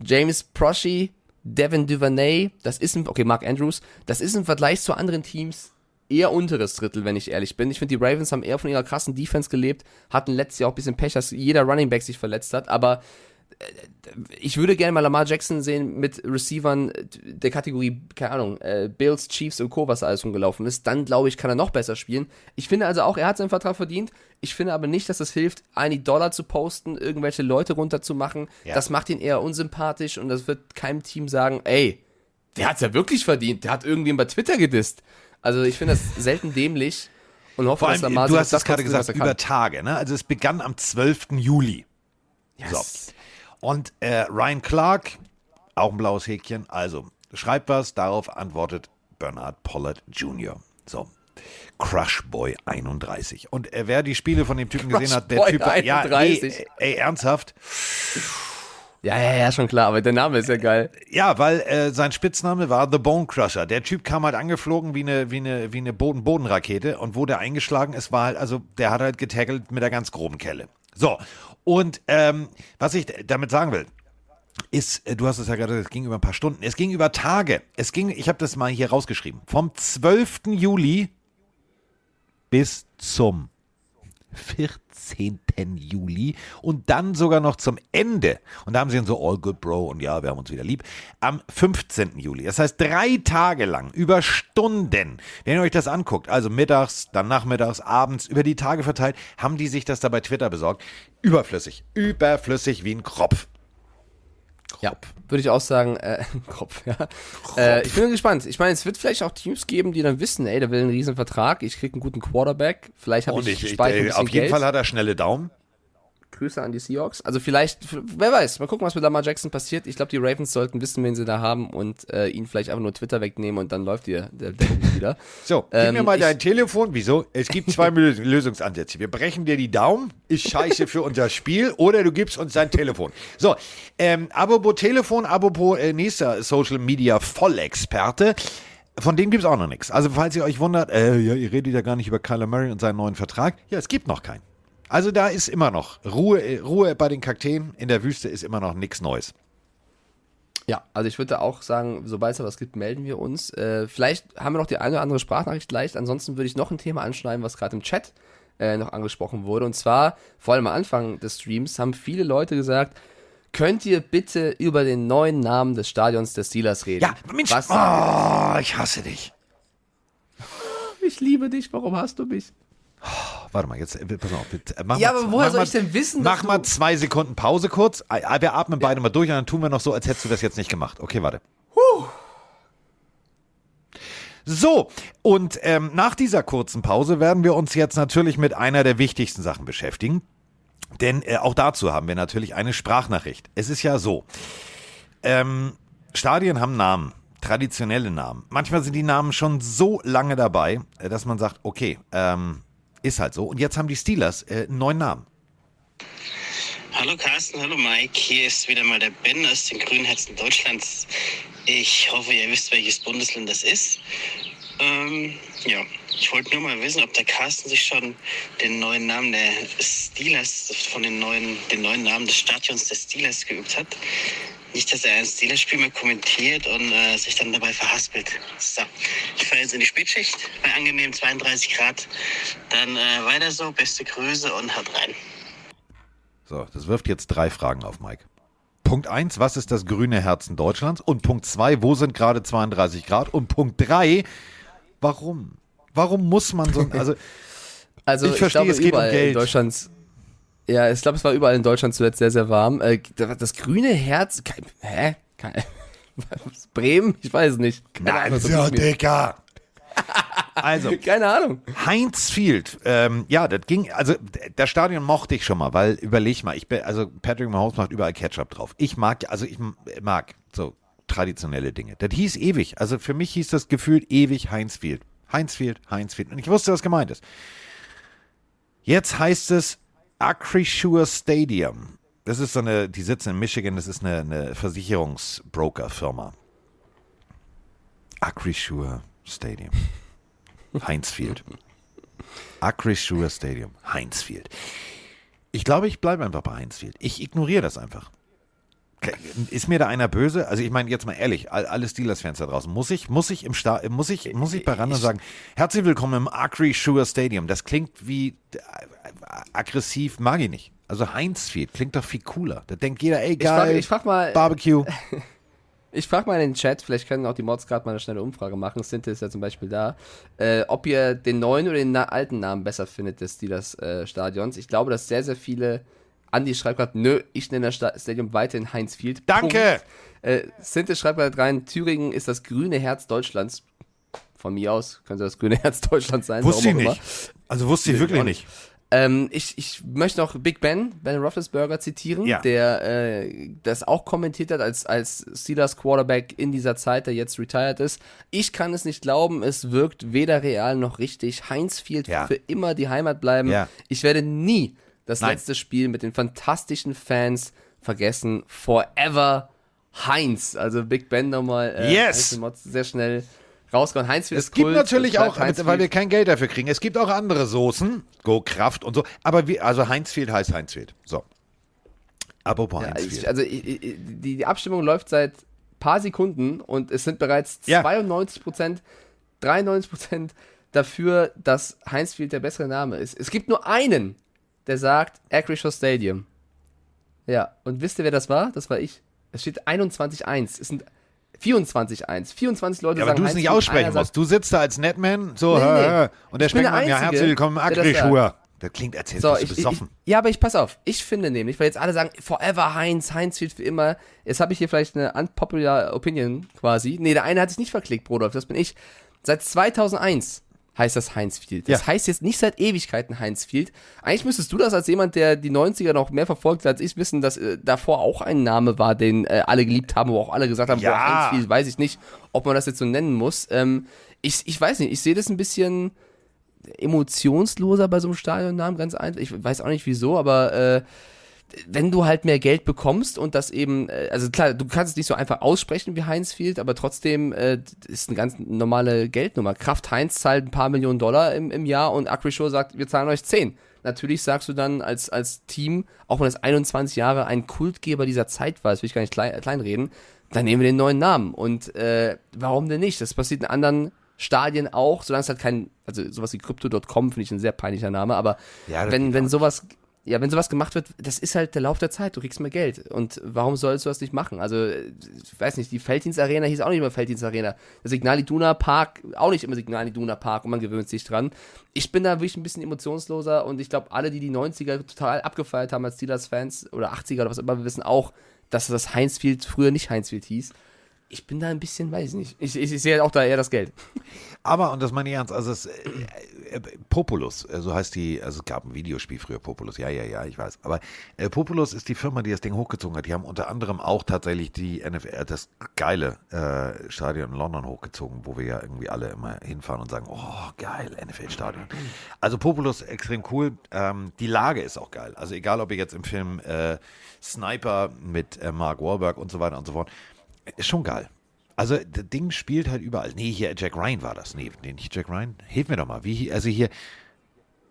James Proshi, Devin Duvernay, das ist ein, okay, Mark Andrews, das ist im Vergleich zu anderen Teams eher unteres Drittel, wenn ich ehrlich bin. Ich finde, die Ravens haben eher von ihrer krassen Defense gelebt, hatten letztes Jahr auch ein bisschen Pech, dass jeder Running Back sich verletzt hat, aber ich würde gerne mal Lamar Jackson sehen mit Receivern der Kategorie, keine Ahnung, Bills, Chiefs und Co., was alles rumgelaufen ist. Dann, glaube ich, kann er noch besser spielen. Ich finde also auch, er hat seinen Vertrag verdient. Ich finde aber nicht, dass es hilft, einen Dollar zu posten, irgendwelche Leute runterzumachen. Ja. Das macht ihn eher unsympathisch und das wird keinem Team sagen, ey, der hat's ja wirklich verdient. Der hat irgendwen bei Twitter gedisst. Also ich finde das selten dämlich und hoffe, dass Lamar... Du hast das gerade gesagt, über Tage, ne? Also es begann am zwölften Juli. Yes. So. Und äh, Ryan Clark, auch ein blaues Häkchen, also schreibt was, darauf antwortet Bernard Pollard Junior So, Crushboy einunddreißig. Und äh, wer die Spiele von dem Typen gesehen hat, der Typ, ja, ey, ey, ernsthaft. Ja, ja, ja, schon klar, aber der Name ist ja geil. Ja, weil äh, sein Spitzname war The Bone Crusher. Der Typ kam halt angeflogen wie eine, wie eine, wie eine Boden-Boden-Rakete und wo der eingeschlagen ist, war halt, also der hat halt getackelt mit der ganz groben Kelle. So, und ähm, was ich damit sagen will, ist, du hast es ja gerade, es ging über ein paar Stunden, es ging über Tage, es ging, ich habe das mal hier rausgeschrieben, vom zwölften Juli bis zum vierzehnten Juli und dann sogar noch zum Ende. Und da haben sie dann so, all good, bro, und ja, wir haben uns wieder lieb, am fünfzehnten Juli. Das heißt, drei Tage lang, über Stunden, wenn ihr euch das anguckt, also mittags, dann nachmittags, abends, über die Tage verteilt, haben die sich das da bei Twitter besorgt. Überflüssig, überflüssig wie ein Kropf. Kropf. Ja, würde ich auch sagen, äh, Kropf, ja. Kropf. Äh, ich bin gespannt. Ich meine, es wird vielleicht auch Teams geben, die dann wissen, ey, der will einen riesen Vertrag, ich kriege einen guten Quarterback, vielleicht habe oh, ich, ich Speicher ich, äh, Auf jeden Geld. Fall hat er schnelle Daumen. Grüße an die Seahawks. Also vielleicht, wer weiß, mal gucken, was mit Lamar Jackson passiert. Ich glaube, die Ravens sollten wissen, wen sie da haben und äh, ihn vielleicht einfach nur Twitter wegnehmen und dann läuft ihr der, der wieder. So, ähm, gib mir mal ich, dein Telefon. Wieso? Es gibt zwei Lösungsansätze. Wir brechen dir die Daumen, ist scheiße für unser Spiel, oder du gibst uns dein Telefon. So, ähm, apropos Telefon, apropos äh, nächster Social Media Vollexperte. Von dem gibt es auch noch nichts. Also falls ihr euch wundert, äh, ja, ihr redet ja gar nicht über Kyler Murray und seinen neuen Vertrag. Ja, es gibt noch keinen. Also da ist immer noch Ruhe, Ruhe bei den Kakteen. In der Wüste ist immer noch nichts Neues. Ja, also ich würde auch sagen, sobald es da was gibt, melden wir uns. Äh, vielleicht haben wir noch die eine oder andere Sprachnachricht leicht. Ansonsten würde ich noch ein Thema anschneiden, was gerade im Chat äh, noch angesprochen wurde. Und zwar, vor allem am Anfang des Streams, haben viele Leute gesagt, könnt ihr bitte über den neuen Namen des Stadions der Steelers reden? Ja, Mensch, was oh, ich hasse dich. Ich liebe dich, warum hast du mich? Oh, warte mal, jetzt, pass auf, bitte. Mach ja, mal, aber woher soll mal, ich denn wissen, dass Mach du mal zwei Sekunden Pause kurz, wir atmen beide ja. mal durch und dann tun wir noch so, als hättest du das jetzt nicht gemacht. Okay, warte. Huh. So, und ähm, nach dieser kurzen Pause werden wir uns jetzt natürlich mit einer der wichtigsten Sachen beschäftigen. Denn äh, auch dazu haben wir natürlich eine Sprachnachricht. Es ist ja so, ähm, Stadien haben Namen, traditionelle Namen. Manchmal sind die Namen schon so lange dabei, dass man sagt, okay, ähm, ist halt so. Und jetzt haben die Steelers äh, einen neuen Namen. Hallo Carsten, hallo Mike. Hier ist wieder mal der Ben aus den grünen Herzen Deutschlands. Ich hoffe, ihr wisst, welches Bundesland das ist. Ähm, ja, ich wollte nur mal wissen, ob der Carsten sich schon den neuen Namen der Steelers, von den neuen, den neuen Namen des Stadions der Steelers geübt hat. Nicht, dass er ein Steelers-Spiel mehr kommentiert und äh, sich dann dabei verhaspelt. So, ich fahre jetzt in die Spätschicht bei angenehmen zweiunddreißig Grad. Dann äh, weiter so, beste Grüße und haut rein. So, das wirft jetzt drei Fragen auf, Mike. Punkt eins, was ist das grüne Herzen Deutschlands? Und Punkt zwei, wo sind gerade zweiunddreißig Grad? Und Punkt drei, warum? Warum muss man so... Also, also ich, ich verstehe, glaube, es geht um Geld. Deutschlands, ja, ich glaube, es war überall in Deutschland zuletzt sehr, sehr warm. Äh, das grüne Herz... Kein, hä? Kein, was, Bremen? Ich weiß es nicht. Nein, so Dicker! Also, keine Ahnung. Heinz Field, ähm, ja, das ging, also das Stadion mochte ich schon mal, weil, überleg mal, ich bin, also Patrick Mahomes macht überall Ketchup drauf. Ich mag, also ich mag so traditionelle Dinge. Das hieß ewig, also für mich hieß das gefühlt ewig Heinz Field. Heinz Field, Heinz Field. Und ich wusste, was gemeint ist. Jetzt heißt es Acrisure Stadium. Das ist so eine, die sitzen in Michigan, das ist eine, eine Versicherungsbroker-Firma. Acrisure Stadium. Heinz Field. Acrisure Stadium. Heinz Field. Ich glaube, ich bleibe einfach bei Heinz Field. Ich ignoriere das einfach. Ist mir da einer böse? Also ich meine, jetzt mal ehrlich, alle Steelers-Fans da draußen, muss ich, muss ich im Sta- muss ich, muss ich bei Randa sagen, herzlich willkommen im Acrisure Stadium. Das klingt wie aggressiv, mag ich nicht. Also Heinz Field klingt doch viel cooler. Da denkt jeder, ey geil, ich frag, ich frag mal, Barbecue. Ich frage mal in den Chat, vielleicht können auch die Mods gerade mal eine schnelle Umfrage machen, Sinte ist ja zum Beispiel da, äh, ob ihr den neuen oder den na- alten Namen besser findet des Steelers äh, Stadions. Ich glaube, dass sehr, sehr viele, Andi schreibt gerade, nö, ich nenne das Sta- Stadion weiterhin Heinz Field. Danke! Äh, Sinte schreibt gerade rein, Thüringen ist das grüne Herz Deutschlands. Von mir aus könnte das grüne Herz Deutschlands sein. Wusste ich nicht. Immer. Also wusste ich wirklich nicht. Ähm, ich, ich möchte noch Big Ben, Ben Roethlisberger zitieren, ja. der äh, das auch kommentiert hat als, als Steelers Quarterback in dieser Zeit, der jetzt retired ist. Ich kann es nicht glauben, es wirkt weder real noch richtig. Heinz Field ja. für immer die Heimat bleiben. Ja. Ich werde nie das Nein. letzte Spiel mit den fantastischen Fans vergessen. Forever Heinz. Also Big Ben nochmal äh, yes. sehr schnell rausgehauen. Heinz Field es ist gibt cool, natürlich auch, Heinzfield, weil wir kein Geld dafür kriegen. Es gibt auch andere Soßen, Go Kraft und so. Aber wir, also Heinz Field heißt Heinz Field. So. Apropos ja, Heinz Field. Ich, also ich, ich, die, die Abstimmung läuft seit paar Sekunden und es sind bereits ja. zweiundneunzig Prozent, dreiundneunzig Prozent dafür, dass Heinz Field der bessere Name ist. Es gibt nur einen, der sagt Acrisure Stadium. Ja. Und wisst ihr, wer das war? Das war ich. Es steht einundzwanzig eins. Es sind vierundzwanzig eins. vierundzwanzig Leute ja, aber sagen, du es nicht aussprechen musst. Sagt, du sitzt da als Netman, so, nee, nee. Und der Speckmann, der ja, herzlich willkommen, Acrisure. Das klingt, als hättest so, du besoffen. Ich, ja, aber ich, pass auf, ich finde nämlich, weil jetzt alle sagen, forever Heinz, Heinz Field für immer. Jetzt habe ich hier vielleicht eine unpopular Opinion quasi. Nee, der eine hat sich nicht verklickt, Brodolf, das bin ich. Seit zweitausendeins heißt das Heinz Field. Das ja. heißt jetzt nicht seit Ewigkeiten Heinz Field. Eigentlich müsstest du das als jemand, der die neunziger noch mehr verfolgt hat als ich, wissen, dass äh, davor auch ein Name war, den äh, alle geliebt haben, wo auch alle gesagt haben, ja. boah, Heinz Field, weiß ich nicht, ob man das jetzt so nennen muss. Ähm, ich, ich weiß nicht, ich sehe das ein bisschen emotionsloser bei so einem Stadionnamen, ganz einfach. Ich weiß auch nicht wieso, aber äh, wenn du halt mehr Geld bekommst und das eben, also klar, du kannst es nicht so einfach aussprechen wie Heinz Field, aber trotzdem äh, ist eine ganz normale Geldnummer. Kraft Heinz zahlt ein paar Millionen Dollar im, im Jahr und Acrisure sagt, wir zahlen euch zehn. Natürlich sagst du dann als, als Team, auch wenn das einundzwanzig Jahre ein Kultgeber dieser Zeit war, das will ich gar nicht klein, kleinreden, dann nehmen wir den neuen Namen. Und äh, warum denn nicht? Das passiert in anderen Stadien auch, solange es halt kein, also sowas wie Crypto Punkt com finde ich ein sehr peinlicher Name, aber ja, wenn, wenn sowas... Ja, wenn sowas gemacht wird, das ist halt der Lauf der Zeit, du kriegst mehr Geld. Und warum sollst du das nicht machen? Also, ich weiß nicht, die Felddienstarena hieß auch nicht immer Felddienstarena. Der Signal Iduna Park, auch nicht immer Signal Iduna Park und man gewöhnt sich dran. Ich bin da wirklich ein bisschen emotionsloser und ich glaube, alle, die die neunziger total abgefeiert haben als Steelers-Fans oder achtziger oder was immer, wir wissen auch, dass das Heinz Field früher nicht Heinz Field hieß. Ich bin da ein bisschen, weiß nicht. ich nicht, ich, ich sehe auch da eher das Geld. Aber, und das meine ich ernst, also es, äh, Populus, so also heißt die, also es gab ein Videospiel früher, Populus, ja, ja, ja, ich weiß, aber äh, Populus ist die Firma, die das Ding hochgezogen hat, die haben unter anderem auch tatsächlich die N F L, das geile äh, Stadion in London hochgezogen, wo wir ja irgendwie alle immer hinfahren und sagen, oh, geil, N F L-Stadion. Also Populus, extrem cool, ähm, die Lage ist auch geil, also egal, ob ihr jetzt im Film äh, Sniper mit äh, Mark Wahlberg und so weiter und so fort, ist schon geil. Also, das Ding spielt halt überall. Nee, hier, Jack Ryan war das. Nee, nee nicht Jack Ryan. Hilf mir doch mal. Wie, also hier,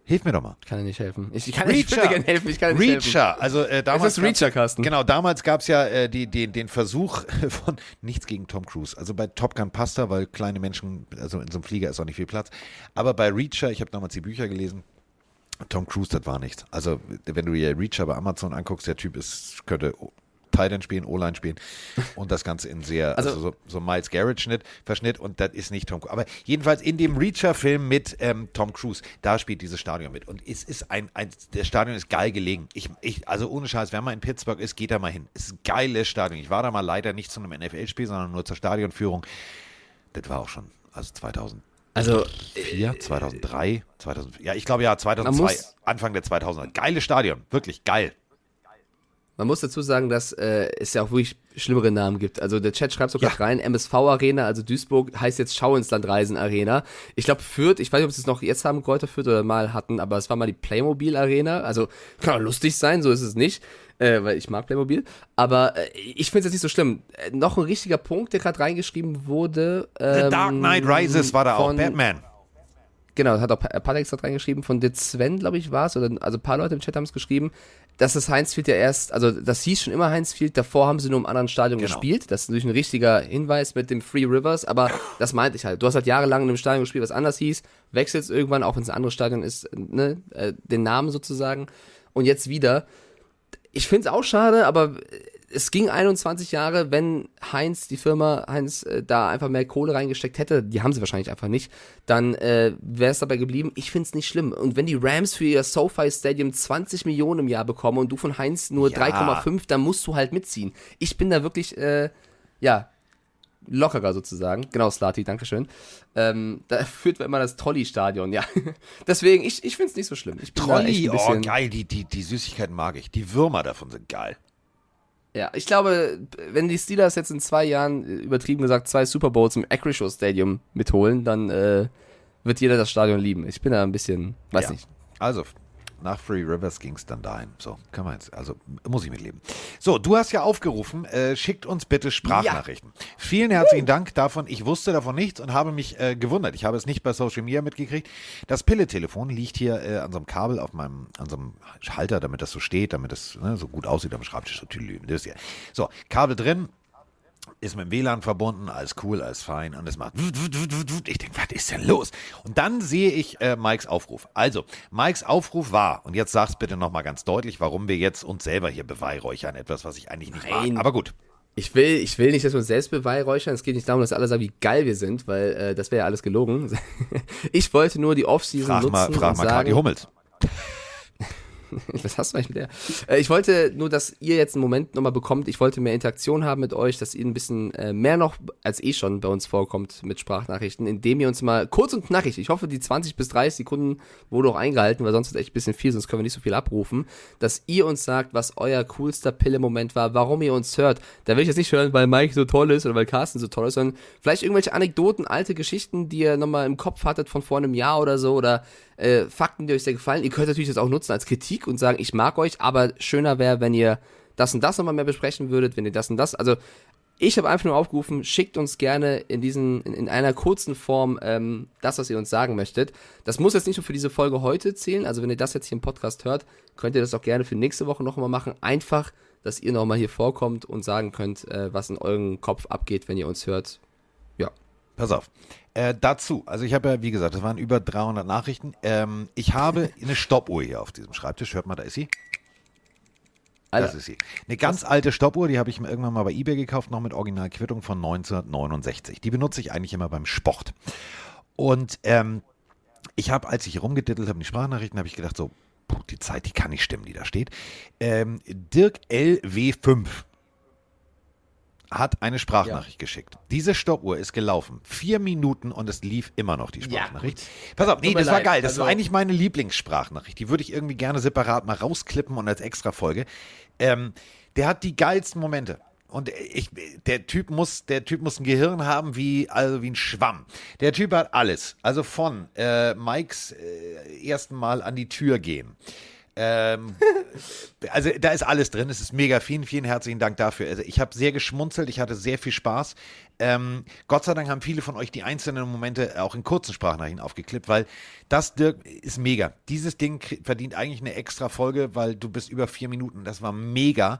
hilf mir doch mal. Ich kann dir nicht helfen. Ich, ich kann dir gerne helfen. Ich kann nicht Reacher. Helfen. Also, äh, damals ist das Reacher, Carsten. Genau, damals gab es ja äh, die, die, den Versuch von, nichts gegen Tom Cruise. Also bei Top Gun passt da, weil kleine Menschen, also in so einem Flieger ist auch nicht viel Platz. Aber bei Reacher, ich habe damals die Bücher gelesen, Tom Cruise, das war nichts. Also, wenn du dir Reacher bei Amazon anguckst, der Typ ist, könnte... Oh, Titan spielen, O-Line spielen und das Ganze in sehr, also, also so, so Miles Garrett-Schnitt, Verschnitt und das ist nicht Tom Cruise. Aber jedenfalls in dem Reacher-Film mit ähm, Tom Cruise, da spielt dieses Stadion mit und es ist ein, ein das Stadion ist geil gelegen. Ich, ich, also ohne Scheiß, wenn man in Pittsburgh ist, geht da mal hin. Es ist ein geiles Stadion. Ich war da mal leider nicht zu einem N F L-Spiel, sondern nur zur Stadionführung. Das war auch schon, also zweitausend. Also vier, zweitausenddrei, zweitausend, ja, ich glaube ja, zweitausendzwei, Anfang der zweitausender. Geiles Stadion, wirklich geil. Man muss dazu sagen, dass äh, es ja auch wirklich schlimmere Namen gibt. Also der Chat schreibt sogar ja. rein, M S V Arena, also Duisburg, heißt jetzt Schau ins Land Reisen Arena. Ich glaube Fürth, ich weiß nicht, ob sie es noch jetzt haben, Kräuter Fürth oder mal hatten, aber es war mal die Playmobil Arena. Also kann auch lustig sein, so ist es nicht, äh, weil ich mag Playmobil. Aber äh, ich finde es jetzt nicht so schlimm. Äh, noch ein richtiger Punkt, der gerade reingeschrieben wurde. Ähm, The Dark Knight Rises war da auch, Batman. Genau, hat auch Patex da reingeschrieben, von Dit Sven, glaube ich, war es, oder also ein paar Leute im Chat haben es geschrieben, dass das Heinzfield ja erst, also das hieß schon immer Heinzfield, davor haben sie nur im anderen Stadion genau. gespielt, das ist natürlich ein richtiger Hinweis mit dem Three Rivers, aber das meinte ich halt, du hast halt jahrelang in einem Stadion gespielt, was anders hieß, wechselst irgendwann, auch wenn es ein anderes Stadion ist, ne, äh, den Namen sozusagen und jetzt wieder, ich finde es auch schade, aber... Es ging einundzwanzig Jahre, wenn Heinz, die Firma Heinz, äh, da einfach mehr Kohle reingesteckt hätte, die haben sie wahrscheinlich einfach nicht, dann äh, wäre es dabei geblieben. Ich finde es nicht schlimm. Und wenn die Rams für ihr SoFi Stadium zwanzig Millionen im Jahr bekommen und du von Heinz nur ja. drei Komma fünf, dann musst du halt mitziehen. Ich bin da wirklich, äh, ja, lockerer sozusagen. Genau, Slati, dankeschön. Ähm, da führt immer das Trolli-Stadion, ja. Deswegen, ich, ich finde es nicht so schlimm. Ich bin Trolli, da echt ein oh geil, die, die, die Süßigkeiten mag ich. Die Würmer davon sind geil. Ja, ich glaube, wenn die Steelers jetzt in zwei Jahren, übertrieben gesagt, zwei Super Bowls im Acrisure Stadium mitholen, dann äh, wird jeder das Stadion lieben. Ich bin da ein bisschen, weiß ja. nicht. Also, nach Three Rivers ging es dann dahin. So, kann man jetzt, also muss ich mitleben. So, du hast ja aufgerufen, äh, schickt uns bitte Sprachnachrichten. Ja. Vielen herzlichen uh. Dank davon. Ich wusste davon nichts und habe mich äh, gewundert. Ich habe es nicht bei Social Media mitgekriegt. Das Pille-Telefon liegt hier äh, an so einem Kabel, auf meinem, an so einem Halter, damit das so steht, damit das ne, so gut aussieht am Schreibtisch. So, das hier. So, Kabel drin. Ist mit dem W L A N verbunden, alles cool, alles fein und es macht ich denke, was ist denn los? Und dann sehe ich äh, Mikes Aufruf. Also, Mikes Aufruf war, und jetzt sag's bitte nochmal ganz deutlich, warum wir jetzt uns selber hier beweihräuchern, etwas, was ich eigentlich nicht Nein. mag, aber gut. Ich will, ich will nicht, dass wir uns selbst beweihräuchern. Es geht nicht darum, dass alle sagen, wie geil wir sind, weil äh, das wäre ja alles gelogen. Ich wollte nur die Offseason frag nutzen mal, Frag und mal Cathy Hummels. Was hast du eigentlich mit der? Ich wollte nur, dass ihr jetzt einen Moment nochmal bekommt. Ich wollte mehr Interaktion haben mit euch, dass ihr ein bisschen mehr noch, als eh schon bei uns vorkommt mit Sprachnachrichten, indem ihr uns mal kurz und knackig, ich hoffe, die zwanzig bis dreißig Sekunden wurden auch eingehalten, weil sonst ist echt ein bisschen viel, sonst können wir nicht so viel abrufen, dass ihr uns sagt, was euer coolster Pille-Moment war, warum ihr uns hört. Da will ich jetzt nicht hören, weil Mike so toll ist oder weil Carsten so toll ist, sondern vielleicht irgendwelche Anekdoten, alte Geschichten, die ihr nochmal im Kopf hattet von vor einem Jahr oder so oder äh, Fakten, die euch sehr gefallen. Ihr könnt natürlich das auch nutzen als Kritik Kritik und sagen, ich mag euch, aber schöner wäre, wenn ihr das und das nochmal mehr besprechen würdet, wenn ihr das und das, also ich habe einfach nur aufgerufen, schickt uns gerne in diesen, in einer kurzen Form ähm, das, was ihr uns sagen möchtet. Das muss jetzt nicht nur für diese Folge heute zählen, also wenn ihr das jetzt hier im Podcast hört, könnt ihr das auch gerne für nächste Woche nochmal machen, einfach, dass ihr nochmal hier vorkommt und sagen könnt, äh, was in eurem Kopf abgeht, wenn ihr uns hört. Ja. Pass auf. Äh, dazu, also ich habe ja, wie gesagt, das waren über dreihundert Nachrichten. Ähm, ich habe eine Stoppuhr hier auf diesem Schreibtisch. Hört mal, da ist sie. Alter. Das ist sie. Eine ganz Was? alte Stoppuhr, die habe ich mir irgendwann mal bei eBay gekauft, noch mit Originalquittung von neunzehnhundertneunundsechzig. Die benutze ich eigentlich immer beim Sport. Und ähm, ich habe, als ich hier rumgedittelt habe in die Sprachnachrichten, habe ich gedacht so, puh, die Zeit, die kann nicht stimmen, die da steht. Ähm, Dirk L W fünf hat eine Sprachnachricht ja. geschickt. Diese Stoppuhr ist gelaufen. Vier Minuten und es lief immer noch die Sprachnachricht. Ja, pass auf, nee, das war leid. geil. Das also, war eigentlich meine Lieblingssprachnachricht. Die würde ich irgendwie gerne separat mal rausklippen und als Extra-Folge. Ähm, der hat die geilsten Momente. Und ich, der Typ muss, der Typ muss ein Gehirn haben wie, also wie ein Schwamm. Der Typ hat alles. Also von äh, Mikes äh, ersten Mal an die Tür gehen. ähm, also da ist alles drin, es ist mega, vielen, vielen herzlichen Dank dafür, also ich habe sehr geschmunzelt, ich hatte sehr viel Spaß, ähm, Gott sei Dank haben viele von euch die einzelnen Momente auch in kurzen Sprachnachrichten aufgeklippt, weil das, Dirk, ist mega, dieses Ding verdient eigentlich eine extra Folge, weil du bist über vier Minuten, das war mega,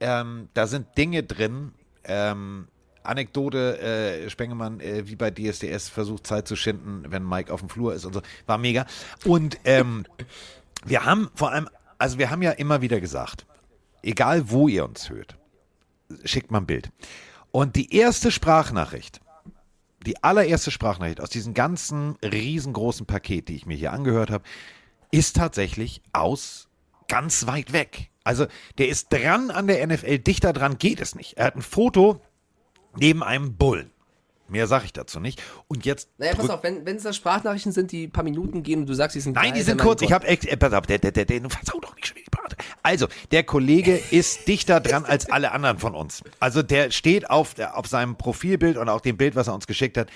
ähm, da sind Dinge drin, ähm, Anekdote, äh, Spengemann, äh, wie bei D S D S versucht Zeit zu schinden, wenn Mike auf dem Flur ist und so, war mega und ähm, wir haben vor allem, also wir haben ja immer wieder gesagt, egal wo ihr uns hört, schickt mal ein Bild. Und die erste Sprachnachricht, die allererste Sprachnachricht aus diesem ganzen riesengroßen Paket, die ich mir hier angehört habe, ist tatsächlich aus ganz weit weg. Also der ist dran an der N F L, dichter dran geht es nicht. Er hat ein Foto neben einem Bullen. Mehr sage ich dazu nicht. Und jetzt. Naja, pass auf, wenn es da Sprachnachrichten sind, die ein paar Minuten gehen und du sagst, die sind. Nein, geil, die sind kurz. Gott. Ich habe. Äh, pass auf, der, der, der, der, du versau doch nicht schon wieder die Parade. Also, der Kollege ist dichter dran als alle anderen von uns. Also, der steht auf, auf seinem Profilbild und auch dem Bild, was er uns geschickt hat,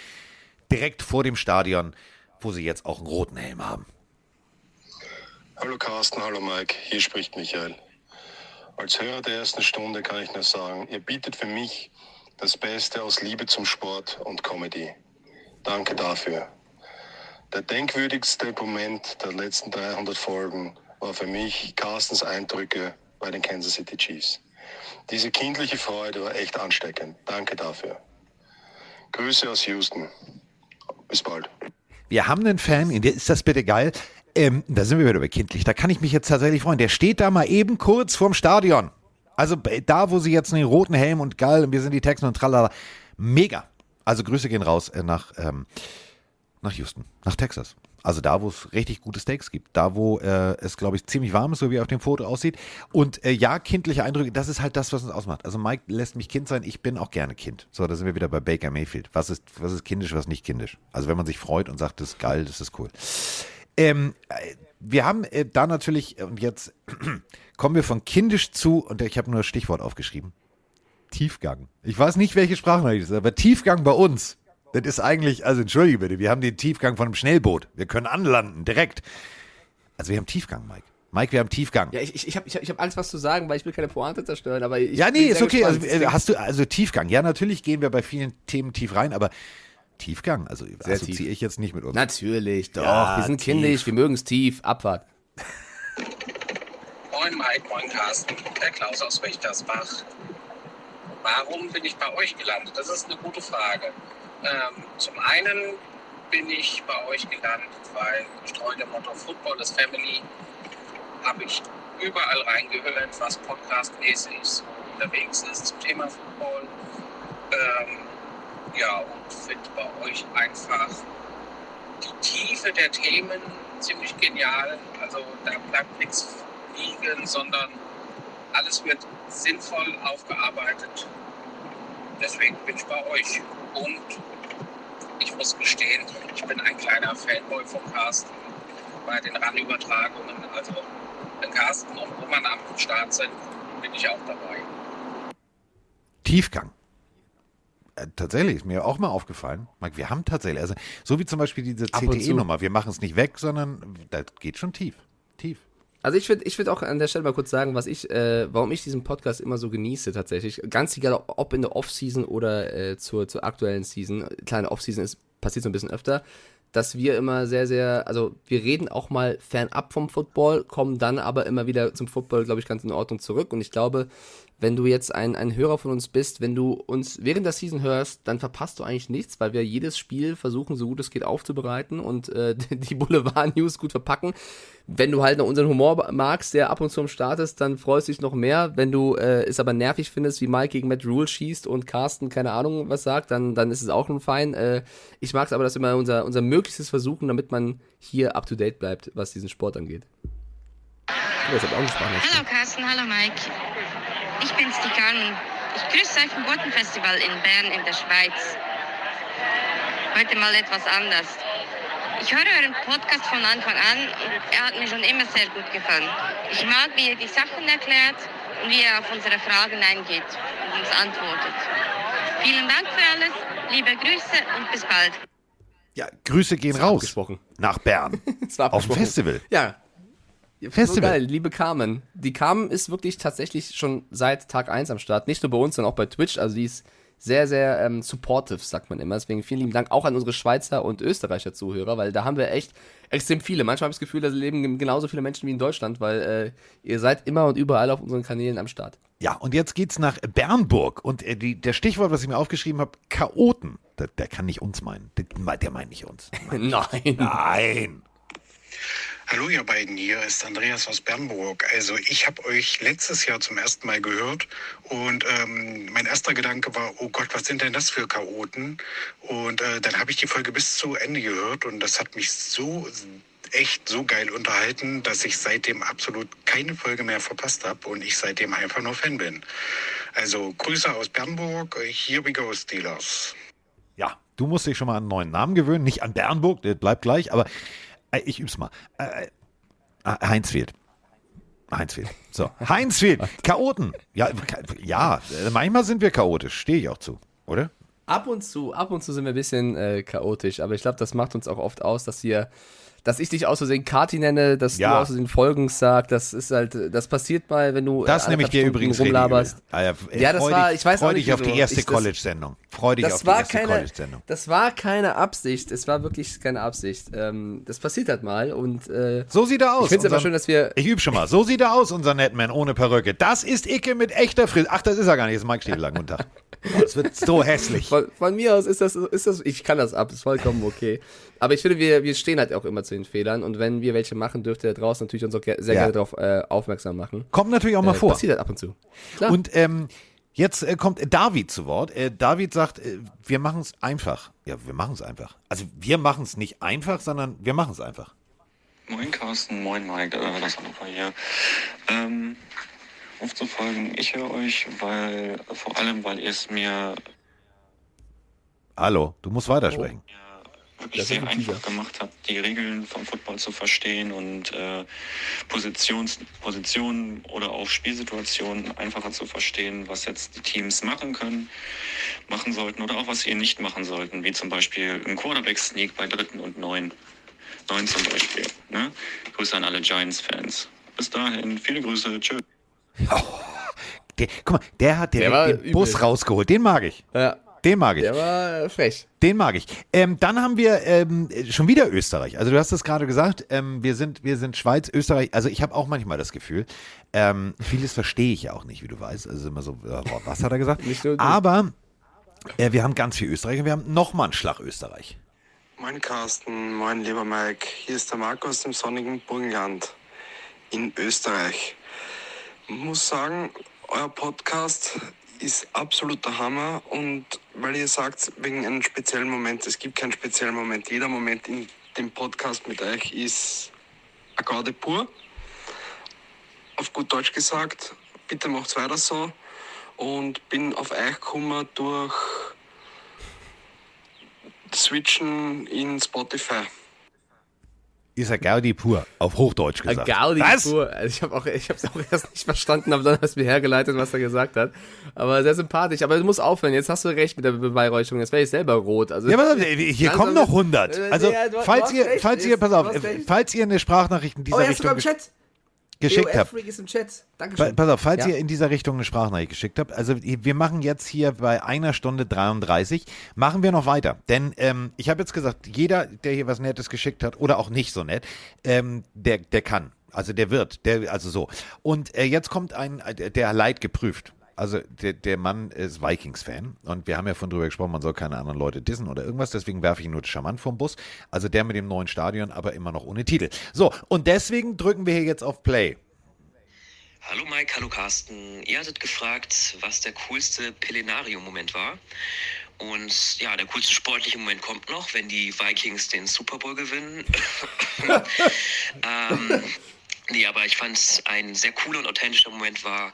direkt vor dem Stadion, wo sie jetzt auch einen roten Helm haben. Hallo Carsten, hallo Mike, hier spricht Michael. Als Hörer der ersten Stunde kann ich nur sagen, ihr bietet für mich das Beste aus Liebe zum Sport und Comedy. Danke dafür. Der denkwürdigste Moment der letzten dreihundert Folgen war für mich Carstens Eindrücke bei den Kansas City Chiefs. Diese kindliche Freude war echt ansteckend. Danke dafür. Grüße aus Houston. Bis bald. Wir haben einen Fan, ist das bitte geil? Ähm, da sind wir wieder bei kindlich. Da kann ich mich jetzt tatsächlich freuen. Der steht da mal eben kurz vorm Stadion. Also da, wo sie jetzt einen roten Helm und geil und wir sind die Texans und tralala. Mega. Also Grüße gehen raus nach, ähm, nach Houston, nach Texas. Also da, wo es richtig gute Steaks gibt. Da, wo äh, es, glaube ich, ziemlich warm ist, so wie auf dem Foto aussieht. Und äh, ja, kindliche Eindrücke, das ist halt das, was uns ausmacht. Also Mike lässt mich Kind sein, ich bin auch gerne Kind. So, da sind wir wieder bei Baker Mayfield. Was ist, was ist kindisch, was nicht kindisch? Also wenn man sich freut und sagt, das ist geil, das ist cool. Ähm, wir haben äh, da natürlich, und jetzt kommen wir von kindisch zu, und ich habe nur das Stichwort aufgeschrieben, Tiefgang. Ich weiß nicht, welche Sprachnachricht das ist, aber Tiefgang bei uns, das ist eigentlich, also entschuldige bitte, wir haben den Tiefgang von einem Schnellboot. Wir können anlanden, direkt. Also wir haben Tiefgang, Mike. Mike, wir haben Tiefgang. Ja, ich, ich, ich habe ich hab Angst, was zu sagen, weil ich will keine Pointe zerstören, aber ich Ja, nee, ist okay. Also, hast du, also Tiefgang, ja, natürlich gehen wir bei vielen Themen tief rein, aber Tiefgang, also assoziiere ich jetzt nicht mit uns. Natürlich, doch. Ja, wir sind tief. Kindisch, wir mögen es tief. Abfahrt. Moin Mike, moin Carsten, der Klaus aus Wächtersbach. Warum bin ich bei euch gelandet? Das ist eine gute Frage. Ähm, zum einen bin ich bei euch gelandet, weil getreu dem Motto Football is Family habe ich überall reingehört, was podcastmäßig so unterwegs ist zum Thema Football. Ähm, Ja, und finde bei euch einfach die Tiefe der Themen ziemlich genial. Also da bleibt nichts liegen, sondern alles wird sinnvoll aufgearbeitet. Deswegen bin ich bei euch. Und ich muss gestehen, ich bin ein kleiner Fanboy von Carsten bei den Ranübertragungen. Also wenn Carsten und Roman am Start sind, bin ich auch dabei. Tiefgang. Tatsächlich, ist mir auch mal aufgefallen, Mike, wir haben tatsächlich, also so wie zum Beispiel diese C T E-Nummer, wir machen es nicht weg, sondern das geht schon tief, tief. Also ich würde ich würd auch an der Stelle mal kurz sagen, was ich, äh, warum ich diesen Podcast immer so genieße tatsächlich. Ganz egal, ob in der Offseason oder äh, zur, zur aktuellen Season. Kleine Offseason ist, passiert so ein bisschen öfter, dass wir immer sehr, sehr, also wir reden auch mal fernab vom Football, kommen dann aber immer wieder zum Football, glaube ich, ganz in Ordnung zurück. Und ich glaube, wenn du jetzt ein, ein Hörer von uns bist, wenn du uns während der Season hörst, dann verpasst du eigentlich nichts, weil wir jedes Spiel versuchen, so gut es geht aufzubereiten und äh, die Boulevard-News gut verpacken. Wenn du halt noch unseren Humor magst, der ab und zu am Start ist, dann freust du dich noch mehr. Wenn du äh, es aber nervig findest, wie Mike gegen Matt Rule schießt und Carsten keine Ahnung was sagt, dann, dann ist es auch nun fein. Äh, ich mag es aber, dass wir mal unser, unser Möglichstes versuchen, damit man hier up-to-date bleibt, was diesen Sport angeht. Das hat auch einen Spaß. Hallo Carsten, hallo Mike. Ich bin's, die Carmen. Ich grüße euch vom Botenfestival in Bern in der Schweiz. Heute mal etwas anders. Ich höre euren Podcast von Anfang an und er hat mir schon immer sehr gut gefallen. Ich mag, wie ihr die Sachen erklärt und wie ihr auf unsere Fragen eingeht und uns antwortet. Vielen Dank für alles, liebe Grüße und bis bald. Ja, Grüße gehen raus nach Bern. Auf dem Festival. Ja. Festival. So geil, liebe Carmen. Die Carmen ist wirklich tatsächlich schon seit Tag eins am Start. Nicht nur bei uns, sondern auch bei Twitch. Also die ist sehr, sehr ähm, supportive, sagt man immer. Deswegen vielen lieben Dank auch an unsere Schweizer und Österreicher Zuhörer, weil da haben wir echt extrem viele. Manchmal habe ich das Gefühl, da leben genauso viele Menschen wie in Deutschland, weil äh, ihr seid immer und überall auf unseren Kanälen am Start. Ja, und jetzt geht's nach Bernburg. Und äh, die, der Stichwort, was ich mir aufgeschrieben habe, Chaoten. Der, der kann nicht uns meinen. Der, der meint nicht uns. Meint Nein. Nein. Hallo ihr beiden, hier ist Andreas aus Bernburg. Also ich habe euch letztes Jahr zum ersten Mal gehört und ähm, mein erster Gedanke war, oh Gott, was sind denn das für Chaoten? Und äh, dann habe ich die Folge bis zu Ende gehört und das hat mich so echt so geil unterhalten, dass ich seitdem absolut keine Folge mehr verpasst habe und ich seitdem einfach nur Fan bin. Also Grüße aus Bernburg, here we go Steelers. Ja, du musst dich schon mal an einen neuen Namen gewöhnen, nicht an Bernburg, der bleibt gleich, aber... Ich üb's mal. Äh, Heinz fehlt. Heinz fehlt. So. Heinz fehlt. Chaoten. Ja, ja, manchmal sind wir chaotisch. Stehe ich auch zu, oder? Ab und zu. Ab und zu sind wir ein bisschen äh, chaotisch. Aber ich glaube, das macht uns auch oft aus, dass hier, dass ich dich aus Versehen Kati nenne, dass ja. du aus Versehen Folgens sagst. Das ist halt, das passiert mal, wenn du. Das nehme ich dir übrigens rumlaberst. Ah, ja, ja, das war, ich weiß auch nicht. Freu dich auf die erste College-Sendung. Freu dich auf die erste College-Sendung. Das war keine Absicht. Es war wirklich keine Absicht. Ähm, das passiert halt mal. Und, äh, so sieht er aus. Ich finde es aber schön, dass wir. Ich übe schon mal. So sieht er aus, unser Netman ohne Perücke. Das ist Icke mit echter Frisur. Ach, das ist er gar nicht. Das ist Mike Stiefelang. Guten Tag. Es wird so hässlich. Von, von mir aus ist das, ist das, ich kann das ab, ist vollkommen okay. Aber ich finde, wir, wir stehen halt auch immer zu den Fehlern und wenn wir welche machen, dürft ihr da draußen natürlich uns auch sehr ja. gerne darauf äh, aufmerksam machen. Kommt natürlich auch mal äh, vor. Passiert halt ab und zu. Klar. Und ähm, jetzt äh, kommt David zu Wort. Äh, David sagt, äh, wir machen es einfach. Ja, wir machen es einfach. Also wir machen es nicht einfach, sondern wir machen es einfach. Moin Carsten, moin Mike, äh, das Hannover hier. Ähm... aufzufolgen. Ich höre euch, weil vor allem, weil ihr es mir... Hallo, du musst weitersprechen. Oh. ...wirklich das sehr einfach gemacht habt, die Regeln vom Football zu verstehen und äh, Positions- Positionen oder auch Spielsituationen einfacher zu verstehen, was jetzt die Teams machen können, machen sollten oder auch was sie nicht machen sollten, wie zum Beispiel im Quarterback-Sneak bei dritten und neun. Neun zum Beispiel. Ne? Grüße an alle Giants-Fans. Bis dahin, viele Grüße, tschüss. Oh, der, guck mal, der hat direkt der den übel. Bus rausgeholt. Den mag ich. Ja. Den mag ich. Der war frech. Den mag ich. Ähm, dann haben wir ähm, schon wieder Österreich. Also du hast es gerade gesagt, ähm, wir sind, wir sind Schweiz, Österreich. Also ich habe auch manchmal das Gefühl, ähm, vieles verstehe ich ja auch nicht, wie du weißt. Also immer so, boah, was hat er gesagt? Aber äh, wir haben ganz viel Österreich und wir haben nochmal einen Schlag Österreich. Moin Carsten, moin lieber Mike. Hier ist der Marco aus dem sonnigen Burgenland in Österreich. Ich muss sagen, euer Podcast ist absoluter Hammer und weil ihr sagt, wegen einem speziellen Moment, es gibt keinen speziellen Moment, jeder Moment in dem Podcast mit euch ist eine Gaude pur. Auf gut Deutsch gesagt, bitte macht's weiter so und bin auf euch gekommen durch Switchen in Spotify. Ist ein Gaudi pur, auf Hochdeutsch gesagt. Ein Gaudi was? Pur. Also ich habe auch, ich habe es auch erst nicht verstanden, aber dann hast du mir hergeleitet, was er gesagt hat. Aber sehr sympathisch. Aber du musst aufhören. Jetzt hast du recht mit der Beweihräuchung. Jetzt werde ich selber rot. Also ja, aber hier kommen noch hundert. Also ja, du, falls du ihr, falls recht, ihr, pass auf, falls ihr eine Sprachnachricht in dieser oh, Richtung. Sogar im Chat. geschickt habt. B O F-Freak ist im Chat. Dankeschön. Pass auf, falls ja. ihr in dieser Richtung eine Sprachnachricht geschickt habt, also wir machen jetzt hier bei einer Stunde dreiunddreißig, machen wir noch weiter. Denn ähm, ich habe jetzt gesagt, jeder, der hier was Nettes geschickt hat oder auch nicht so nett, ähm, der, der kann. Also der wird. Der, also so. Und äh, jetzt kommt ein, der Leid geprüft. Also der, der Mann ist Vikings-Fan und wir haben ja von drüber gesprochen, man soll keine anderen Leute dissen oder irgendwas, deswegen werfe ich ihn nur charmant vom Bus. Also der mit dem neuen Stadion, aber immer noch ohne Titel. So, und deswegen drücken wir hier jetzt auf Play. Hallo Mike, hallo Carsten. Ihr hattet gefragt, was der coolste Pelenario-Moment war. Und ja, der coolste sportliche Moment kommt noch, wenn die Vikings den Super Bowl gewinnen. ähm... Nee, aber ich fand es ein sehr cooler und authentischer Moment war,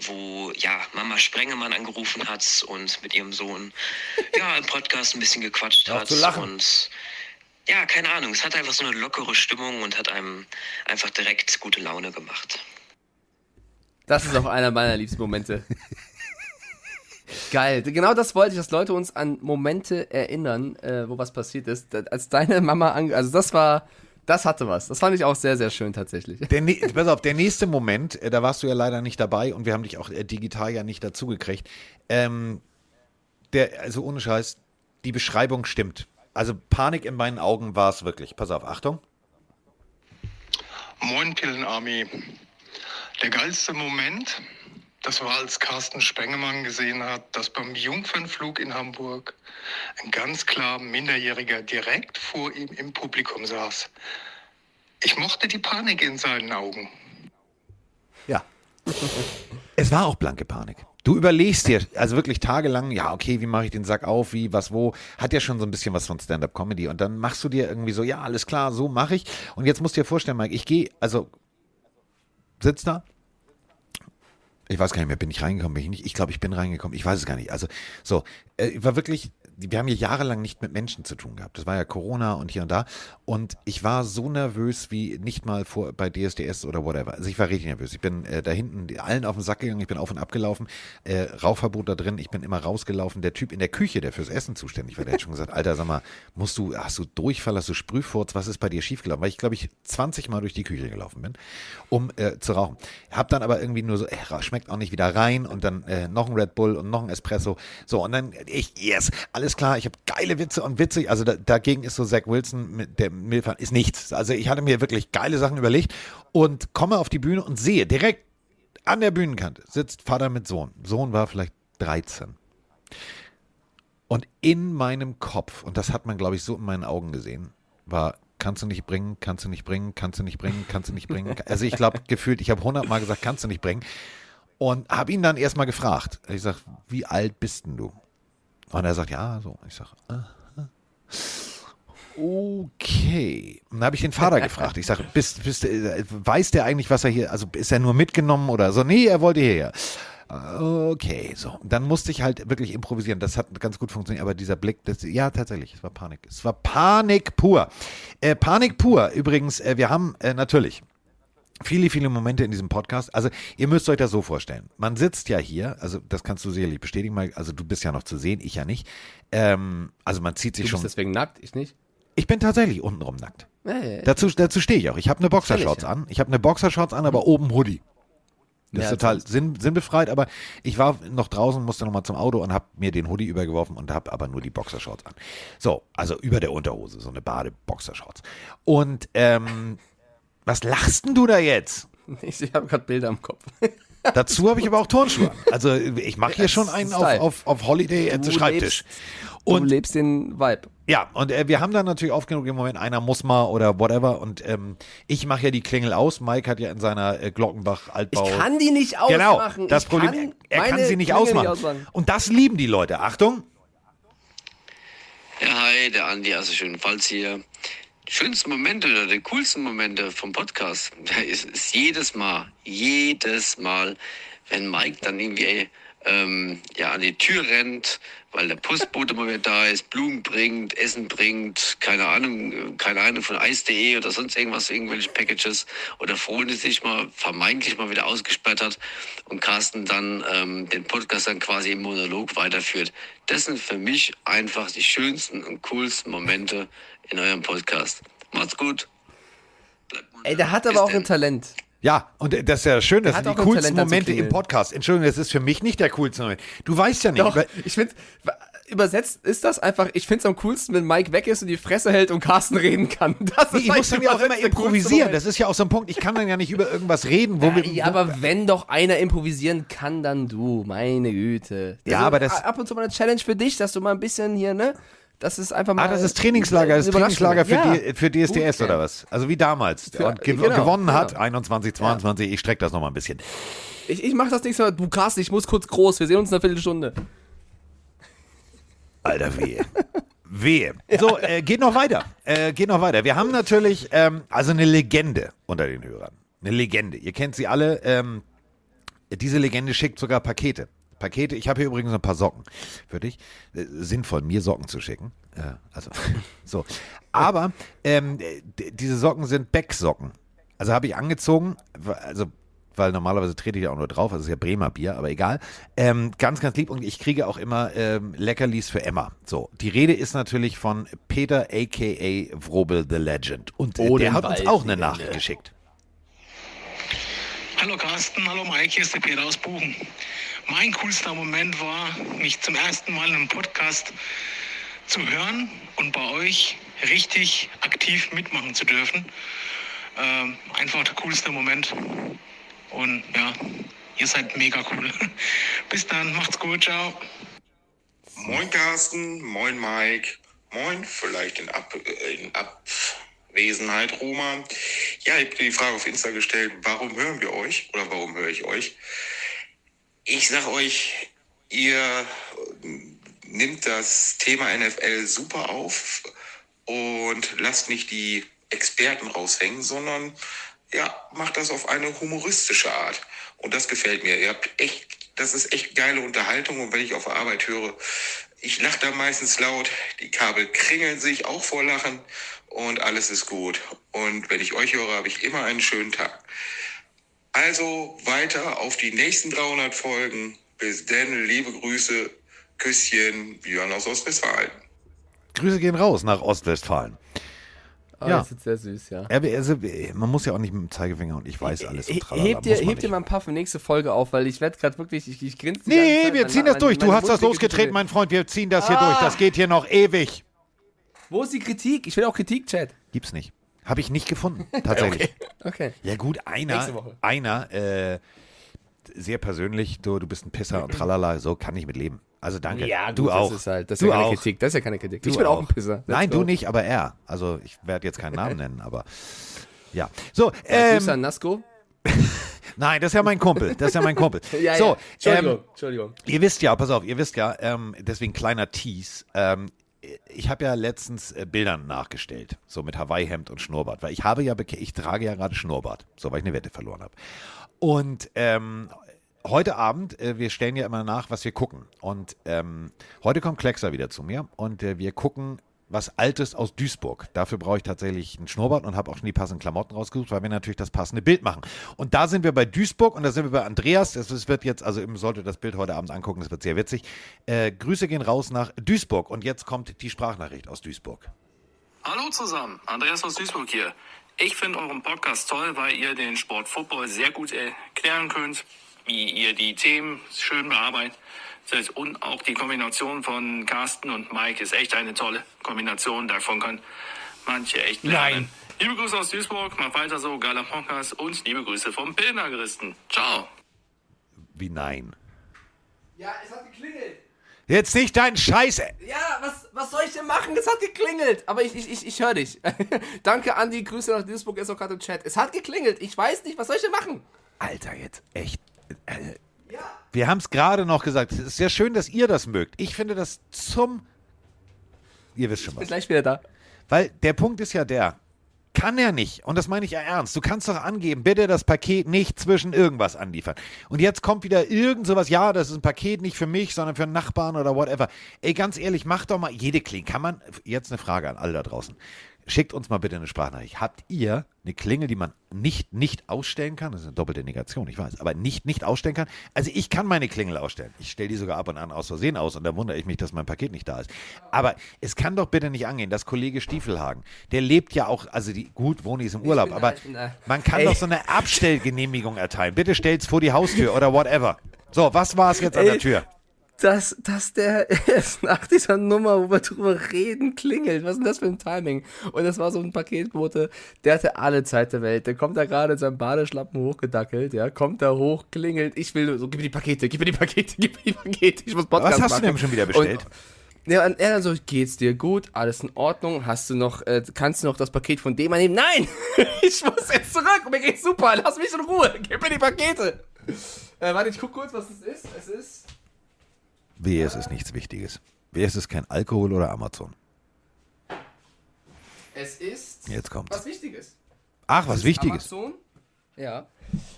wo ja Mama Sprengemann angerufen hat und mit ihrem Sohn ja im Podcast ein bisschen gequatscht hat und ja, keine Ahnung, es hat einfach so eine lockere Stimmung und hat einem einfach direkt gute Laune gemacht. Das ist auch einer meiner liebsten Momente. Geil, genau das wollte ich, dass Leute uns an Momente erinnern, äh, wo was passiert ist. Als deine Mama ange... Also das war... Das hatte was. Das fand ich auch sehr, sehr schön tatsächlich. Der ne- Pass auf, der nächste Moment, äh, da warst du ja leider nicht dabei und wir haben dich auch äh, digital ja nicht dazu gekriegt. Ähm, der, also ohne Scheiß, die Beschreibung stimmt. Also Panik in meinen Augen war es wirklich. Pass auf, Achtung. Moin Pillenarmy. Der geilste Moment, das war, als Carsten Spengemann gesehen hat, dass beim Jungfernflug in Hamburg ein ganz klar Minderjähriger direkt vor ihm im Publikum saß. Ich mochte die Panik in seinen Augen. Ja. Es war auch blanke Panik. Du überlegst dir, also wirklich tagelang, ja, okay, wie mache ich den Sack auf, wie, was, wo, hat ja schon so ein bisschen was von Stand-Up-Comedy und dann machst du dir irgendwie so, ja, alles klar, so mache ich. Und jetzt musst du dir vorstellen, Mike, ich gehe, also, sitz da, ich weiß gar nicht mehr, bin ich reingekommen, bin ich nicht? Ich glaube, ich bin reingekommen, ich weiß es gar nicht. Also so, äh, war wirklich, wir haben hier jahrelang nicht mit Menschen zu tun gehabt. Das war ja Corona und hier und da. Und ich war so nervös wie nicht mal vor bei D S D S oder whatever. Also ich war richtig nervös. Ich bin äh, da hinten allen auf den Sack gegangen, ich bin auf und ab gelaufen, äh, Rauchverbot da drin, ich bin immer rausgelaufen. Der Typ in der Küche, der fürs Essen zuständig war, der hat schon gesagt, Alter, sag mal, musst du, hast du Durchfall, hast du Sprühfurz, was ist bei dir schiefgelaufen? Weil ich, glaube ich, zwanzig Mal durch die Küche gelaufen bin, um äh, zu rauchen. Hab dann aber irgendwie nur so, äh, schmeckt auch nicht wieder rein und dann äh, noch ein Red Bull und noch ein Espresso. So, und dann, ich, yes, alles klar, ich habe geile Witze und witzig, also da, dagegen ist so Zach Wilson, mit der Milfan, ist nichts. Also ich hatte mir wirklich geile Sachen überlegt und komme auf die Bühne und sehe, direkt an der Bühnenkante sitzt Vater mit Sohn. Sohn war vielleicht dreizehn. Und in meinem Kopf, und das hat man, glaube ich, so in meinen Augen gesehen, war... Kannst du nicht bringen, kannst du nicht bringen, kannst du nicht bringen, kannst du nicht bringen. Also ich glaube, gefühlt, ich habe hundertmal gesagt, kannst du nicht bringen. Und habe ihn dann erstmal gefragt. Ich sage, wie alt bist denn du? Und er sagt, ja, so. Ich sage, okay. Und dann habe ich den Vater gefragt. Ich sage, bist, bist, weiß der eigentlich, was er hier, also ist er nur mitgenommen oder so? Nee, er wollte hierher. Okay, so. Dann musste ich halt wirklich improvisieren. Das hat ganz gut funktioniert, aber dieser Blick, das, ja, tatsächlich, es war Panik. Es war Panik pur. Äh, Panik pur, übrigens, äh, wir haben äh, natürlich viele, viele Momente in diesem Podcast. Also, ihr müsst euch das so vorstellen. Man sitzt ja hier, also, das kannst du sicherlich bestätigen, Mike, also, du bist ja noch zu sehen, ich ja nicht. Ähm, also, man zieht sich schon... Du bist deswegen nackt, ich nicht? Ich bin tatsächlich untenrum nackt. Äh, dazu dazu stehe ich auch. Ich habe eine Boxershorts ja. an. Ich habe eine Boxershorts an, aber mhm. oben Hoodie. Das ist ja, total sinn, sinnbefreit, aber ich war noch draußen, musste nochmal zum Auto und habe mir den Hoodie übergeworfen und habe aber nur die Boxershorts an. So, also über der Unterhose, so eine Bade-Boxershorts. Und ähm, was lachst denn du da jetzt? Ich, ich habe gerade Bilder im Kopf. Dazu habe ich aber auch Turnschuhe. Also ich mache hier schon einen auf, auf, auf Holiday äh, zu Schreibtisch. Und, du lebst den Vibe. Ja, und äh, wir haben dann natürlich aufgenommen im Moment, einer muss mal oder whatever. Und ähm, ich mache ja die Klingel aus. Mike hat ja in seiner äh, Glockenbach-Altbau... Ich kann die nicht ausmachen. Genau, das ich Problem, kann er, er kann sie nicht ausmachen. nicht ausmachen. Und das lieben die Leute. Achtung. Ja, hi, der Andi, also schönenfalls hier. Die schönsten Momente oder die coolsten Momente vom Podcast ist, ist jedes Mal, jedes Mal, wenn Mike dann irgendwie ähm, ja, an die Tür rennt, weil der Postbote mal wieder da ist, Blumen bringt, Essen bringt, keine Ahnung, keine Ahnung von eis punkt de oder sonst irgendwas, irgendwelche Packages oder Frohne sich mal vermeintlich mal wieder ausgesperrt hat und Carsten dann ähm, den Podcast dann quasi im Monolog weiterführt. Das sind für mich einfach die schönsten und coolsten Momente in eurem Podcast. Macht's gut. Ey, der hat aber auch ein Talent. Ja, und das ist ja schön, das sind die coolsten Momente im Podcast. Entschuldigung, das ist für mich nicht der coolste Moment. Du weißt ja nicht. Doch, ich finde, übersetzt ist das einfach, ich finde es am coolsten, wenn Mike weg ist und die Fresse hält und Carsten reden kann. Das nee, ist ich muss dann ja auch immer improvisieren, das ist ja auch so ein Punkt. Ich kann dann ja nicht über irgendwas reden. Wo ja, wir, wo ja, aber wenn doch einer improvisieren kann, dann du, meine Güte. Ja, also, aber das... Ab und zu mal eine Challenge für dich, dass du mal ein bisschen hier, ne... Das ist einfach mal. Ah, das ist Trainingslager, das ist Trainingslager für, ja, die, für D S D S gut, oder was? Also wie damals. Für, und ge- genau, gewonnen genau. hat, einundzwanzig, zweiundzwanzig, ja. Ich strecke das nochmal ein bisschen. Ich, ich mach das nächste Mal. Du, Carsten, ich muss kurz groß, wir sehen uns in einer Viertelstunde. Alter, wehe. Wehe. So, äh, geht noch weiter. Äh, geht noch weiter. Wir haben natürlich, ähm, also eine Legende unter den Hörern. Eine Legende. Ihr kennt sie alle. Ähm, diese Legende schickt sogar Pakete. Pakete. Ich habe hier übrigens ein paar Socken für dich. Äh, sinnvoll, mir Socken zu schicken. Äh, also, so. Aber ähm, d- diese Socken sind Becksocken. Also habe ich angezogen, also, weil normalerweise trete ich ja auch nur drauf. Also ist ja Bremer Bier, aber egal. Ähm, ganz, ganz lieb. Und ich kriege auch immer ähm, Leckerlis für Emma. So, die Rede ist natürlich von Peter a k a. Vrobel the Legend. Und äh, der hat uns auch eine Nachricht geschickt. Hallo Carsten, hallo Mike, hier ist der Peter aus Buchen. Mein coolster Moment war, mich zum ersten Mal in einem Podcast zu hören und bei euch richtig aktiv mitmachen zu dürfen. Ähm, einfach der coolste Moment. Und ja, ihr seid mega cool. Bis dann, macht's gut, ciao. Moin Carsten, moin Mike, moin vielleicht in, Ab- in Abwesenheit Roma. Ja, ich habe dir die Frage auf Insta gestellt, warum hören wir euch oder warum höre ich euch? Ich sag euch, ihr nimmt das Thema N F L super auf und lasst nicht die Experten raushängen, sondern ja, macht das auf eine humoristische Art. Und das gefällt mir. Ihr habt echt, das ist echt geile Unterhaltung. Und wenn ich auf der Arbeit höre, ich lache da meistens laut, die Kabel kringeln sich auch vor Lachen und alles ist gut. Und wenn ich euch höre, habe ich immer einen schönen Tag. Also weiter auf die nächsten dreihundert Folgen. Bis denn, liebe Grüße, Küsschen, Björn aus Ostwestfalen. Grüße gehen raus nach Ostwestfalen. Oh, ja, das ist sehr süß, ja. Also, man muss ja auch nicht mit dem Zeigefinger und ich weiß alles. Und tralala, hebt dir, hebt dir mal ein paar für nächste Folge auf, weil ich werde gerade wirklich, ich, ich grinse. Nee, wir ziehen das durch. Du hast das losgetreten, mein Freund. Wir ziehen das hier durch. Das geht hier noch ewig. Wo ist die Kritik? Ich will auch Kritik, Chat. Gibt's nicht. Habe ich nicht gefunden, tatsächlich. Okay. Okay. Ja gut, einer, einer äh, sehr persönlich, du, du bist ein Pisser und tralala, so kann ich mit leben. Also danke. Ja, gut, du das auch. Ist halt, das ist du ja keine auch. Kritik. Das ist ja keine Kritik. Du ich bin auch, auch ein Pisser. Das Nein, du auch. Nicht, aber er. Also ich werde jetzt keinen Namen nennen, aber ja. So, ähm, Grüße an Nasko. Nein, das ist ja mein Kumpel. Das ist ja mein Kumpel. ja, so, ja. Entschuldigung, ähm, Entschuldigung. Ihr wisst ja, pass auf, ihr wisst ja, ähm, deswegen kleiner Tease, ähm, ich habe ja letztens äh, Bildern nachgestellt, so mit Hawaii-Hemd und Schnurrbart, weil ich habe ja, beke- ich trage ja gerade Schnurrbart, so weil ich eine Wette verloren habe. Und ähm, heute Abend, äh, wir stellen ja immer nach, was wir gucken. Und ähm, heute kommt Kleckser wieder zu mir und äh, wir gucken was Altes aus Duisburg. Dafür brauche ich tatsächlich einen Schnurrbart und habe auch schon die passenden Klamotten rausgesucht, weil wir natürlich das passende Bild machen. Und da sind wir bei Duisburg und da sind wir bei Andreas. Das wird jetzt, also ihr solltet das Bild heute Abend angucken, das wird sehr witzig. Äh, Grüße gehen raus nach Duisburg und jetzt kommt die Sprachnachricht aus Duisburg. Hallo zusammen, Andreas aus Duisburg hier. Ich finde euren Podcast toll, weil ihr den Sport Football sehr gut erklären könnt, wie ihr die Themen schön bearbeitet. Und auch die Kombination von Carsten und Mike ist echt eine tolle Kombination. Davon kann manche echt lernen. Nein. Liebe Grüße aus Duisburg, macht weiter so, geiler Podcast und liebe Grüße vom Pilgeristen. Ciao. Wie nein? Ja, es hat geklingelt. Jetzt nicht dein Scheiß. Ja, was, was soll ich denn machen? Es hat geklingelt. Aber ich, ich, ich, ich höre dich. Danke, Andi. Grüße nach Duisburg. Er ist auch gerade im Chat. Es hat geklingelt. Ich weiß nicht, was soll ich denn machen? Alter, jetzt echt... Äh, Ja. Wir haben es gerade noch gesagt. Es ist sehr schön, dass ihr das mögt. Ich finde das zum... Ihr wisst schon was. Ich bin gleich wieder da. Weil der Punkt ist ja der, kann er nicht. Und das meine ich ja ernst. Du kannst doch angeben, bitte das Paket nicht zwischen irgendwas anliefern. Und jetzt kommt wieder irgend sowas. Ja, das ist ein Paket nicht für mich, sondern für einen Nachbarn oder whatever. Ey, ganz ehrlich, mach doch mal jede Klinge. Kann man... Jetzt eine Frage an alle da draußen. Schickt uns mal bitte eine Sprachnachricht. Habt ihr eine Klingel, die man nicht, nicht ausstellen kann? Das ist eine doppelte Negation, ich weiß, aber nicht, nicht ausstellen kann? Also ich kann meine Klingel ausstellen. Ich stelle die sogar ab und an aus Versehen aus und dann wundere ich mich, dass mein Paket nicht da ist. Aber es kann doch bitte nicht angehen, dass Kollege Stiefelhagen, der lebt ja auch, also die, gut, Woni ist im Urlaub, aber da, da. man kann Ey. doch so eine Abstellgenehmigung erteilen. Bitte stell's vor die Haustür oder whatever. So, was war es jetzt an Ey. der Tür? Dass, dass der erst nach dieser Nummer, wo wir drüber reden, klingelt. Was ist denn das für ein Timing? Und das war so ein Paketbote, der hatte alle Zeit der Welt. Der kommt da gerade in seinem Badeschlappen hochgedackelt, ja, kommt da hoch, klingelt. Ich will so, gib mir die Pakete, gib mir die Pakete, gib mir die Pakete. Ich muss Podcast machen. Was hast machen. du denn schon wieder bestellt? Und, ja, und er dann so, geht's dir gut? Alles in Ordnung? Hast du noch, äh, kannst du noch das Paket von dem annehmen? Nein! Ich muss jetzt zurück und mir geht's super. Lass mich in Ruhe. Gib mir die Pakete. Äh, warte, ich guck kurz, was es ist. Es ist... Wehe, es ist nichts Wichtiges. Wehe, es ist kein Alkohol oder Amazon. Es ist Jetzt kommt's. was Wichtiges. Ach, was Wichtiges. Amazon? Ja.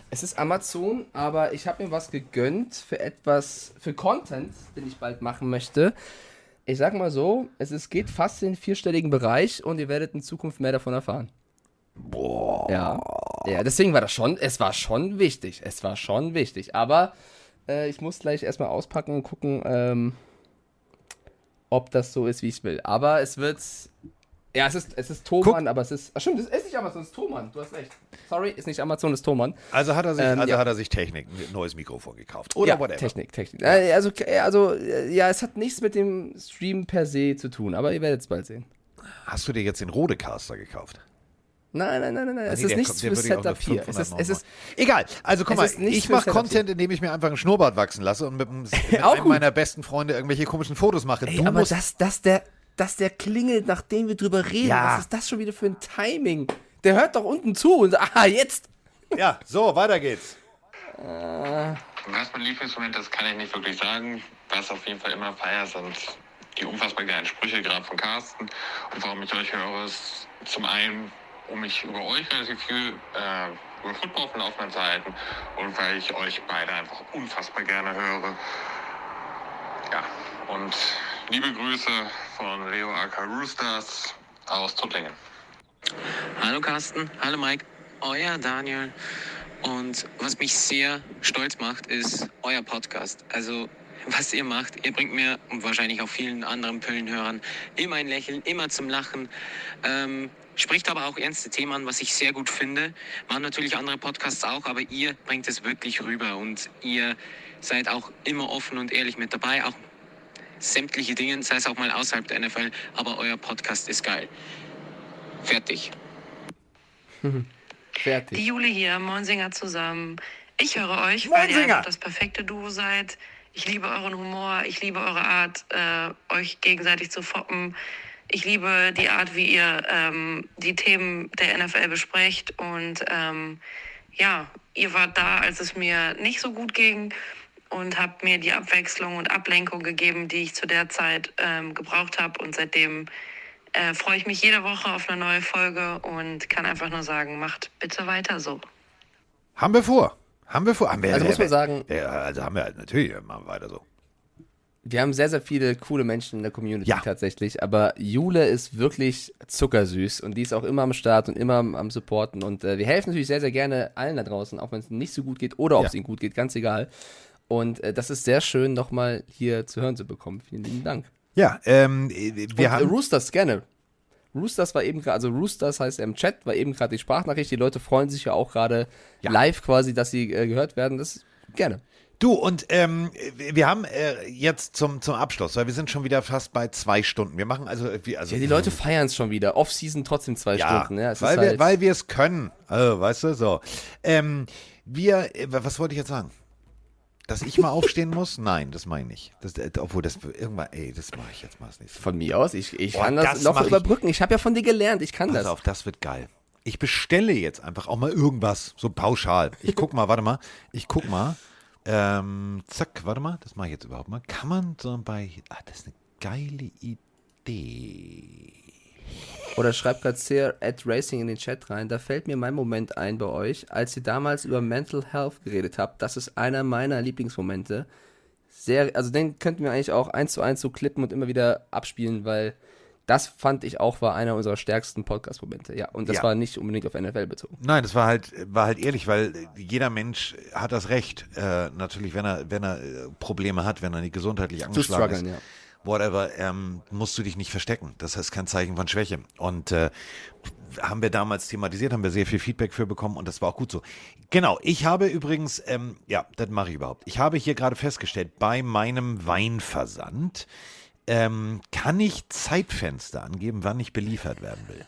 Es ist Amazon, aber ich habe mir was gegönnt für etwas, für Content, den ich bald machen möchte. Ich sag mal so, es ist, geht fast in den vierstelligen Bereich und ihr werdet in Zukunft mehr davon erfahren. Boah. Ja. Ja, deswegen war das schon, es war schon wichtig. Es war schon wichtig, aber... Ich muss gleich erstmal auspacken und gucken, ähm, ob das so ist, wie ich will. Aber es wird... Ja, es ist, es ist Thomann, Guck. aber es ist... Ach stimmt, es ist nicht Amazon, es ist Thomann. Du hast recht. Sorry, ist nicht Amazon, es ist Thomann. Also hat er sich, ähm, also ja. hat er sich Technik, ein neues Mikrofon gekauft. Oder ja, whatever. Technik, Technik. Ja. Also, also, ja, es hat nichts mit dem Stream per se zu tun, aber ihr werdet es bald sehen. Hast du dir jetzt den Rodecaster gekauft? Nein, nein, nein, nein, nein. Es ist nichts für Setup hier. Es ist, es ist, egal, also guck mal, ich mache Content, indem ich mir einfach einen Schnurrbart wachsen lasse und mit, mit einem meiner besten Freunde irgendwelche komischen Fotos mache. Ey, du aber musst das, das der, das der klingelt, nachdem wir drüber reden, ja. Was ist das schon wieder für ein Timing? Der hört doch unten zu und sagt, ah, jetzt. Ja, so, weiter geht's. Was mit Lieblingsmoment, das kann ich nicht wirklich sagen. Was auf jeden Fall immer Feier sind die unfassbar geilen Sprüche, gerade von Carsten. Und warum ich euch höre, ist zum einen... um mich über euch relativ viel äh, über Football auf dem Laufenden zu halten und weil ich euch beide einfach unfassbar gerne höre. Ja, und liebe Grüße von Leo aka Roosters aus Tuttlingen. Hallo Carsten, hallo Mike, euer Daniel. Und was mich sehr stolz macht, ist euer Podcast. Also was ihr macht, ihr bringt mir und wahrscheinlich auch vielen anderen Pillenhörern immer ein Lächeln, immer zum Lachen. Ähm, Spricht aber auch ernste Themen an, was ich sehr gut finde. Machen natürlich andere Podcasts auch, aber ihr bringt es wirklich rüber. Und ihr seid auch immer offen und ehrlich mit dabei. Auch sämtliche Dinge, sei es auch mal außerhalb der N F L. Aber euer Podcast ist geil. Fertig. Fertig. Die Jule hier, Moinsinger zusammen. Ich höre euch, weil ihr einfach das perfekte Duo seid. Ich liebe euren Humor, ich liebe eure Art, äh, euch gegenseitig zu foppen. Ich liebe die Art, wie ihr ähm, die Themen der N F L besprecht und ähm, ja, ihr wart da, als es mir nicht so gut ging und habt mir die Abwechslung und Ablenkung gegeben, die ich zu der Zeit ähm, gebraucht habe und seitdem äh, freue ich mich jede Woche auf eine neue Folge und kann einfach nur sagen, macht bitte weiter so. Haben wir vor, haben wir vor. Haben wir, also äh, muss man sagen... Äh, also haben wir natürlich, machen wir weiter so. Wir haben sehr, sehr viele coole Menschen in der Community ja. tatsächlich, aber Jule ist wirklich zuckersüß und die ist auch immer am Start und immer am, am Supporten und äh, wir helfen natürlich sehr, sehr gerne allen da draußen, auch wenn es nicht so gut geht oder ja. ob es ihnen gut geht, ganz egal. Und äh, das ist sehr schön, nochmal hier zu hören zu bekommen. Vielen lieben Dank. Ja, ähm, wir und, haben... Äh, Roosters, gerne. Roosters war eben gerade, also Roosters heißt im Chat, war eben gerade die Sprachnachricht, die Leute freuen sich ja auch gerade ja. live quasi, dass sie äh, gehört werden, das gerne. Du, und ähm, wir haben äh, jetzt zum, zum Abschluss, weil wir sind schon wieder fast bei zwei Stunden. Wir machen also... Wir, also ja, die Leute feiern es schon wieder. Off-Season trotzdem zwei ja, Stunden. Ja, es weil, ist wir, halt weil wir es können. Also, weißt du, so. Ähm, wir, äh, was wollte ich jetzt sagen? Dass ich mal aufstehen muss? Nein, das meine ich. Das, äh, obwohl, das irgendwann, ey, das mache ich jetzt mal nicht. Von mir aus? Ich, ich Boah, kann das, das noch überbrücken. Ich, ich habe ja von dir gelernt. Ich kann Pass das. Pass auf, das wird geil. Ich bestelle jetzt einfach auch mal irgendwas, so pauschal. Ich guck mal, warte mal. Ich guck mal. Ähm, zack, warte mal, das mache ich jetzt überhaupt mal. Kann man so bei... Ah, das ist eine geile Idee. Oder schreibt gerade sehr at Racing in den Chat rein. Da fällt mir mein Moment ein bei euch, als ihr damals über Mental Health geredet habt. Das ist einer meiner Lieblingsmomente. Sehr, also den könnten wir eigentlich auch eins zu eins so klippen und immer wieder abspielen, weil Das fand ich auch, war einer unserer stärksten Podcast-Momente. Ja, und das ja. war nicht unbedingt auf N F L bezogen. Nein, das war halt, war halt ehrlich, weil jeder Mensch hat das Recht, äh, natürlich, wenn er, wenn er Probleme hat, wenn er nicht gesundheitlich angeschlagen ist. Ja. Whatever, ähm, musst du dich nicht verstecken. Das ist kein Zeichen von Schwäche. Und äh, haben wir damals thematisiert, haben wir sehr viel Feedback für bekommen und das war auch gut so. Genau, ich habe übrigens, ähm, ja, das mache ich überhaupt. Ich habe hier gerade festgestellt, bei meinem Weinversand ähm, kann ich Zeitfenster angeben, wann ich beliefert werden will.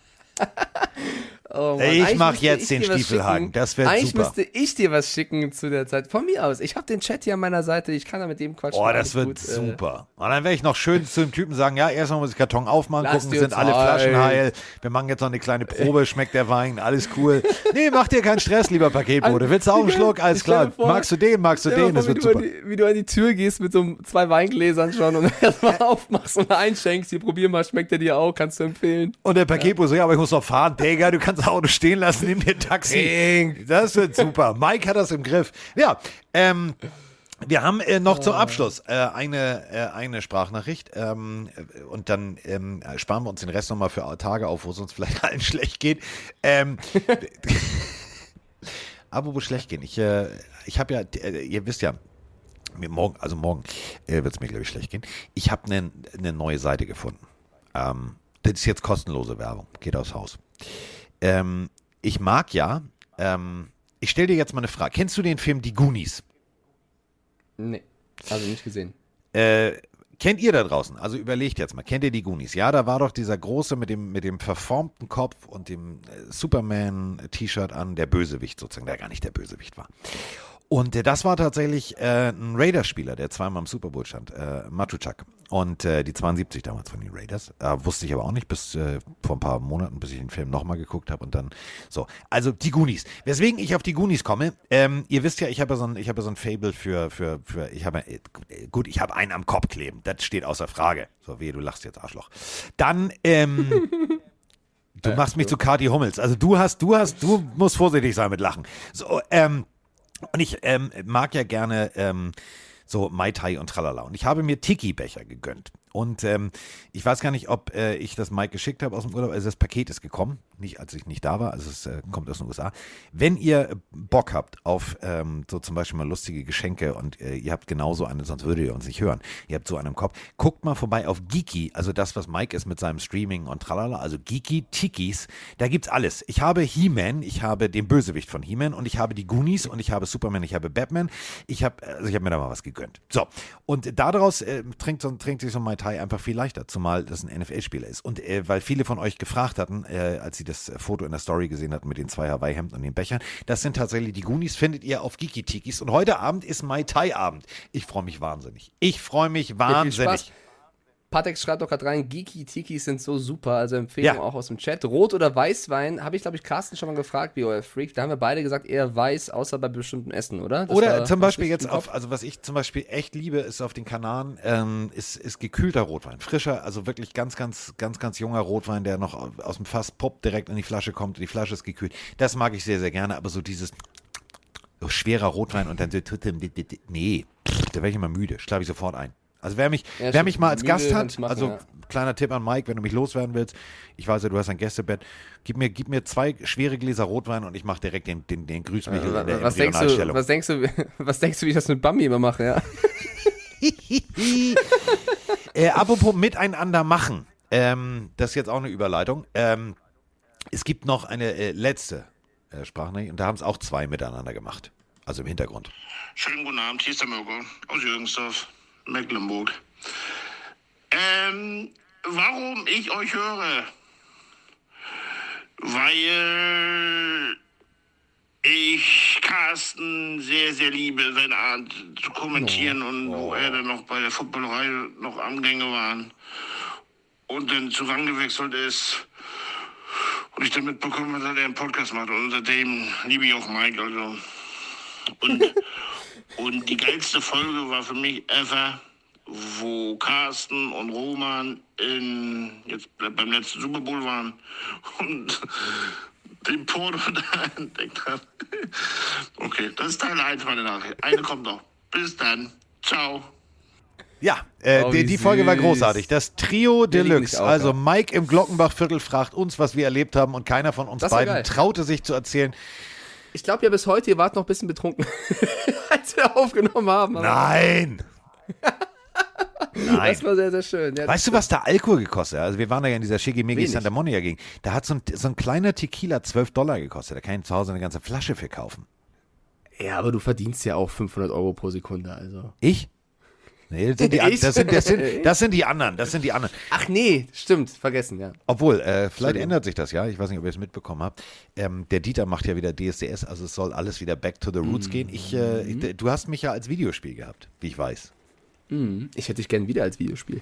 Oh Mann, ich mache jetzt ich den Stiefelhaken, das wäre super. Eigentlich müsste ich dir was schicken zu der Zeit, von mir aus. Ich habe den Chat hier an meiner Seite, ich kann da mit dem quatschen. Oh, das wird gut, super. Äh Und dann werde ich noch schön zu dem Typen sagen, ja, erstmal muss ich Karton aufmachen, Lass gucken, sind alle Flaschen heil. Wir machen jetzt noch eine kleine Probe, schmeckt der Wein, alles cool. Nee, mach dir keinen Stress, lieber Paketbote. Willst du auch einen Schluck? Alles klar. Vor, magst du den, magst du den, vor, das wird super. Die, wie du an die Tür gehst mit so zwei Weingläsern schon und erstmal aufmachst und einschenkst, hier probier mal, schmeckt der dir auch, kannst du empfehlen. Und der Paketbote so, ja, aber ich muss noch fahren, Digga, du kannst das Auto stehen lassen, nimm dir ein Taxi. Das wird super. Mike hat das im Griff. Ja, ähm, wir haben äh, noch oh. zum Abschluss äh, eine, äh, eine Sprachnachricht ähm, und dann ähm, sparen wir uns den Rest nochmal für Tage auf, wo es uns vielleicht allen schlecht geht. Ähm, apropos schlecht gehen. Ich, äh, ich habe ja, äh, ihr wisst ja, mir morgen, also morgen äh, wird es mir, glaube ich, schlecht gehen. Ich habe eine ne neue Seite gefunden. Ähm, das ist jetzt kostenlose Werbung. Geht aufs Haus. Ähm, ich mag ja, ähm, ich stelle dir jetzt mal eine Frage. Kennst du den Film Die Goonies? Nee, also nicht gesehen. Äh, kennt ihr da draußen? Also überlegt jetzt mal, kennt ihr Die Goonies? Ja, da war doch dieser Große mit dem, mit dem verformten Kopf und dem äh, Superman-T-Shirt an, der Bösewicht sozusagen, der gar nicht der Bösewicht war. Und äh, das war tatsächlich äh, ein Raiders-Spieler, der zweimal im Super Bowl stand, äh, Matuschak. Und äh, die zweiundsiebzig damals von den Raiders. Äh, wusste ich aber auch nicht, bis äh, vor ein paar Monaten, bis ich den Film nochmal geguckt habe und dann so. Also die Goonies. Weswegen ich auf die Goonies komme, ähm, ihr wisst ja, ich habe ja so ein, ich habe ja so ein Fable für, für, für, ich habe, äh, gut, ich habe einen am Kopf kleben. Das steht außer Frage. So, wehe, du lachst jetzt, Arschloch. Dann, ähm, du äh, machst mich so. zu Cathy Hummels. Also du hast, du hast, du musst vorsichtig sein mit Lachen. So, ähm, und ich ähm, mag ja gerne, ähm, so Mai Tai und Tralala. Und ich habe mir Tiki-Becher gegönnt. Und ähm, ich weiß gar nicht, ob äh, ich das Mike geschickt habe aus dem Urlaub. Also das Paket ist gekommen, nicht als ich nicht da war. Also es äh, kommt aus den U S A. Wenn ihr Bock habt auf ähm, so zum Beispiel mal lustige Geschenke und äh, ihr habt genauso einen, sonst würdet ihr uns nicht hören. Ihr habt so einen im Kopf. Guckt mal vorbei auf Geeky, also das, was Mike ist mit seinem Streaming und Tralala. Also Geeky, Tikis, da gibt's alles. Ich habe He-Man, ich habe den Bösewicht von He-Man und ich habe die Goonies und ich habe Superman, ich habe Batman. Ich habe, also ich habe mir da mal was gegönnt. So, und daraus äh, trinkt, so, trinkt sich so ein Mai Tai einfach viel leichter, zumal das ein N F L-Spieler ist. Und äh, weil viele von euch gefragt hatten, äh, als sie das Foto in der Story gesehen hatten mit den zwei Hawaii-Hemden und den Bechern, das sind tatsächlich die Goonies, findet ihr auf Geeky-Tikis. Und heute Abend ist Mai Tai-Abend. Ich freue mich wahnsinnig. Ich freue mich wahnsinnig. Patex schreibt doch gerade rein, Geeky-Tikis sind so super, also Empfehlung ja. auch aus dem Chat. Rot- oder Weißwein, habe ich, glaube ich, Carsten schon mal gefragt, wie euer Freak. Da haben wir beide gesagt, eher weiß, außer bei bestimmten Essen, oder? Das oder zum Beispiel jetzt auf, also was ich zum Beispiel echt liebe, ist auf den Kanaren, ähm, ist, ist gekühlter Rotwein. Frischer, also wirklich ganz, ganz, ganz, ganz junger Rotwein, der noch aus dem Fass poppt, direkt in die Flasche kommt, die Flasche ist gekühlt. Das mag ich sehr, sehr gerne, aber so dieses so schwerer Rotwein und dann so, nee, da werde ich immer müde, schlafe ich sofort ein. Also wer mich, ja, wer mich mal als Gast hat, machen, also ja. kleiner Tipp an Mike, wenn du mich loswerden willst, ich weiß ja, du hast ein Gästebett, gib mir, gib mir zwei schwere Gläser Rotwein und ich mache direkt den, den, den Grüßmichel äh, in der was denkst du, was denkst du, was denkst du, wie ich das mit Bambi immer mache, ja? äh, apropos miteinander machen, ähm, das ist jetzt auch eine Überleitung, ähm, es gibt noch eine äh, letzte äh, Sprachnachricht und da haben es auch zwei miteinander gemacht, also im Hintergrund. Schönen guten Abend, hier ist der Mirko aus Jürgensdorf. Mecklenburg. Ähm, warum ich euch höre? Weil ich Carsten sehr, sehr liebe, seine Art zu kommentieren oh, und wo oh. er dann noch bei der Footballerei noch am Gänge war und dann zu Rang gewechselt ist und ich dann mitbekommen habe, dass er einen Podcast macht und seitdem liebe ich auch Mike, also und Und die geilste Folge war für mich ever, wo Carsten und Roman in, jetzt beim letzten Super Bowl waren und den Porno da entdeckt haben. Okay, das ist Teil eins meiner Nachricht. Eine kommt noch. Bis dann. Ciao. Ja, äh, oh, die, die Folge war großartig. Das Trio der Deluxe, also Mike im Glockenbach-Viertel fragt uns, was wir erlebt haben, und keiner von uns beiden geil. traute sich zu erzählen. Ich glaube ja bis heute, ihr wart noch ein bisschen betrunken, als wir aufgenommen haben. Aber Nein! Nein. Das war sehr, sehr schön. Ja, weißt du, was da Alkohol gekostet hat? Also wir waren da ja in dieser Shigimigi Santa Monica Gegend. Da hat so ein, so ein kleiner Tequila zwölf Dollar gekostet. Da kann ich zu Hause eine ganze Flasche für kaufen. Ja, aber du verdienst ja auch fünfhundert Euro pro Sekunde. Also. Ich? Nee, das sind, die, das, sind, das, sind, das sind die anderen, das sind die anderen. Ach nee, stimmt, vergessen, ja. Obwohl, äh, vielleicht ändert sich das, ja, ich weiß nicht, ob ihr es mitbekommen habt, ähm, der Dieter macht ja wieder D S D S, also es soll alles wieder back to the roots mm. gehen. Ich, äh, ich, du hast mich ja als Videospiel gehabt, wie ich weiß. Mm. Ich hätte dich gern wieder als Videospiel.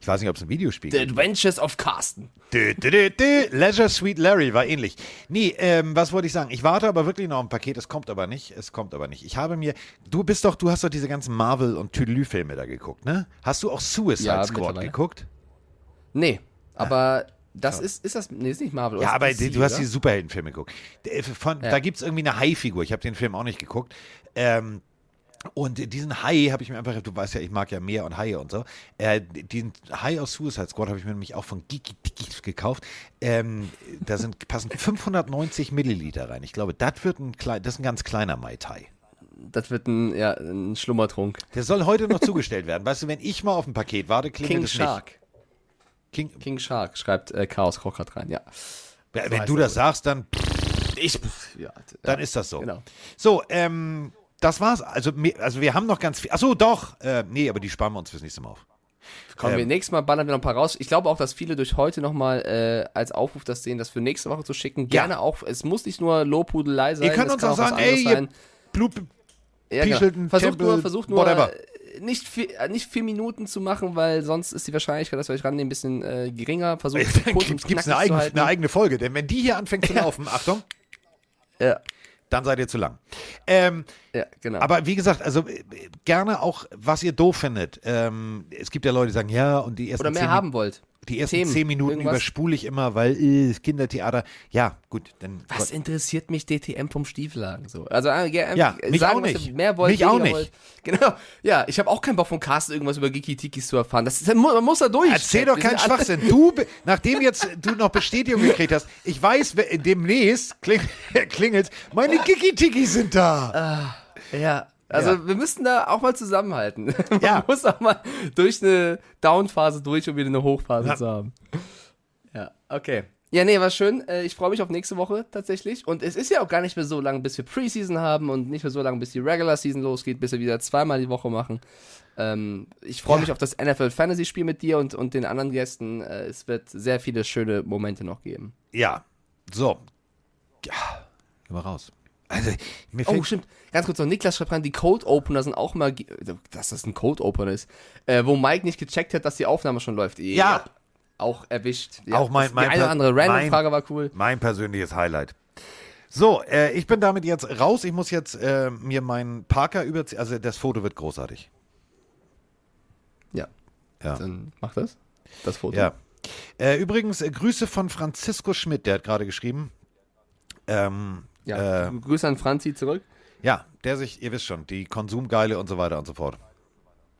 Ich weiß nicht, ob es ein Videospiel gibt. The Adventures of Carsten. Dö, dö, dö, dö. Leisure Suite Larry war ähnlich. Nee, ähm, was wollte ich sagen? Ich warte aber wirklich noch ein Paket. Es kommt aber nicht. Es kommt aber nicht. Ich habe mir, du bist doch, du hast doch diese ganzen Marvel- und Tüdelü-Filme da geguckt, ne? Hast du auch Suicide ja, Squad geguckt? Nee, aber ah. das ist, ist das, nee, ist nicht Marvel. Ja, aber D C, du hast oder? die Superheldenfilme geguckt. Von, ja. Da gibt es irgendwie eine Hai-Figur. Ich habe den Film auch nicht geguckt. Ähm, Und diesen Hai habe ich mir einfach, du weißt ja, ich mag ja Meer und Haie und so, äh, diesen Hai aus Suicide Squad habe ich mir nämlich auch von Geeky Dickies gekauft. Ähm, da sind, passen fünfhundertneunzig Milliliter rein. Ich glaube, das wird ein, klein, das ist ein ganz kleiner Mai Tai. Das wird ein, ja, ein Schlummertrunk. Der soll heute noch zugestellt werden. Weißt du, wenn ich mal auf ein Paket warte, klingelt es nicht. King Shark. King Shark schreibt äh, Chaos Rock hat rein, ja. ja so wenn du das sagst, dann, ich, ja, dann ja, ist das so. Genau. So, ähm, das war's. Also, also wir haben noch ganz viel. Achso, doch. Äh, nee, aber die sparen wir uns fürs nächste Mal auf. Kommen ähm, wir nächstes Mal, ballern wir noch ein paar raus. Ich glaube auch, dass viele durch heute nochmal äh, als Aufruf das sehen, das für nächste Woche zu schicken. Gerne ja. auch. Es muss nicht nur Lobhudelei sein. Ihr könnt uns auch sagen, ey, ihr Blut, ja, Pieschelten, versucht Tempel, nur, versucht nur whatever. Nicht viel, nicht vier Minuten zu machen, weil sonst ist die Wahrscheinlichkeit, dass wir euch rannehmen, ein bisschen äh, geringer. Versucht es gibt es eine eigene Folge. Denn wenn die hier anfängt zu laufen, ja. Achtung. Ja. Dann seid ihr zu lang. Ähm, ja, genau. Aber wie gesagt, also gerne auch, was ihr doof findet. Ähm, es gibt ja Leute, die sagen, ja, und die ersten Oder mehr zehn, haben wollt. Die ersten Themen, zehn Minuten irgendwas. Überspule ich immer, weil äh, Kindertheater. Ja, gut. Dann was Gott. interessiert mich D T M vom Stieflagen? So? Also, äh, äh, ja, mich sagen, auch nicht. Mehr wollt, mich auch nicht. Wollt. Genau. Ja, ich habe auch keinen Bock von Carsten, irgendwas über Giki-Tikis zu erfahren. Das ist, man muss da durch. Erzähl doch keinen Schwachsinn. Du, nachdem jetzt du noch Bestätigung gekriegt hast, ich weiß, demnächst kling, klingelt, meine Giki-Tikis sind da. Ah, ja. Also ja. wir müssen da auch mal zusammenhalten. Man ja. muss auch mal durch eine Down-Phase durch, um wieder eine Hochphase ja. zu haben. Ja, okay. Ja, nee, war schön. Ich freue mich auf nächste Woche tatsächlich. Und es ist ja auch gar nicht mehr so lange, bis wir Preseason haben und nicht mehr so lange, bis die Regular-Season losgeht, bis wir wieder zweimal die Woche machen. Ich freue ja. mich auf das N F L-Fantasy-Spiel mit dir und, und den anderen Gästen. Es wird sehr viele schöne Momente noch geben. Ja, so. Ja, gehen wir raus. Also, mir oh, stimmt. Ganz kurz noch, Niklas schreibt rein, die Code-Opener sind auch mal, dass das ein Code-Opener ist, äh, wo Mike nicht gecheckt hat, dass die Aufnahme schon läuft. Ja. ja auch erwischt. Ja, auch mein, mein die eine oder andere Random-Frage war cool. Mein persönliches Highlight. So, äh, ich bin damit jetzt raus. Ich muss jetzt äh, mir meinen Parker überziehen. Also, das Foto wird großartig. Ja. ja. Dann mach das. Das Foto. Ja. Äh, übrigens, äh, Grüße von Francisco Schmidt, der hat gerade geschrieben. Ähm, Ja, äh, Grüße an Franzi zurück. Ja, der sich, ihr wisst schon, die Konsumgeile und so weiter und so fort.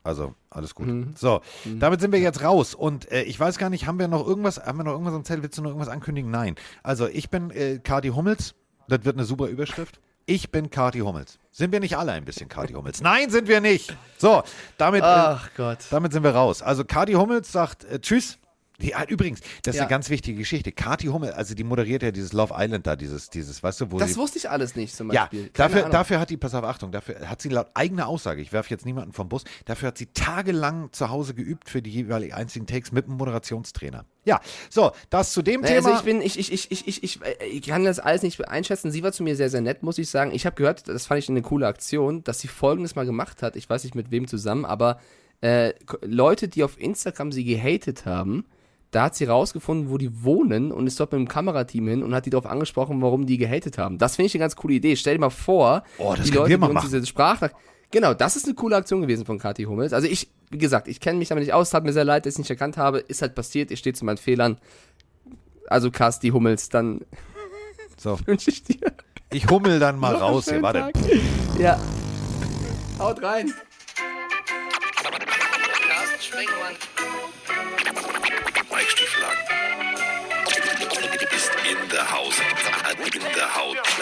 Also, alles gut. Mhm. So, mhm. damit sind wir jetzt raus. Und äh, ich weiß gar nicht, haben wir noch irgendwas, haben wir noch irgendwas am Zettel? Willst du noch irgendwas ankündigen? Nein. Also, ich bin äh, Cathy Hummels. Das wird eine super Überschrift. Ich bin Cathy Hummels. Sind wir nicht alle ein bisschen Cathy Hummels? Nein, sind wir nicht. So, damit, Ach äh, Gott. damit sind wir raus. Also, Cathy Hummels sagt äh, tschüss. Ja, übrigens, das ja. ist eine ganz wichtige Geschichte. Cathy Hummels, also die moderiert ja dieses Love Island da, dieses, dieses, weißt du, wo Das sie, wusste ich alles nicht zum Beispiel. Ja, dafür, dafür hat die, pass auf, Achtung, dafür hat sie laut eigener Aussage, ich werfe jetzt niemanden vom Bus, dafür hat sie tagelang zu Hause geübt für die jeweiligen einzigen Takes mit einem Moderationstrainer. Ja, so, das zu dem naja, Thema. Also ich bin, ich, ich, ich, ich, ich, ich, ich kann das alles nicht einschätzen. Sie war zu mir sehr, sehr nett, muss ich sagen. Ich habe gehört, das fand ich eine coole Aktion, dass sie Folgendes mal gemacht hat. Ich weiß nicht mit wem zusammen, aber äh, Leute, die auf Instagram sie gehatet haben, da hat sie rausgefunden, wo die wohnen und ist dort mit dem Kamerateam hin und hat die darauf angesprochen, warum die gehatet haben. Das finde ich eine ganz coole Idee. Stell dir mal vor, oh, das die Leute, wir mal die uns machen. diese Sprachnachricht... Genau, das ist eine coole Aktion gewesen von Cathy Hummels. Also ich, wie gesagt, ich kenne mich damit nicht aus, tat mir sehr leid, dass ich es nicht erkannt habe. Ist halt passiert, ich stehe zu meinen Fehlern. Also Cathy Hummels, dann so. wünsche ich dir... Ich hummel dann mal raus hier, warte. Ja. Haut rein. Ringmann. Weichstiefel ist in der Haut. In der Haut.